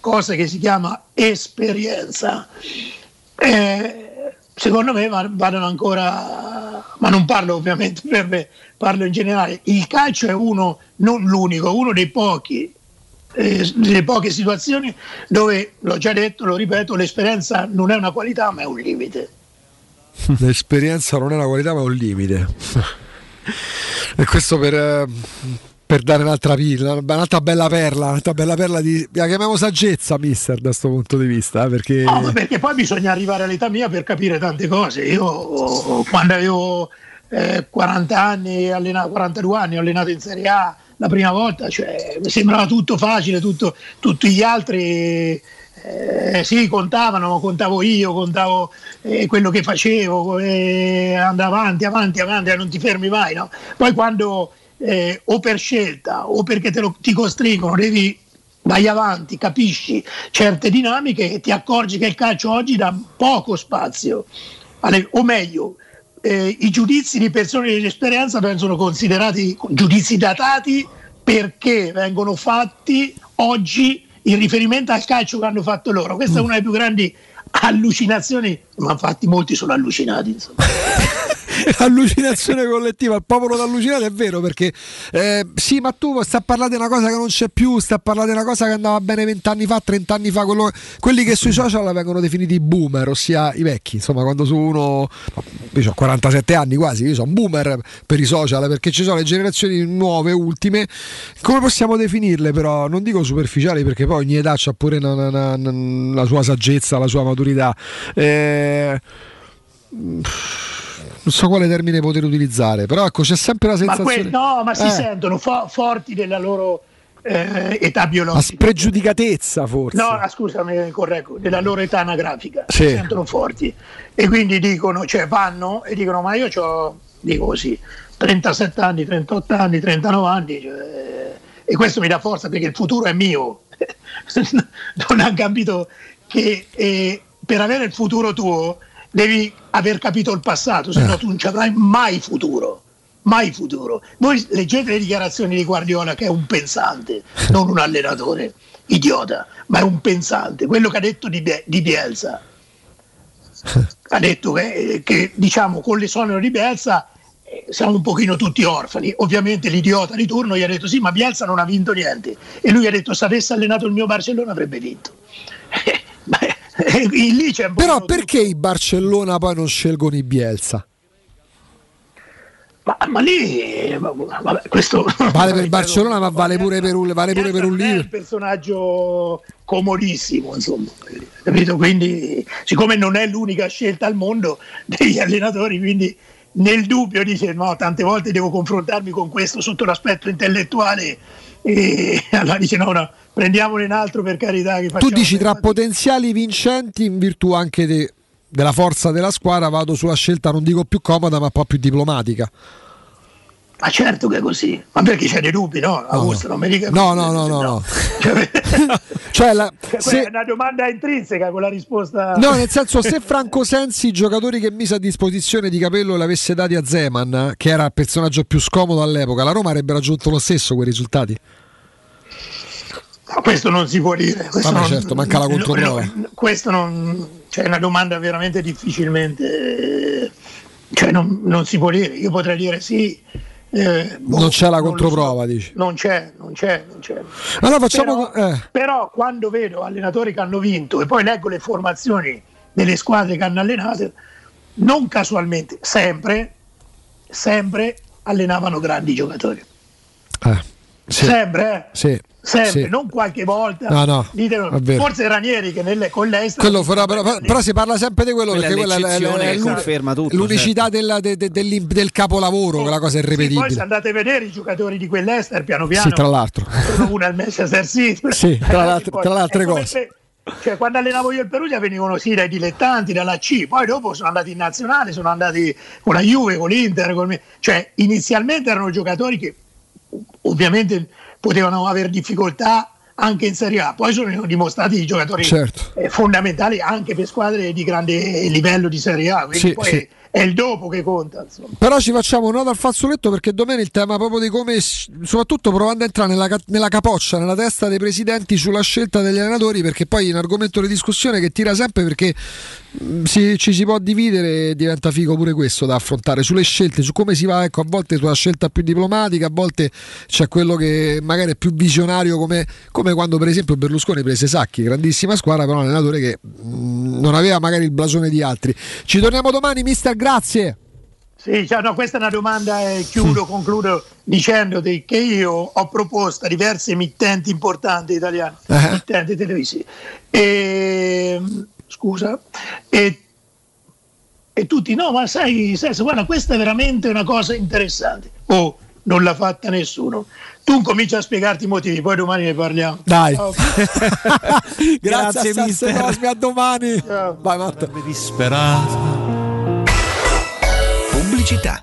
cosa che si chiama esperienza, eh, secondo me vadano ancora, ma non parlo ovviamente per me, parlo in generale, il calcio è uno, non l'unico, uno dei pochi, eh, delle poche situazioni dove, l'ho già detto, lo ripeto, l'esperienza non è una qualità ma è un limite. L'esperienza non è una qualità ma è un limite. E questo per... Eh... per dare un'altra pillola, un'altra bella perla, un'altra bella perla di, la chiamiamo saggezza, mister, da questo punto di vista, perché... No, ma perché poi bisogna arrivare all'età mia per capire tante cose. Io quando avevo eh, quaranta anni, allenato, quarantadue anni, ho allenato in Serie A la prima volta, cioè mi sembrava tutto facile, tutto, tutti gli altri eh, sì, contavano, contavo io, contavo eh, quello che facevo, eh, andavo avanti, avanti, avanti, non ti fermi mai, no? Poi quando... Eh, o per scelta o perché te lo, ti costringono, devi, vai avanti, capisci certe dinamiche e ti accorgi che il calcio oggi dà poco spazio alle, o meglio eh, i giudizi di persone di esperienza vengono considerati giudizi datati perché vengono fatti oggi in riferimento al calcio che hanno fatto loro. Questa è una delle più grandi allucinazioni, ma infatti molti sono allucinati, insomma. Allucinazione collettiva, il popolo d'allucinato, è vero, perché eh, sì, ma tu sta parlando di una cosa che non c'è più, sta parlando di una cosa che andava bene vent'anni fa, trent'anni fa, quello, quelli che sui social vengono definiti boomer, ossia i vecchi, insomma, quando su uno, io ho quarantasette anni quasi, io sono un boomer per i social, perché ci sono le generazioni nuove, ultime, come possiamo definirle, però non dico superficiali, perché poi ogni età c'ha pure una, una, una, la sua saggezza, la sua maturità, eh... non so quale termine poter utilizzare, però ecco, c'è sempre la sensazione, ma que- no, ma si eh. sentono fo- forti della loro eh, età biologica, la spregiudicatezza forse, no, ah, scusami, correggo, della loro età anagrafica, sì. Si sentono forti e quindi dicono, cioè vanno e dicono, ma io c'ho, dico così, trentasette anni, trentotto anni, trentanove anni, cioè, e questo mi dà forza perché il futuro è mio. Non hanno capito che eh, per avere il futuro tuo devi aver capito il passato, se no tu non ci avrai mai futuro. mai futuro. Voi leggete le dichiarazioni di Guardiola, che è un pensante, non un allenatore idiota, ma è un pensante. Quello che ha detto di, Be- di Bielsa, ha detto che, che diciamo con l'esonero di Bielsa siamo un pochino tutti orfani. Ovviamente l'idiota di turno gli ha detto sì, ma Bielsa non ha vinto niente, e lui ha detto se avesse allenato il mio Barcellona avrebbe vinto. Lì c'è un però perché tutto. I Barcellona poi non scelgono i Bielsa? Ma, ma lì vabbè, questo vale per Barcellona, ma vale pure per un vale pure per un è un personaggio comodissimo, insomma, capito? Quindi, siccome non è l'unica scelta al mondo degli allenatori, quindi nel dubbio dice no, tante volte devo confrontarmi con questo sotto l'aspetto intellettuale, e allora dice no, no, prendiamone un altro, per carità, che tu dici tra potenziali vincenti in virtù anche di de... della forza della squadra vado sulla scelta non dico più comoda ma un po' più diplomatica. Ma certo che è così, ma perché c'è dei dubbi, no? Augusto, no, no. Non mi dica no no no no, no. Cioè, la, se... è una domanda intrinseca con la risposta, no, nel senso, se Franco Sensi i giocatori che mise a disposizione Di Capello li avesse dati a Zeman, che era il personaggio più scomodo all'epoca, la Roma avrebbe raggiunto lo stesso quei risultati? Questo non si può dire. Questo Vabbè, non, certo, manca la controprova. No, questo non, cioè, è una domanda veramente difficilmente, cioè non, non si può dire. Io potrei dire sì. Eh, boh, non c'è la controprova, so. Dici? Non c'è, non c'è, non c'è. Allora facciamo. Però, eh. però quando vedo allenatori che hanno vinto e poi leggo le formazioni delle squadre che hanno allenato, non casualmente, sempre, sempre allenavano grandi giocatori. Eh. Sì. Sempre, eh? Sì. Sempre, sì. Non qualche volta, no, no, ditelo, forse Ranieri che nelle, con l'estero quello farà, però, però si parla sempre di quello, quella perché quella è, è, è conferma tutto, l'unicità certo. della, de, de, del, del capolavoro, sì, quella cosa irripetibile. Sì, poi se andate a vedere i giocatori di quell'estero piano piano, sì, tra l'altro sono uno al Manchester City, sì, tra l'altro, tra l'altre cose se, cioè, quando allenavo io il Perugia venivano sì dai dilettanti, dalla C, poi dopo sono andati in nazionale, sono andati con la Juve, con l'Inter, con... cioè inizialmente erano giocatori che ovviamente potevano avere difficoltà anche in Serie A, poi sono dimostrati giocatori certo. fondamentali anche per squadre di grande livello di Serie A, quindi sì, poi sì. è il dopo che conta, insomma. Però ci facciamo un nodo al fazzoletto, perché domani il tema proprio di come, soprattutto provando a entrare nella, nella capoccia, nella testa dei presidenti sulla scelta degli allenatori, perché poi è un argomento di discussione che tira sempre, perché si, ci si può dividere, diventa figo pure questo da affrontare sulle scelte, su come si va, ecco, a volte sulla scelta più diplomatica, a volte c'è quello che magari è più visionario, come, come quando per esempio Berlusconi prese Sacchi, grandissima squadra, però un allenatore che mh, non aveva magari il blasone di altri. Ci torniamo domani, mister. Grazie. Sì, cioè, no, questa è una domanda e eh, chiudo, concludo dicendoti che io ho proposto a diverse emittenti importanti italiane, eh. emittenti televisive, e, scusa, e, e tutti no, ma sai, sai, guarda, questa è veramente una cosa interessante. Oh, non l'ha fatta nessuno. Tu cominci a spiegarti i motivi, poi domani ne parliamo. Dai. Oh. Grazie, Grazie mister. Cosmi, a domani. Ciao. Vai, Matteo. Disperato. Città.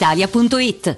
Italia punto it.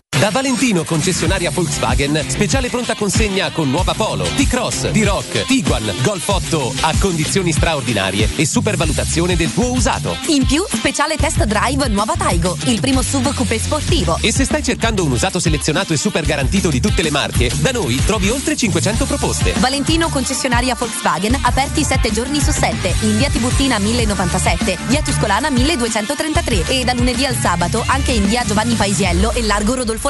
Da Valentino, concessionaria Volkswagen, speciale pronta consegna con nuova Polo, T-Cross, D-Rock, Tiguan, Golf otto a condizioni straordinarie e supervalutazione del tuo usato. In più, speciale test drive nuova Taigo, il primo S U V coupé sportivo. E se stai cercando un usato selezionato e super garantito di tutte le marche, da noi trovi oltre cinquecento proposte. Valentino, concessionaria Volkswagen, aperti sette giorni su sette, in via Tiburtina millenovantasette, via Tuscolana milleduecentotrentatré e da lunedì al sabato anche in via Giovanni Paisiello e largo Rodolfo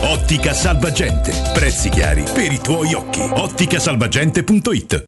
Ottica Salvagente. Prezzi chiari per i tuoi occhi. ottica salvagente punto it.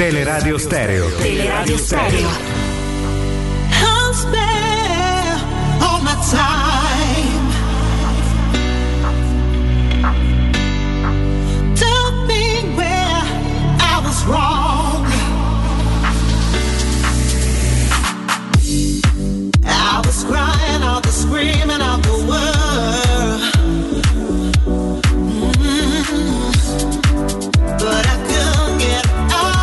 Teleradio Stereo. Teleradio Stereo. I'll spare all my time. Tell me where I was wrong. I was crying out the screaming out the world. Mm-hmm. But I couldn't get out.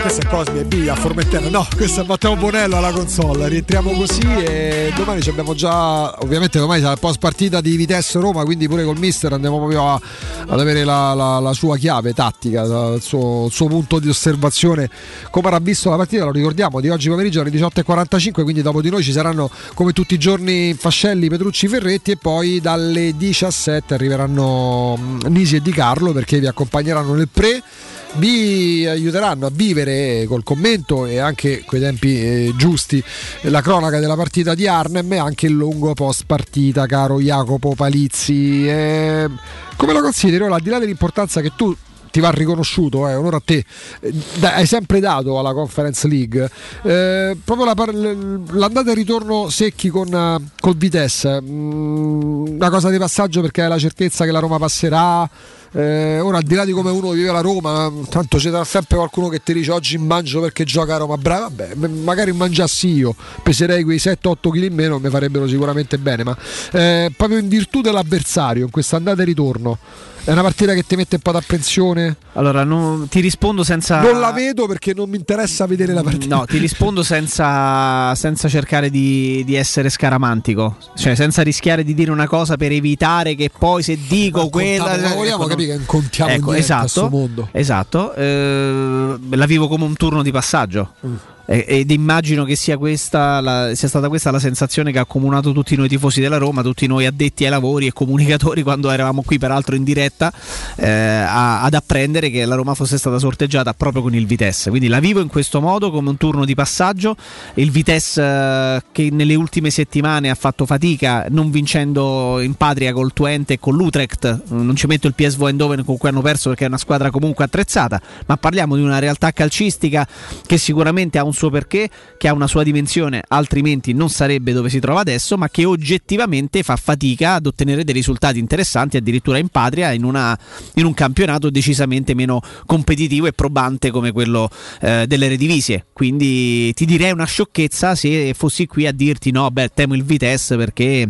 Questa è Cosmi e B a Formentera. No, questa è Matteo Bonello alla console. Rientriamo così e domani ci abbiamo già, ovviamente domani sarà post partita di Vitesse Roma, quindi pure col mister andiamo proprio a, ad avere la, la, la sua chiave tattica, il suo, il suo punto di osservazione, come avrà visto la partita. Lo ricordiamo, di oggi pomeriggio alle diciotto e quarantacinque, quindi dopo di noi ci saranno come tutti i giorni Fascelli, Petrucci, Ferretti e poi dalle diciassette arriveranno Nisi e Di Carlo, perché vi accompagneranno nel pre, vi aiuteranno a vivere col commento e anche coi tempi eh, giusti la cronaca della partita di Arnhem e anche il lungo post partita, caro Jacopo Palizzi. Eh, come lo consideri? Al di là dell'importanza che tu ti va riconosciuto, eh, onore a te, eh, hai sempre dato alla Conference League, eh, proprio la par- l'andata e ritorno secchi con col Vitesse, mh, una cosa di passaggio perché hai la certezza che la Roma passerà, eh, ora al di là di come uno vive la Roma, tanto ci sarà sempre qualcuno che ti dice oggi mangio perché gioca a Roma, brava, vabbè, magari mangiassi io, peserei quei sette otto chili in meno, mi farebbero sicuramente bene, ma eh, proprio in virtù dell'avversario in questa andata e ritorno è una partita che ti mette un po' d'attenzione? Allora non, ti rispondo senza... Non la vedo perché non mi interessa vedere la partita. No, ti rispondo senza, senza cercare di, di essere scaramantico, cioè senza rischiare di dire una cosa per evitare che poi se dico ma quella... Contiamo, ma vogliamo ecco, capire che contiamo ecco, in esatto, questo mondo. Esatto, eh, la vivo come un turno di passaggio. Mm. Ed immagino che sia questa la, sia stata questa la sensazione che ha accomunato tutti noi tifosi della Roma, tutti noi addetti ai lavori e comunicatori quando eravamo qui peraltro in diretta eh, a, ad apprendere che la Roma fosse stata sorteggiata proprio con il Vitesse. Quindi la vivo in questo modo, come un turno di passaggio. Il Vitesse eh, che nelle ultime settimane ha fatto fatica non vincendo in patria col Twente e con l'Utrecht, non ci metto il P S V Eindhoven con cui hanno perso perché è una squadra comunque attrezzata, ma parliamo di una realtà calcistica che sicuramente ha un suo perché, che ha una sua dimensione, altrimenti non sarebbe dove si trova adesso, ma che oggettivamente fa fatica ad ottenere dei risultati interessanti addirittura in patria, in, una, in un campionato decisamente meno competitivo e probante come quello eh, dell'Eredivisie. Quindi ti direi una sciocchezza se fossi qui a dirti no, beh, temo il Vitesse perché...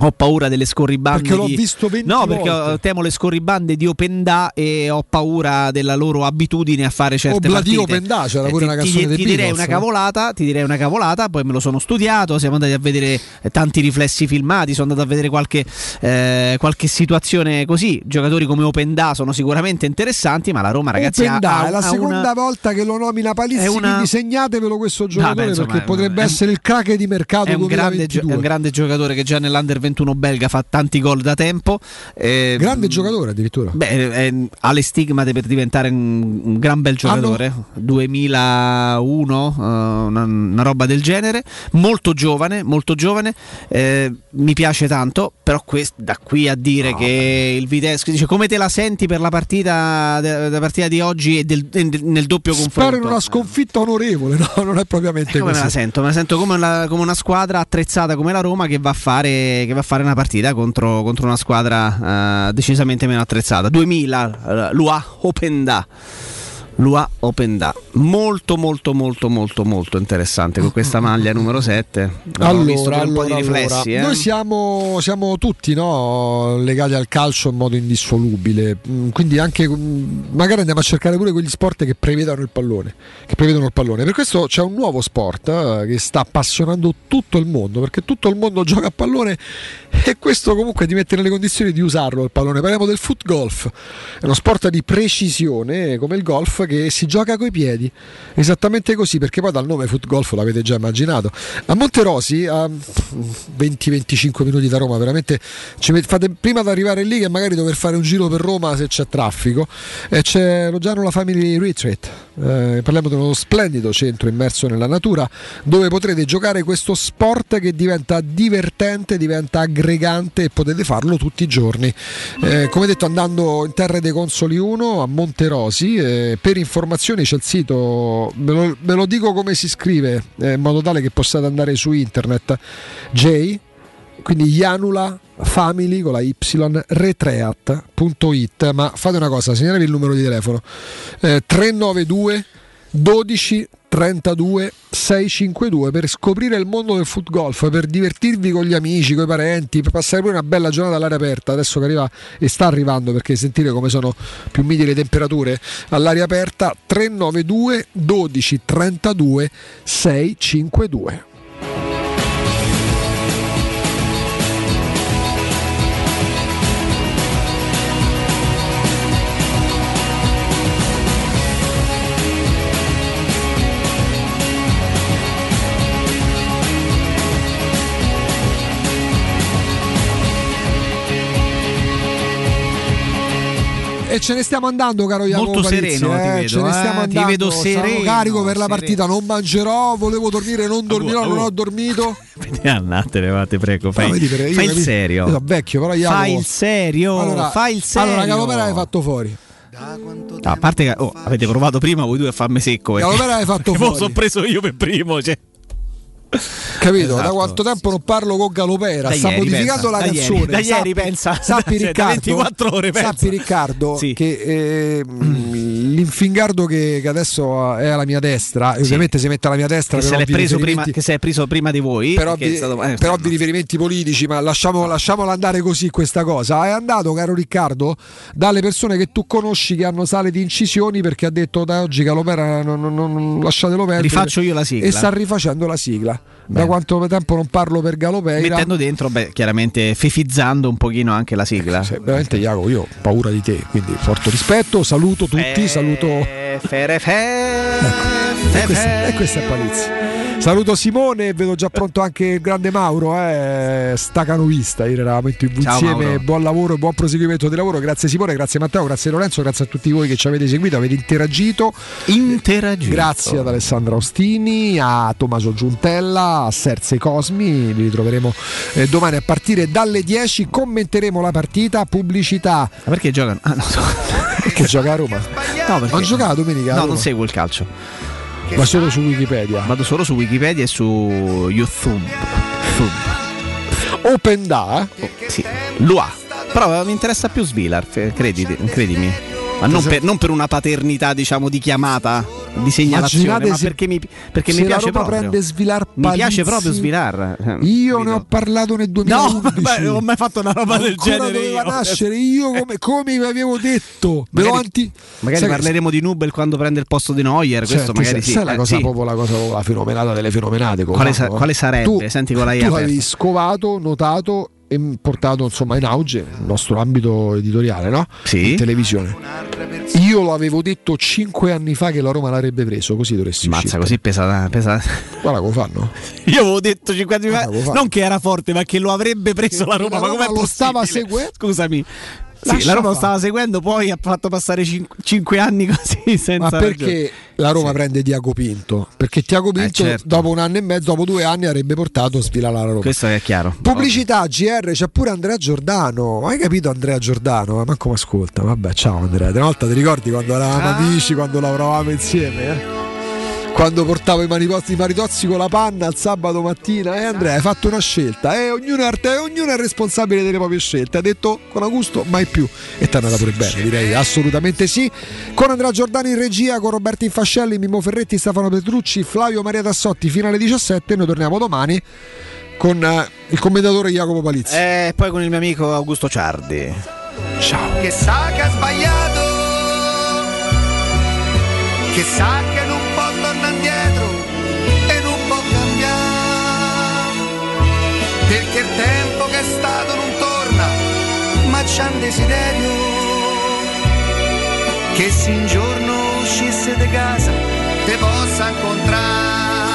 ho paura delle scorribande perché l'ho di... visto venti no perché volte. Temo le scorribande di Openda e ho paura della loro abitudine a fare certe partite. Di Openda c'era pure eh, una canzone ti, ti, direi Beatles, una cavolata, ti direi una cavolata, poi me lo sono studiato, siamo andati a vedere tanti riflessi filmati, sono andato a vedere qualche eh, qualche situazione così. Giocatori come Openda sono sicuramente interessanti, ma la Roma, ragazzi, Openda, ha, è la seconda una... volta che lo nomina Palizzi, una... quindi segnatevelo questo giocatore, no, beh, perché è, potrebbe è, essere il crack di mercato. È un, grande, è un grande giocatore che già nell'Under ventuno belga fa tanti gol da tempo, eh, grande giocatore addirittura, beh, è, ha le stigmate per diventare un, un gran bel giocatore, ah, no. duemilauno uh, una, una roba del genere, molto giovane, molto giovane, eh, mi piace tanto, però quest, da qui a dire no, che il Vitesse dice come te la senti per la partita de, la partita di oggi e del, de, nel doppio spero confronto, spero in una sconfitta onorevole, no, non è propriamente eh, come così. Me la sento, me la sento come, la, come una squadra attrezzata come la Roma che va a fare che va a fare una partita contro, contro una squadra uh, decisamente meno attrezzata. duemila uh, Lua Openda Lua Openda molto molto molto molto molto interessante con questa maglia numero sette. Allora, visto allora, un po' di riflessi, allora. eh. Noi siamo, siamo tutti no, legati al calcio in modo indissolubile, quindi anche magari andiamo a cercare pure quegli sport che prevedono il pallone, che prevedono il pallone. Per questo c'è un nuovo sport che sta appassionando tutto il mondo, perché tutto il mondo gioca a pallone e questo comunque ti mette nelle condizioni di usarlo il pallone. Parliamo del foot golf, è uno sport di precisione come il golf che si gioca coi piedi, esattamente così, perché poi dal nome foot golf l'avete già immaginato. A Monterosi a venti venticinque minuti da Roma, veramente ci met- fate prima ad arrivare lì che magari dover fare un giro per Roma se c'è traffico, e c'è lo Gianola Family Retreat, eh, parliamo di uno splendido centro immerso nella natura dove potrete giocare questo sport che diventa divertente, diventa aggregante e potete farlo tutti i giorni, eh, come detto andando in Terre dei Consoli uno a Monterosi. Eh, per informazioni c'è il sito, ve lo, ve lo dico come si scrive eh, in modo tale che possiate andare su internet, J, quindi Janula Family con la Y retreat punto it, ma fate una cosa, segnatevi il numero di telefono eh, tre nove due dodici trentadue sei cinquantadue per scoprire il mondo del foot golf, per divertirvi con gli amici, con i parenti, per passare pure una bella giornata all'aria aperta adesso che arriva e sta arrivando, perché sentire come sono più miti le temperature all'aria aperta. Tre nove due dodici trentadue sei cinquantadue. E ce ne stiamo andando, caro Jacopo molto Palizzi, sereno eh, ti vedo, ce ne stiamo eh, andando, ti vedo sereno, sono carico per la sereno. partita, non mangerò, volevo dormire, non dormirò, oh, non oh. ho dormito. Andatene, va, te prego, fai, no, vedi, fai io, il capito? serio. Io sono vecchio, però Jacopo, fai il serio, allora, fai il serio. Allora Jacopo l'hai fatto fuori. No, a parte che oh, avete provato prima voi due a farmi secco. Jacopo l'hai fatto fuori. Sono preso io per primo, cioè. capito? Esatto. Da quanto tempo non parlo con Galopera? Sta modificando la canzone da ieri, pensa. Sappi Riccardo, sì. Che eh, l'infingardo che, che adesso è alla mia destra, sì. Ovviamente si mette alla mia destra che se l'è preso prima, che si è preso prima di voi per ovvi, stato, eh, per ovvi riferimenti politici, ma lasciamo, lasciamola andare così questa cosa. È andato, caro Riccardo, dalle persone che tu conosci che hanno sale di incisioni, perché ha detto da oggi Galopera non, non, non lasciatelo perdere, rifaccio io la sigla, e sta rifacendo la sigla. Beh. Da quanto tempo non parlo per Galopera, mettendo dentro, beh, chiaramente fifizzando un pochino anche la sigla. Sì, veramente Iago, io ho paura di te, quindi forte rispetto, saluto tutti, eh, saluto fere fere, ecco, fere, e questa, e questa è Palizzi. Saluto Simone, vedo già pronto anche il grande Mauro, eh, stacanoista. Ieri eravamo in tivù insieme. Mauro. Buon lavoro e buon proseguimento di lavoro. Grazie Simone, grazie Matteo, grazie Lorenzo, grazie a tutti voi che ci avete seguito, avete interagito. Interagito. Grazie ad Alessandra Ostini, a Tommaso Giuntella, a Serse Cosmi. Vi ritroveremo eh, domani a partire dalle dieci. Commenteremo la partita, pubblicità. Ma perché giocano? Ah, no, so. Perché gioca a Roma? No, perché... non giocava domenica. No, non seguo il calcio. Ma solo su Wikipedia. Vado solo su Wikipedia e su YouTube. YouTube. Open da? Oh, sì. Lua. Però mi interessa più Svilar, crediti, credimi. Ma non per, non per una paternità, diciamo, di chiamata, di segnalazione, ma perché mi, perché mi piace proprio. Prende Svilar Palizzi, mi piace proprio Svilar. Io ne ho parlato nel duemilaundici. No, non ho mai fatto una roba del genere. Doveva io nascere io come, come vi avevo detto. Magari, anti... magari sai, parleremo di Nubel quando prende il posto di Neuer. Questo certo, magari sì. Sai eh, la cosa, sì. Proprio la cosa, la fenomenata delle fenomenate. Quale, sa, quale sarebbe? Tu, senti, con la tu avevi scovato, notato e portato insomma in auge il nostro ambito editoriale, no? Sì. In televisione. Io lo avevo detto cinque anni fa che la Roma l'avrebbe preso, così dovresti Mazza, uscire. Così pesata, pesata. Guarda come fanno. Io avevo detto cinque anni fa, non che era forte, ma che lo avrebbe preso che la Roma, la Roma ma com'è lo stava seguendo? Scusami. Sì, la Roma lo stava seguendo, poi ha fatto passare cinque anni così senza. Ma perché ragione. La Roma sì. prende Tiago Pinto? Perché Tiago Pinto eh, certo. dopo un anno e mezzo, dopo due anni avrebbe portato a sfilare la Roma. Questo è chiaro. Pubblicità, G R, c'è pure Andrea Giordano. Hai capito Andrea Giordano? Ma manco mi ascolta. Vabbè, ciao Andrea. Una volta ti ricordi quando eravamo amici, quando lavoravamo insieme? Eh? Quando portavo i maritozzi, i maritozzi con la panna il sabato mattina, e eh Andrea hai fatto una scelta, e eh, ognuno, ognuno è responsabile delle proprie scelte, ha detto con Augusto mai più, e ti è andata pure bene, direi assolutamente sì, con Andrea Giordani in regia, con Roberto Infascelli, Mimmo Ferretti, Stefano Petrucci, Flavio Maria Tassotti fino alle diciassette. Noi torniamo domani con uh, il commentatore Jacopo Palizzi e poi con il mio amico Augusto Ciardi. Ciao. Che sa che ha sbagliato, che sa che non perché il tempo che è stato non torna, ma c'è un desiderio che se un giorno uscisse di casa te possa incontrare.